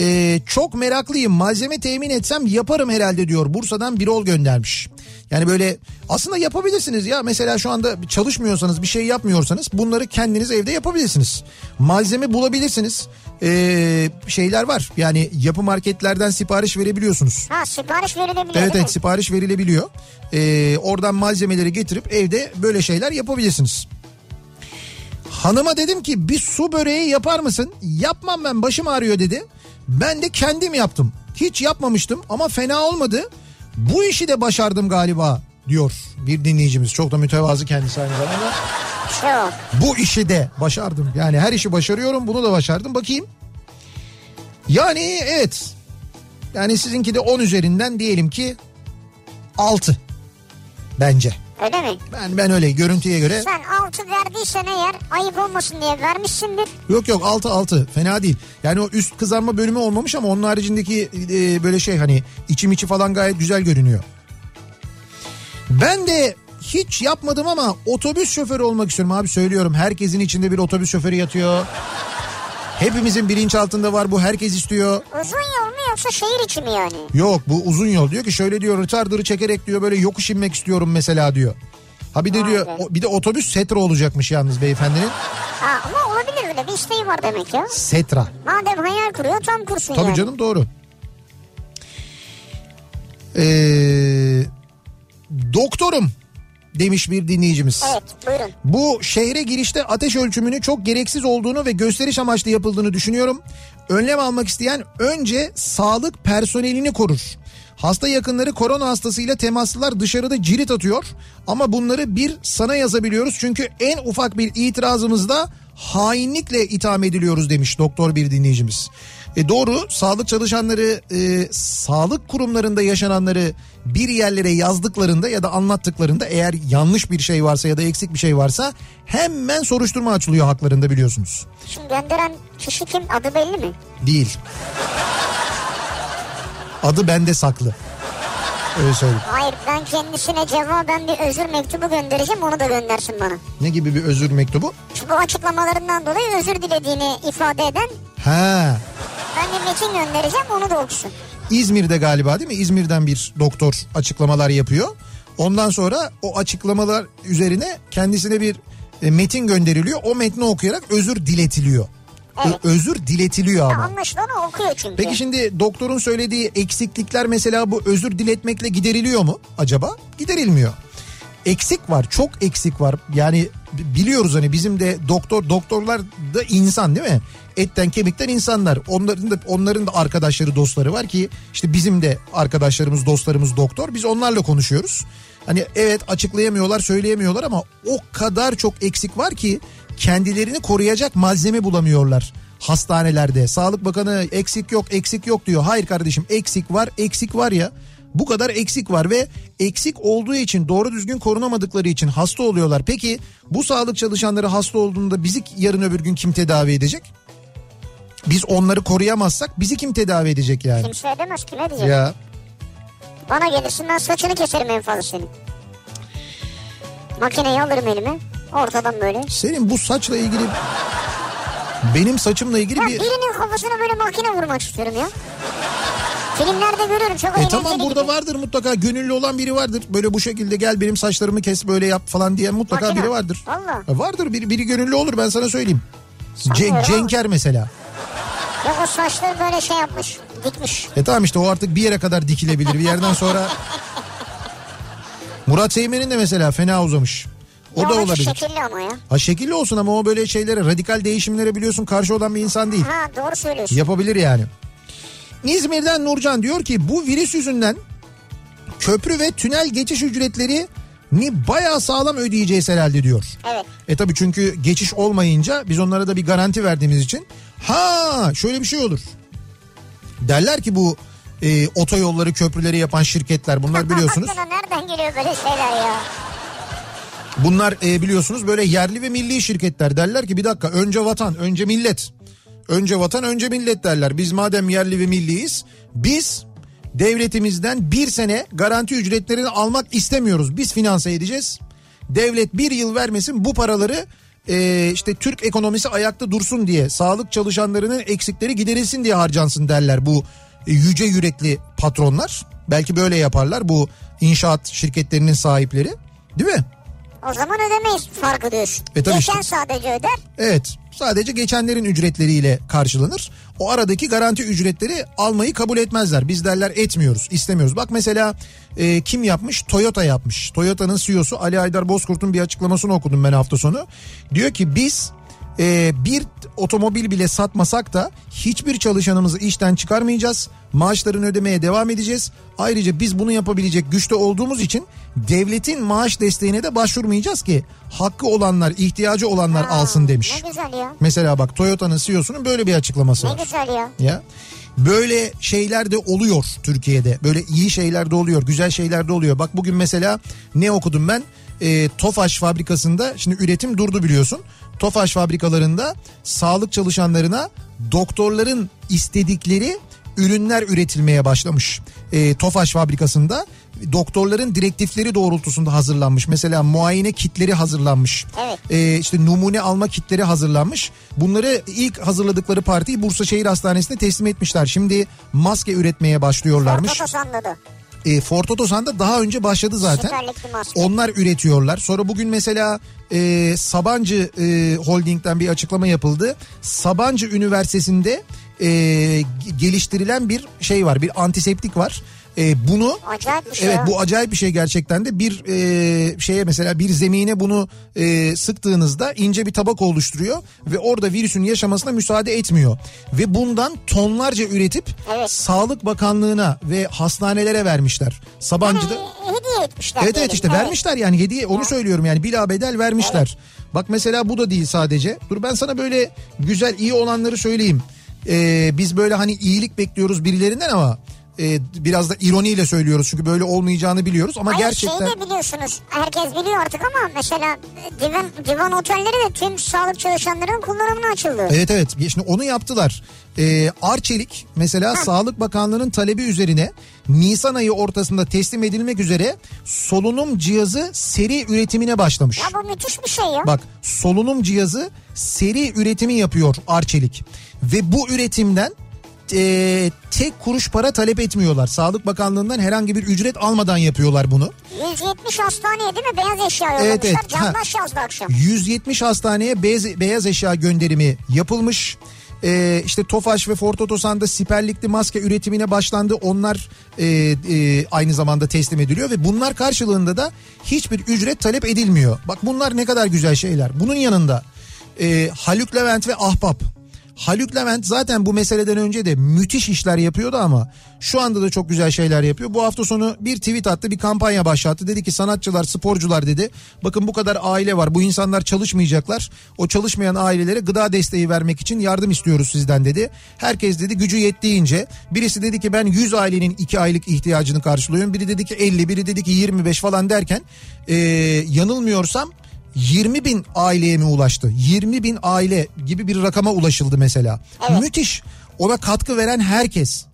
Ee, çok meraklıyım. Malzeme temin etsem yaparım herhalde diyor. Bursa'dan Birol göndermiş. Yani böyle aslında yapabilirsiniz ya. Mesela şu anda çalışmıyorsanız, bir şey yapmıyorsanız bunları kendiniz evde yapabilirsiniz. Malzeme bulabilirsiniz. Ee, şeyler var. Yani yapı marketlerden sipariş verebiliyorsunuz. Ha, sipariş verilebiliyor. Evet evet, sipariş verilebiliyor. Ee, oradan malzemeleri getirip evde böyle şeyler yapabilirsiniz. Hanıma dedim ki bir su böreği yapar mısın? Yapmam ben, başım ağrıyor dedi. Ben de kendim yaptım. Hiç yapmamıştım ama fena olmadı. Bu işi de başardım galiba diyor bir dinleyicimiz. Çok da mütevazı kendisi aynı zamanda. Çok. Bu işi de başardım. Yani her işi başarıyorum, bunu da başardım. Bakayım. Yani evet. Yani sizinki de on üzerinden diyelim ki altı bence. Öyle mi? Ben ben öyle görüntüye göre. Sen altı verdiysen eğer ayıp olmasın diye vermişsindir. Yok yok altı altı fena değil. Yani o üst kızarma bölümü olmamış ama onun haricindeki e, böyle şey hani içim içi falan gayet güzel görünüyor. Ben de hiç yapmadım ama otobüs şoförü olmak istiyorum abi, söylüyorum. Herkesin içinde bir otobüs şoförü yatıyor. Hepimizin bilinçaltında var bu, herkes istiyor. Uzun yol mu yoksa şehir içi mi yani? Yok bu uzun yol diyor ki şöyle diyor, retardırı çekerek diyor böyle yokuş inmek istiyorum mesela diyor. Ha bir de Aynen. diyor bir de otobüs setra olacakmış yalnız beyefendinin. Ha, ama olabilir, öyle bir isteği var demek ya. Setra. Madem hayal kuruyor tam kursun. Tabii yani. Canım doğru. Ee, doktorum demiş bir dinleyicimiz. Evet, buyurun. Bu şehre girişte ateş ölçümünü çok gereksiz olduğunu ve gösteriş amaçlı yapıldığını düşünüyorum. Önlem almak isteyen önce sağlık personelini korur. Hasta yakınları korona hastasıyla temaslılar dışarıda cirit atıyor. Ama bunları bir sana yazabiliyoruz. Çünkü en ufak bir itirazımızda hainlikle itham ediliyoruz demiş doktor bir dinleyicimiz. E doğru, sağlık çalışanları e, sağlık kurumlarında yaşananları bir yerlere yazdıklarında ya da anlattıklarında eğer yanlış bir şey varsa ya da eksik bir şey varsa hemen soruşturma açılıyor haklarında, biliyorsunuz. Şimdi gönderen kişi kim, adı belli mi? Değil. Adı bende saklı. Öyle söyleyeyim. Hayır, ben kendisine cevaben bir özür mektubu göndereceğim, onu da göndersin bana. Ne gibi bir özür mektubu? Şu bu açıklamalarından dolayı özür dilediğini ifade eden. He. Ben bir metin göndereceğim, onu da okusun. İzmir'de galiba değil mi? İzmir'den bir doktor açıklamalar yapıyor. Ondan sonra o açıklamalar üzerine kendisine bir metin gönderiliyor. O metni okuyarak özür diletiliyor. Evet. Özür diletiliyor ama. Anlaşılan okuyor çünkü. Peki şimdi doktorun söylediği eksiklikler mesela bu özür diletmekle gideriliyor mu acaba? Giderilmiyor. Eksik var, çok eksik var. Yani biliyoruz hani bizim de doktor doktorlar da insan değil mi? Etten kemikten insanlar. Onların da onların da arkadaşları, dostları var ki işte bizim de arkadaşlarımız, dostlarımız doktor. Biz onlarla konuşuyoruz. Hani evet açıklayamıyorlar, söyleyemiyorlar ama o kadar çok eksik var ki kendilerini koruyacak malzeme bulamıyorlar hastanelerde. Sağlık Bakanı eksik yok, eksik yok diyor. Hayır kardeşim, eksik var, eksik var ya. Bu kadar eksik var ve eksik olduğu için doğru düzgün korunamadıkları için hasta oluyorlar. Peki bu sağlık çalışanları hasta olduğunda bizi yarın öbür gün kim tedavi edecek? Biz onları koruyamazsak bizi kim tedavi edecek yani? Kimse edemez ki, ne diyecek? Ya. Bana gelirsin, ben saçını keserim en fazla senin. Makineyi alırım elime ortadan böyle. Senin bu saçla ilgili... Benim saçımla ilgili ya bir... Birinin kafasına böyle makine vurmak istiyorum ya. Filmlerde görüyorum çok eğlenceli. E tamam burada gibi. Vardır mutlaka gönüllü olan biri vardır. Böyle bu şekilde gel benim saçlarımı kes böyle yap falan diye mutlaka makine. Biri vardır. Valla. Vardır biri, biri gönüllü olur ben sana söyleyeyim. Cenk, Cenker mesela. Ya o saçları böyle şey yapmış, dikmiş. E tamam işte o artık bir yere kadar dikilebilir. Bir yerden sonra... Murat Seymen'in de mesela fena uzamış. O ya da olabilir. Şekilli ama ya. Ha şekilli olsun ama o böyle şeylere, radikal değişimlere biliyorsun karşı olan bir insan değil. Ha doğru söylüyorsun. Yapabilir yani. İzmir'den Nurcan diyor ki bu virüs yüzünden köprü ve tünel geçiş ücretlerini bayağı sağlam ödeyeceğiz herhalde diyor. Evet. E tabii çünkü geçiş olmayınca biz onlara da bir garanti verdiğimiz için. Ha şöyle bir şey olur. Derler ki bu e, otoyolları köprüleri yapan şirketler bunlar biliyorsunuz. Nereden geliyor böyle şeyler ya? Bunlar e, biliyorsunuz böyle yerli ve milli şirketler derler ki bir dakika önce vatan önce millet. Önce vatan önce millet derler. Biz madem yerli ve milliyiz biz devletimizden bir sene garanti ücretlerini almak istemiyoruz. Biz finanse edeceğiz. Devlet bir yıl vermesin bu paraları e, işte Türk ekonomisi ayakta dursun diye sağlık çalışanlarının eksikleri giderilsin diye harcansın derler bu e, yüce yürekli patronlar. Belki böyle yaparlar bu inşaat şirketlerinin sahipleri değil mi? O zaman ödemeyiz farkı diyorsun. E, geçen işte. Sadece öder. Evet sadece geçenlerin ücretleriyle karşılanır. O aradaki garanti ücretleri almayı kabul etmezler. Biz derler etmiyoruz istemiyoruz. Bak mesela e, kim yapmış? Toyota yapmış. Toyota'nın C E O'su Ali Aydar Bozkurt'un bir açıklamasını okudum ben hafta sonu. Diyor ki biz e, bir otomobil bile satmasak da hiçbir çalışanımızı işten çıkarmayacağız. Maaşlarını ödemeye devam edeceğiz. Ayrıca biz bunu yapabilecek güçte olduğumuz için devletin maaş desteğine de başvurmayacağız ki hakkı olanlar, ihtiyacı olanlar ha, alsın demiş. Ne güzel ya. Mesela bak Toyota'nın C E O'sunun böyle bir açıklaması ne var. Ne güzel ya. Ya. Böyle şeyler de oluyor Türkiye'de. Böyle iyi şeyler de oluyor, güzel şeyler de oluyor. Bak bugün mesela ne okudum ben? E, Tofaş fabrikasında şimdi üretim durdu biliyorsun. Tofaş fabrikalarında sağlık çalışanlarına doktorların istedikleri ürünler üretilmeye başlamış. E, Tofaş fabrikasında doktorların direktifleri doğrultusunda hazırlanmış. Mesela muayene kitleri hazırlanmış. Evet. E, işte numune alma kitleri hazırlanmış. Bunları ilk hazırladıkları partiyi Bursa Şehir Hastanesi'ne teslim etmişler. Şimdi maske üretmeye başlıyorlarmış. E, Ford Otosan'da daha önce başladı zaten. Onlar üretiyorlar. Sonra bugün mesela e, Sabancı e, Holding'den bir açıklama yapıldı. Sabancı Üniversitesi'nde e, geliştirilen bir şey var, bir antiseptik var. E, bunu acayip bir şey. Evet, bu acayip bir şey gerçekten de bir e, şeye mesela bir zemine bunu e, sıktığınızda ince bir tabak oluşturuyor ve orada virüsün yaşamasına müsaade etmiyor ve bundan tonlarca üretip evet. Sağlık Bakanlığı'na ve hastanelere vermişler. Sabancı'da yani, hediye etmişler. Evet evet işte evet. Vermişler yani hediye onu söylüyorum yani bilabedel vermişler. Evet. Bak mesela bu da değil sadece. Dur ben sana böyle güzel iyi olanları söyleyeyim. E, biz böyle hani iyilik bekliyoruz birilerinden ama biraz da ironiyle söylüyoruz çünkü böyle olmayacağını biliyoruz ama hayır, gerçekten... Hayır şeyi de biliyorsunuz herkes biliyor artık ama mesela Divan, Divan Otelleri de tüm sağlık çalışanlarının kullanımına açıldı. Evet evet şimdi onu yaptılar. Ee, Arçelik mesela ha. Sağlık Bakanlığı'nın talebi üzerine Nisan ayı ortasında teslim edilmek üzere solunum cihazı seri üretimine başlamış. Ya bu müthiş bir şey ya. Bak solunum cihazı seri üretimi yapıyor Arçelik ve bu üretimden e, tek kuruş para talep etmiyorlar. Sağlık Bakanlığı'ndan herhangi bir ücret almadan yapıyorlar bunu. yüz yetmiş hastaneye değil mi beyaz eşya yollamışlar? Evet, evet. Candaş yazdı akşam. yüz yetmiş hastaneye beyaz, beyaz eşya gönderimi yapılmış. Ee, işte Tofaş ve Ford Otosan'da siperlikli maske üretimine başlandı. Onlar e, e, aynı zamanda teslim ediliyor ve bunlar karşılığında da hiçbir ücret talep edilmiyor. Bak bunlar ne kadar güzel şeyler. Bunun yanında e, Haluk Levent ve Ahbap. Haluk Levent zaten bu meseleden önce de müthiş işler yapıyordu ama şu anda da çok güzel şeyler yapıyor. Bu hafta sonu bir tweet attı, bir kampanya başlattı. Dedi ki sanatçılar, sporcular dedi. Bakın bu kadar aile var. Bu insanlar çalışmayacaklar. O çalışmayan ailelere gıda desteği vermek için yardım istiyoruz sizden dedi. Herkes dedi gücü yettiğince. Birisi dedi ki ben yüz ailenin iki aylık ihtiyacını karşılıyorum. Biri dedi ki elli, biri dedi ki yirmi beş falan derken ee, yanılmıyorsam yirmi bin aileye mi ulaştı? yirmi bin aile gibi bir rakama ulaşıldı mesela. Evet. Müthiş. Ona katkı veren herkes.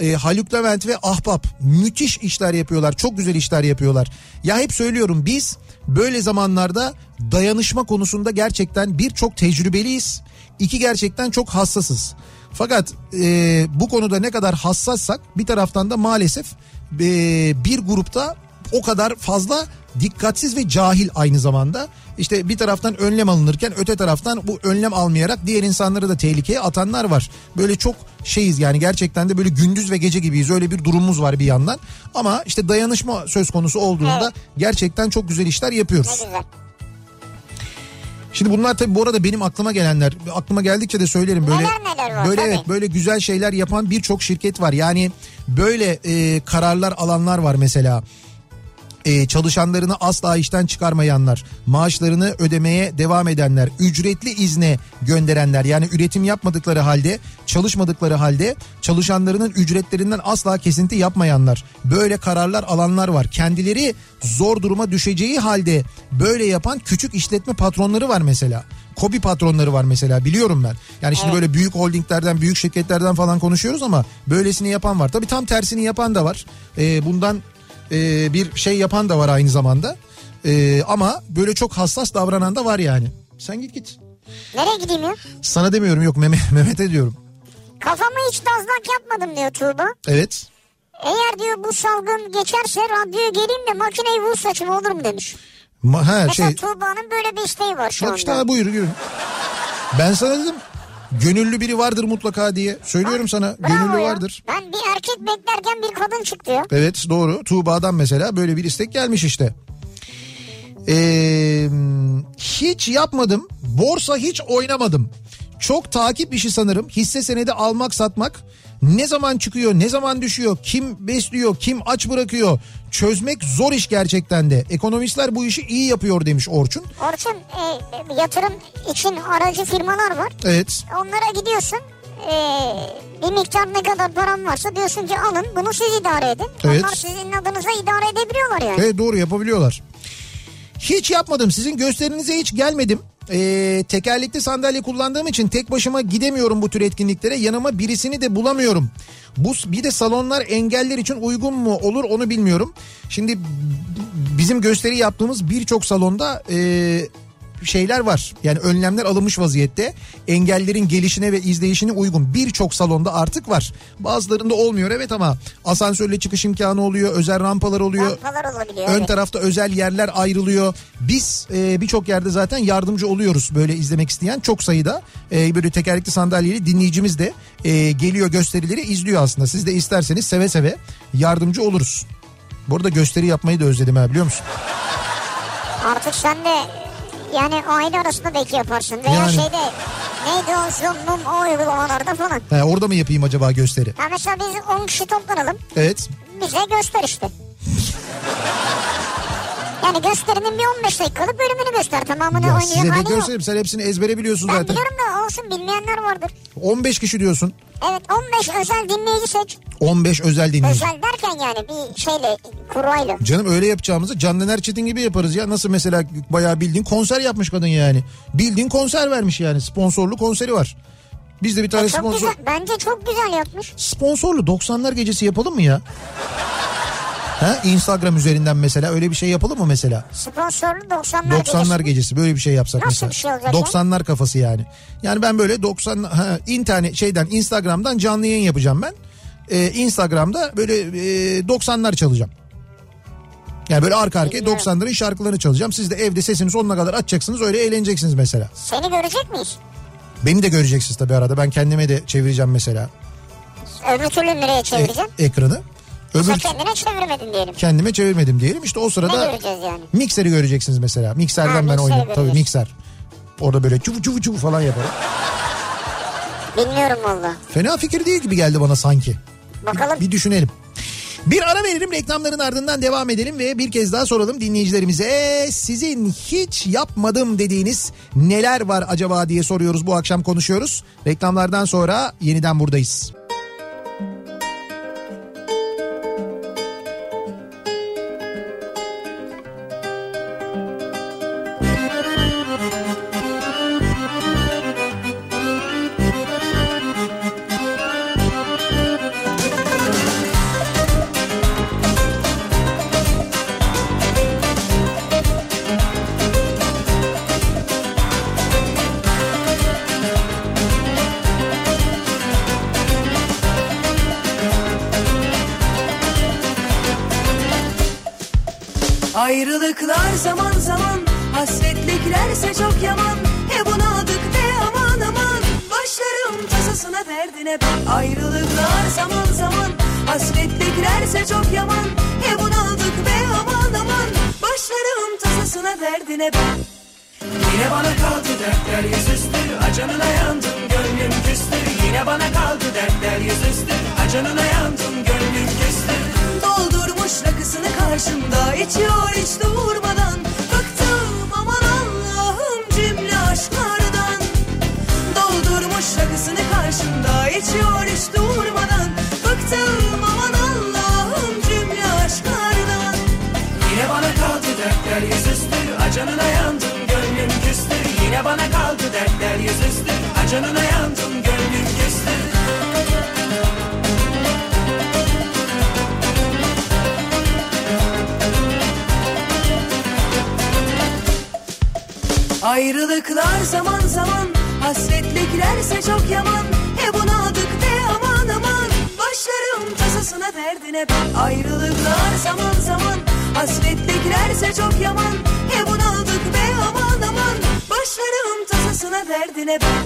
E, Haluk Levent ve Ahbap müthiş işler yapıyorlar. Çok güzel işler yapıyorlar. Ya hep söylüyorum biz böyle zamanlarda dayanışma konusunda gerçekten bir çok tecrübeliyiz. İki gerçekten çok hassasız. Fakat e, bu konuda ne kadar hassassak bir taraftan da maalesef e, bir grupta o kadar fazla dikkatsiz ve cahil aynı zamanda. İşte bir taraftan önlem alınırken öte taraftan bu önlem almayarak diğer insanları da tehlikeye atanlar var. Böyle çok şeyiz yani, gerçekten de böyle gündüz ve gece gibiyiz, öyle bir durumumuz var bir yandan. Ama işte dayanışma söz konusu olduğunda evet, gerçekten çok güzel işler yapıyoruz. Evet. Şimdi bunlar tabii bu arada benim aklıma gelenler, aklıma geldikçe de söylerim böyle neler neler var, böyle tabii. Evet, böyle güzel şeyler yapan birçok şirket var. Yani böyle e, kararlar alanlar var mesela. Ee, çalışanlarını asla işten çıkarmayanlar, maaşlarını ödemeye devam edenler, ücretli izne gönderenler, yani üretim yapmadıkları halde, çalışmadıkları halde çalışanlarının ücretlerinden asla kesinti yapmayanlar, böyle kararlar alanlar var. Kendileri zor duruma düşeceği halde böyle yapan küçük işletme patronları var mesela. KOBİ patronları var mesela, biliyorum ben. Yani şimdi evet, böyle büyük holdinglerden, büyük şirketlerden falan konuşuyoruz ama böylesini yapan var. Tabii tam tersini yapan da var. Ee, bundan Ee, bir şey yapan da var aynı zamanda. Ee, ama böyle çok hassas davranan da var yani. Sen git git. Nereye gideyim ya? Sana demiyorum, yok Mehmet, Mehmet'e diyorum. Kafamı hiç dazlak yapmadım diyor Tuğba. Evet. Eğer diyor bu salgın geçerse radyoya geleyim de makineyi vur saçım olur mu demiş. Ma- ha, Mesela şey... Tuğba'nın böyle bir isteği var şu anda. Bak işte buyur yürü. Ben sana dedim. Gönüllü biri vardır mutlaka diye. Söylüyorum ha, sana gönüllü ya. vardır. Ben bir erkek beklerken bir kadın çıktı ya. Evet doğru. Tuğba'dan mesela böyle bir istek gelmiş işte. Ee, hiç yapmadım. Borsa hiç oynamadım. Çok takip işi sanırım. Hisse senedi almak satmak. Ne zaman çıkıyor, ne zaman düşüyor, kim besliyor, kim aç bırakıyor. Çözmek zor iş gerçekten de. Ekonomistler bu işi iyi yapıyor demiş Orçun. Orçun e, yatırım için aracı firmalar var. Evet. Onlara gidiyorsun. E, bir miktar ne kadar param varsa diyorsun ki alın bunu siz idare edin. Evet. Onlar sizin adınıza idare edebiliyorlar yani. Evet doğru, yapabiliyorlar. Hiç yapmadım, sizin gösterinize hiç gelmedim. Ee, tekerlekli sandalye kullandığım için tek başıma gidemiyorum bu tür etkinliklere, yanıma birisini de bulamıyorum. Bu bir de salonlar engeller için uygun mu olur onu bilmiyorum. Şimdi bizim gösteri yaptığımız birçok salonda e, şeyler var yani önlemler alınmış vaziyette, engellerin gelişine ve izleyişine uygun birçok salonda artık var. Bazılarında olmuyor evet, ama asansörle çıkış imkanı oluyor, özel rampalar oluyor, rampalar olabiliyor, ön evet. tarafta özel yerler ayrılıyor. Biz e, birçok yerde zaten yardımcı oluyoruz, böyle izlemek isteyen çok sayıda e, böyle tekerlekli sandalyeli dinleyicimiz de e, geliyor, gösterileri izliyor aslında. Siz de isterseniz seve seve yardımcı oluruz. Bu arada gösteri yapmayı da özledim ha, biliyor musun? Artık sen de yani aile arasında belki yaparsın veya yani. şeyde neydi o Zoom'un o uygulamalarda falan. He, orada mı yapayım acaba gösteri? Ya mesela biz on kişi toplanalım. Evet. Bize göster işte. Yani gösterinin bir on beş dakikalık bölümünü göster, tamamını ya oynayacak hali yok. Size de göstereyim, sen hepsini ezbere biliyorsun ben zaten. Ben biliyorum da olsun, bilmeyenler vardır. on beş kişi diyorsun. Evet, on beş özel dinleyici seç. on beş özel dinleyici. Özel derken yani bir şeyle, kurayla. Canım öyle yapacağımızı Candan Erçetin gibi yaparız ya. Nasıl mesela bayağı bildiğin konser yapmış kadın yani. Bildiğin konser vermiş yani, sponsorlu konseri var. Biz de bir tane e sponsor. Çok güzel, bence çok güzel yapmış. Sponsorlu doksanlar gecesi yapalım mı ya? Ha, Instagram üzerinden mesela öyle bir şey yapalım mı mesela? Sponsorlu doksanlar, doksanlar gecesi. Gecesi böyle bir şey yapsak. Nasıl mesela. Bir şey olacak? doksanlar kafası yani. Yani ben böyle doksan ha, internet şeyden Instagram'dan canlı yayın yapacağım ben. Ee, Instagram'da böyle e, doksanlar çalacağım. Yani böyle arka arkaya doksanların şarkılarını çalacağım. Siz de evde sesini sonuna kadar açacaksınız, öyle eğleneceksiniz mesela. Seni görecek miyiz? Beni de göreceksiniz tabii arada. Ben kendime de çevireceğim mesela. Öbür türlü nereye çevireceğim? E- ekranı. Öbür... Kendine çevirmedin diyelim. Kendime çevirmedim diyelim. İşte o sırada yani? Mikseri göreceksiniz mesela. Mikserden ha, ben oynarım. Tabii mikser. Orada böyle çuvu çuvu çuvu falan yaparım. Bilmiyorum valla. Fena fikir değil gibi geldi bana sanki. Bakalım. Bir, bir düşünelim. Bir ara verelim, reklamların ardından devam edelim ve bir kez daha soralım dinleyicilerimize. Sizin hiç yapmadım dediğiniz neler var acaba diye soruyoruz, bu akşam konuşuyoruz. Reklamlardan sonra yeniden buradayız. Ayrılıklar zaman zaman, hasretliklerse çok yaman. He bunadık be aman aman, başlarım tasasına derdine ben. Ayrılıklar zaman zaman, hasretliklerse çok yaman. He bunadık be aman aman, başlarım tasasına derdine ben. Yine bana kaldı dertler yüzüstü, acanına yandım gönlüm küstü. Yine bana kaldı dertler yüzüstü, acanına yandım gönlüm küstü. Doldurmuş rakısını karşımda, içiyor hiç durmadan. Bıktım aman Allah'ım cümle aşklardan. Doldurmuş rakısını karşımda, içiyor hiç durmadan. Bıktım aman Allah'ım cümle aşklardan. Yine bana kaldı dertler yüzüstü, acanına yandım gönlüm küstü. Yine bana kaldı dertler yüzüstü, acanına yandım gönlüm küstü. Ayrılıklar zaman zaman, hasretliklerse çok yaman. He bunadık be aman aman, başlarım tasasına derdine ben. Ayrılıklar zaman zaman, hasretliklerse çok yaman. He bunadık be aman aman, başlarım tasasına derdine ben.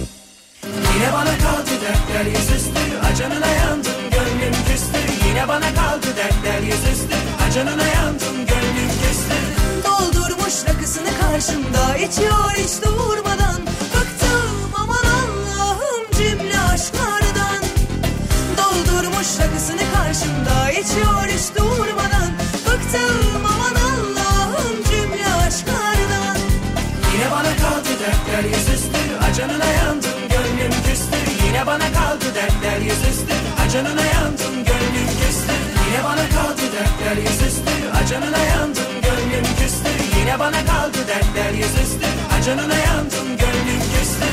Yine bana kaldı dertler yüzüstü, acanına yandım gönlüm küstü. Yine bana kaldı dertler yüzüstü, acanına yandım gönlüm küstü. Doldurmuş rakısını karşımda, içiyor hiç durmadan. Bıktım aman Allah'ım cümle aşklardan. Doldurmuş rakısını karşımda, içiyor hiç durmadan. Bıktım aman Allah'ım cümle aşklardan. Yine bana kaldı dertler yüzüstü, acanına yandım gönlüm küstü. Yine bana kaldı dertler yüzüstü, acanına yandım gönlüm küstü. Yine bana kaldı dertler yüzüstü, acanına yandım gönlüm küstü. Yine bana kaldı dertler yüzüstü, acanına yandım gönlüm küstü.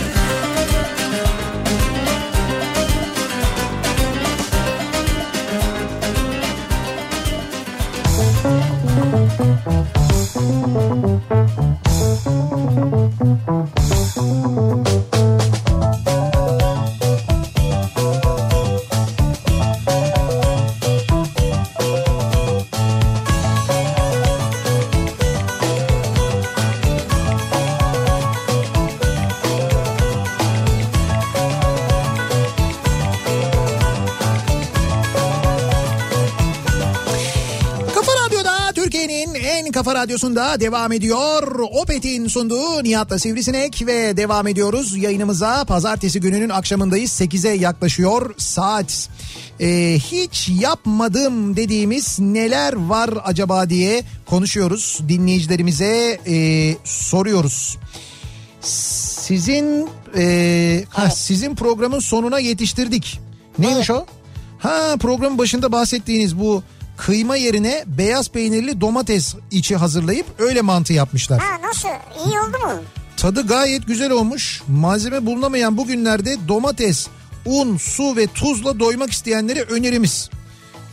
Kafa Radyosu'nda devam ediyor. Opet'in sunduğu Nihat'la Sivrisinek ve devam ediyoruz yayınımıza. Pazartesi gününün akşamındayız. sekize yaklaşıyor saat. Ee, hiç yapmadım dediğimiz neler var acaba diye konuşuyoruz. Dinleyicilerimize e, soruyoruz. Sizin e, ha, sizin programın sonuna yetiştirdik. Neymiş o? Ha, programın başında bahsettiğiniz bu kıyma yerine beyaz peynirli domates içi hazırlayıp öyle mantı yapmışlar. Ha, nasıl? İyi oldu mu? Tadı gayet güzel olmuş. Malzeme bulunamayan bugünlerde domates, un, su ve tuzla doymak isteyenlere önerimiz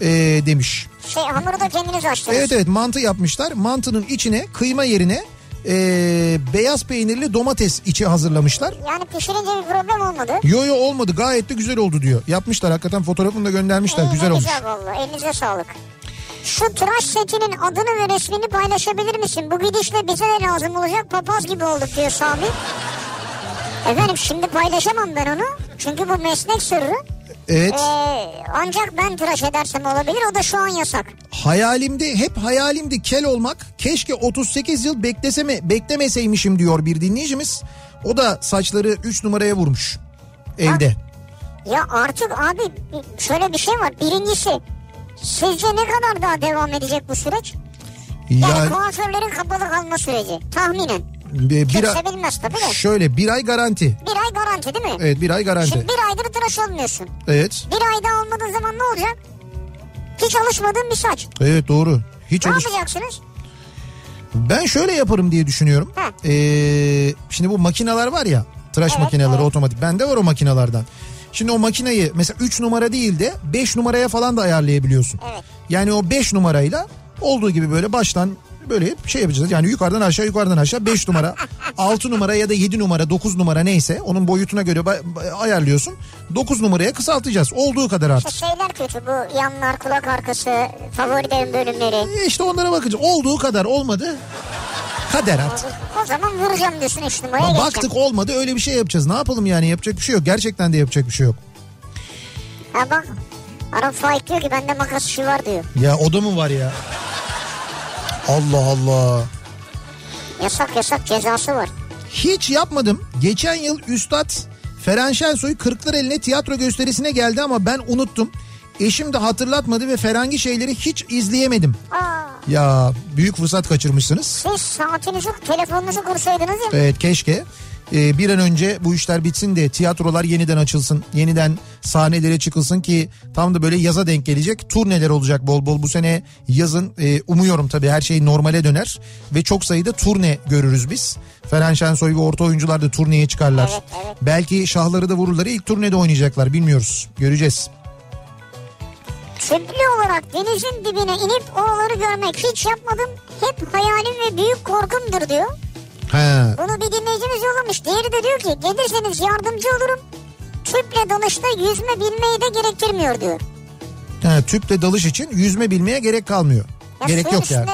ee, demiş. Şey, hamuru da kendiniz açtınız. Evet evet, mantı yapmışlar. Mantının içine kıyma yerine Ee, beyaz peynirli domates içi hazırlamışlar. Yani pişirince bir problem olmadı. Yo yo olmadı, gayet de güzel oldu diyor. Yapmışlar hakikaten, fotoğrafını da göndermişler. İyi, güzel olmuş. Güzel oldu, elinize sağlık. Şu tıraş setinin adını ve resmini paylaşabilir misin? Bu gidişle bize de lazım olacak, papaz gibi olduk diyor Sami. Efendim şimdi paylaşamam ben onu. Çünkü bu meslek sırrı. Evet. Ee, ancak ben tıraş edersem olabilir, o da şu an yasak. Hayalimdi, hep hayalimdi kel olmak. Keşke otuz sekiz yıl bekleseme, beklemeseymişim diyor bir dinleyicimiz. O da saçları üç numaraya vurmuş evde. Ha, ya artık abi şöyle bir şey var. Birincisi, sizce ne kadar daha devam edecek bu süreç? Yani, yani kuaförlerin kapalı kalma süreci tahminen. Bir, kimse bir ay, bilmez tabii de. Şöyle bir ay garanti. Bir ay garanti değil mi? Evet, bir ay garanti. Şimdi bir aydır tıraş olmuyorsun. Evet. Bir ay daha olmadığı zaman ne olacak? Hiç alışmadığın bir saç. Evet, doğru. Hiç ne alış... yapacaksınız? Ben şöyle yaparım diye düşünüyorum. Ee, şimdi bu makineler var ya, tıraş evet, makineleri evet. otomatik. Bende var o makinelerden. Şimdi o makineyi mesela üç numara değil de beş numaraya falan da ayarlayabiliyorsun. Evet. Yani o beş numarayla olduğu gibi böyle baştan... Böyle şey yapacağız yani, yukarıdan aşağı yukarıdan aşağı beş numara altı numara ya da yedi numara dokuz numara neyse onun boyutuna göre ayarlıyorsun. dokuz numaraya kısaltacağız olduğu kadar artık. İşte şeyler kötü, bu yanlar, kulak arkası, favorilerin bölümleri. E işte onlara bakacağız, olduğu kadar, olmadı kader artık. O zaman vuracağım diyorsun üç numaraya. Baktık geçeceğim. Olmadı, öyle bir şey yapacağız, ne yapalım yani, yapacak bir şey yok, gerçekten de yapacak bir şey yok. Ha bak Arap Faik diyor ki bende makas işi var diyor. Ya o da mı var ya? Allah Allah. Yasak yasak, cezası var. Hiç yapmadım. Geçen yıl Üstad Ferhan Şensoy Kırklar eline tiyatro gösterisine geldi ama ben unuttum. Eşim de hatırlatmadı ve Ferhangi şeyleri hiç izleyemedim. Aa. Ya büyük fırsat kaçırmışsınız. Siz saatinizi, telefonunuzu kursaydınız ya. Evet, keşke. Ee, bir an önce bu işler bitsin de tiyatrolar yeniden açılsın. Yeniden sahnelere çıkılsın ki tam da böyle yaza denk gelecek. Turneler olacak bol bol bu sene yazın. E, umuyorum tabii her şey normale döner ve çok sayıda turne görürüz biz. Ferhan Şensoy ve orta oyuncular da turneye çıkarlar. Evet, evet. Belki şahları da vururları ilk turnede oynayacaklar, bilmiyoruz, göreceğiz. Tüplü olarak denizin dibine inip oraları görmek hiç yapmadım. Hep hayalim ve büyük korkumdur diyor. He. Bunu bir dinleyicimiz yollamış. Diğeri de diyor ki gelirseniz yardımcı olurum. Tüple dalışta yüzme bilmeyi de gerektirmiyor diyor. He, tüple dalış için yüzme bilmeye gerek kalmıyor. Ya gerek yok yani.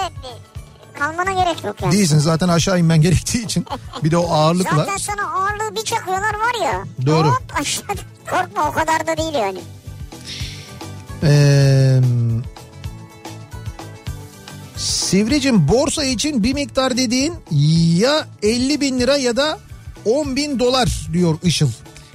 Kalmana gerek yok yani. Değilsin zaten, aşağı inmen gerektiği için. Bir de o ağırlıkla. Zaten sana ağırlığı bir çakıyorlar var ya. Doğru. Hop aşağı, korkma, o kadar da değil yani. Eee... Sivricim, borsa için bir miktar dediğin ya elli bin lira ya da on bin dolar diyor Işıl.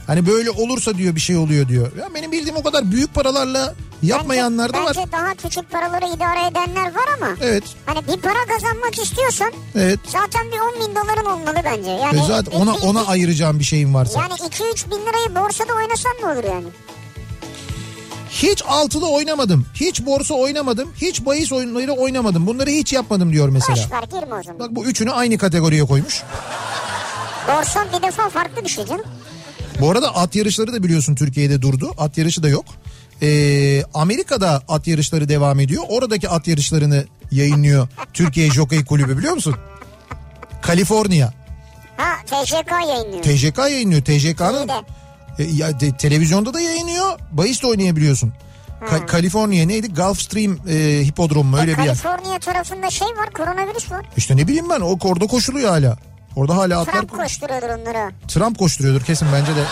Hani böyle olursa diyor bir şey oluyor diyor. Ya benim bildiğim o kadar büyük paralarla yapmayanlar bence, da var. Bence daha küçük paraları idare edenler var ama. Evet. Hani bir para kazanmak istiyorsan. Evet. Zaten bir on bin doların olmalı bence. Yani e zaten ona, ona ayıracağım bir şeyim varsa. Yani iki üç bin lirayı borsada oynasan ne olur yani? Hiç altılı oynamadım, hiç borsa oynamadım, hiç bahis oyunları oynamadım. Bunları hiç yapmadım diyor mesela. Boş ver, girme o zaman. Bak bu üçünü aynı kategoriye koymuş. Borsa bir defa farklı bir şey canım. Bu arada at yarışları da biliyorsun Türkiye'de durdu. At yarışı da yok. Ee, Amerika'da at yarışları devam ediyor. Oradaki at yarışlarını yayınlıyor Türkiye Jockey Kulübü, biliyor musun? Kaliforniya. Ha, T J K yayınlıyor. T J K yayınlıyor. T J K'nın... Ya, de, televizyonda da yayınlıyor. Bahis de oynayabiliyorsun. Hmm. Ka- Kaliforniya neydi? Gulfstream e, hipodromu mu? Öyle e, bir yer. Kaliforniya tarafında şey var, koronavirüs var. İşte ne bileyim ben, o orada koşuluyor hala. Orada hala Trump atlar... Trump koşturuyordur onları. Trump koşturuyordur kesin bence de.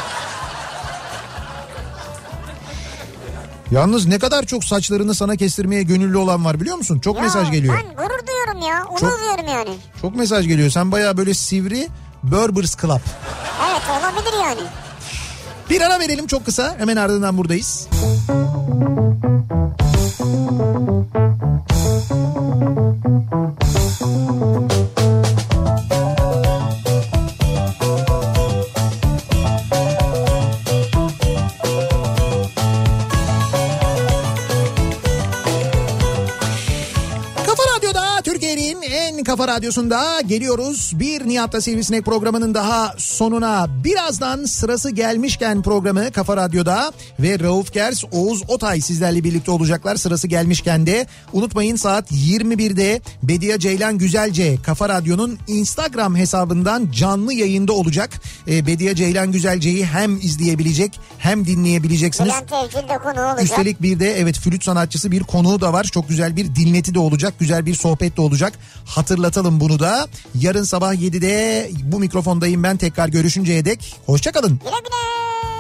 Yalnız ne kadar çok saçlarını sana kestirmeye gönüllü olan var, biliyor musun? Çok ya, mesaj geliyor. Ben gurur duyuyorum ya. Onu duyuyorum yani. Çok mesaj geliyor. Sen bayağı böyle sivri Berbers Club. Evet, olabilir yani. Bir ara verelim çok kısa. Hemen ardından buradayız. yeniden Kafa Radyosu'nda geliyoruz. Bir Nihat'la Sivrisinek programının daha sonuna. Birazdan sırası gelmişken programı Kafa Radyo'da ve Rauf Gers, Oğuz Otay sizlerle birlikte olacaklar. Sırası gelmişken de unutmayın saat yirmi birde Bedia Ceylan Güzelce Kafa Radyo'nun Instagram hesabından canlı yayında olacak. E, Bedia Ceylan Güzelce'yi hem izleyebilecek hem dinleyebileceksiniz. Bülent Evcil de konu olacak. Üstelik bir de evet flüt sanatçısı bir konuğu da var. Çok güzel bir dinleti de olacak. Güzel bir sohbet de olacak. Hatırlatalım bunu da. Yarın sabah yedide bu mikrofondayım ben, tekrar görüşünceye dek. Hoşça kalın. Güle güle.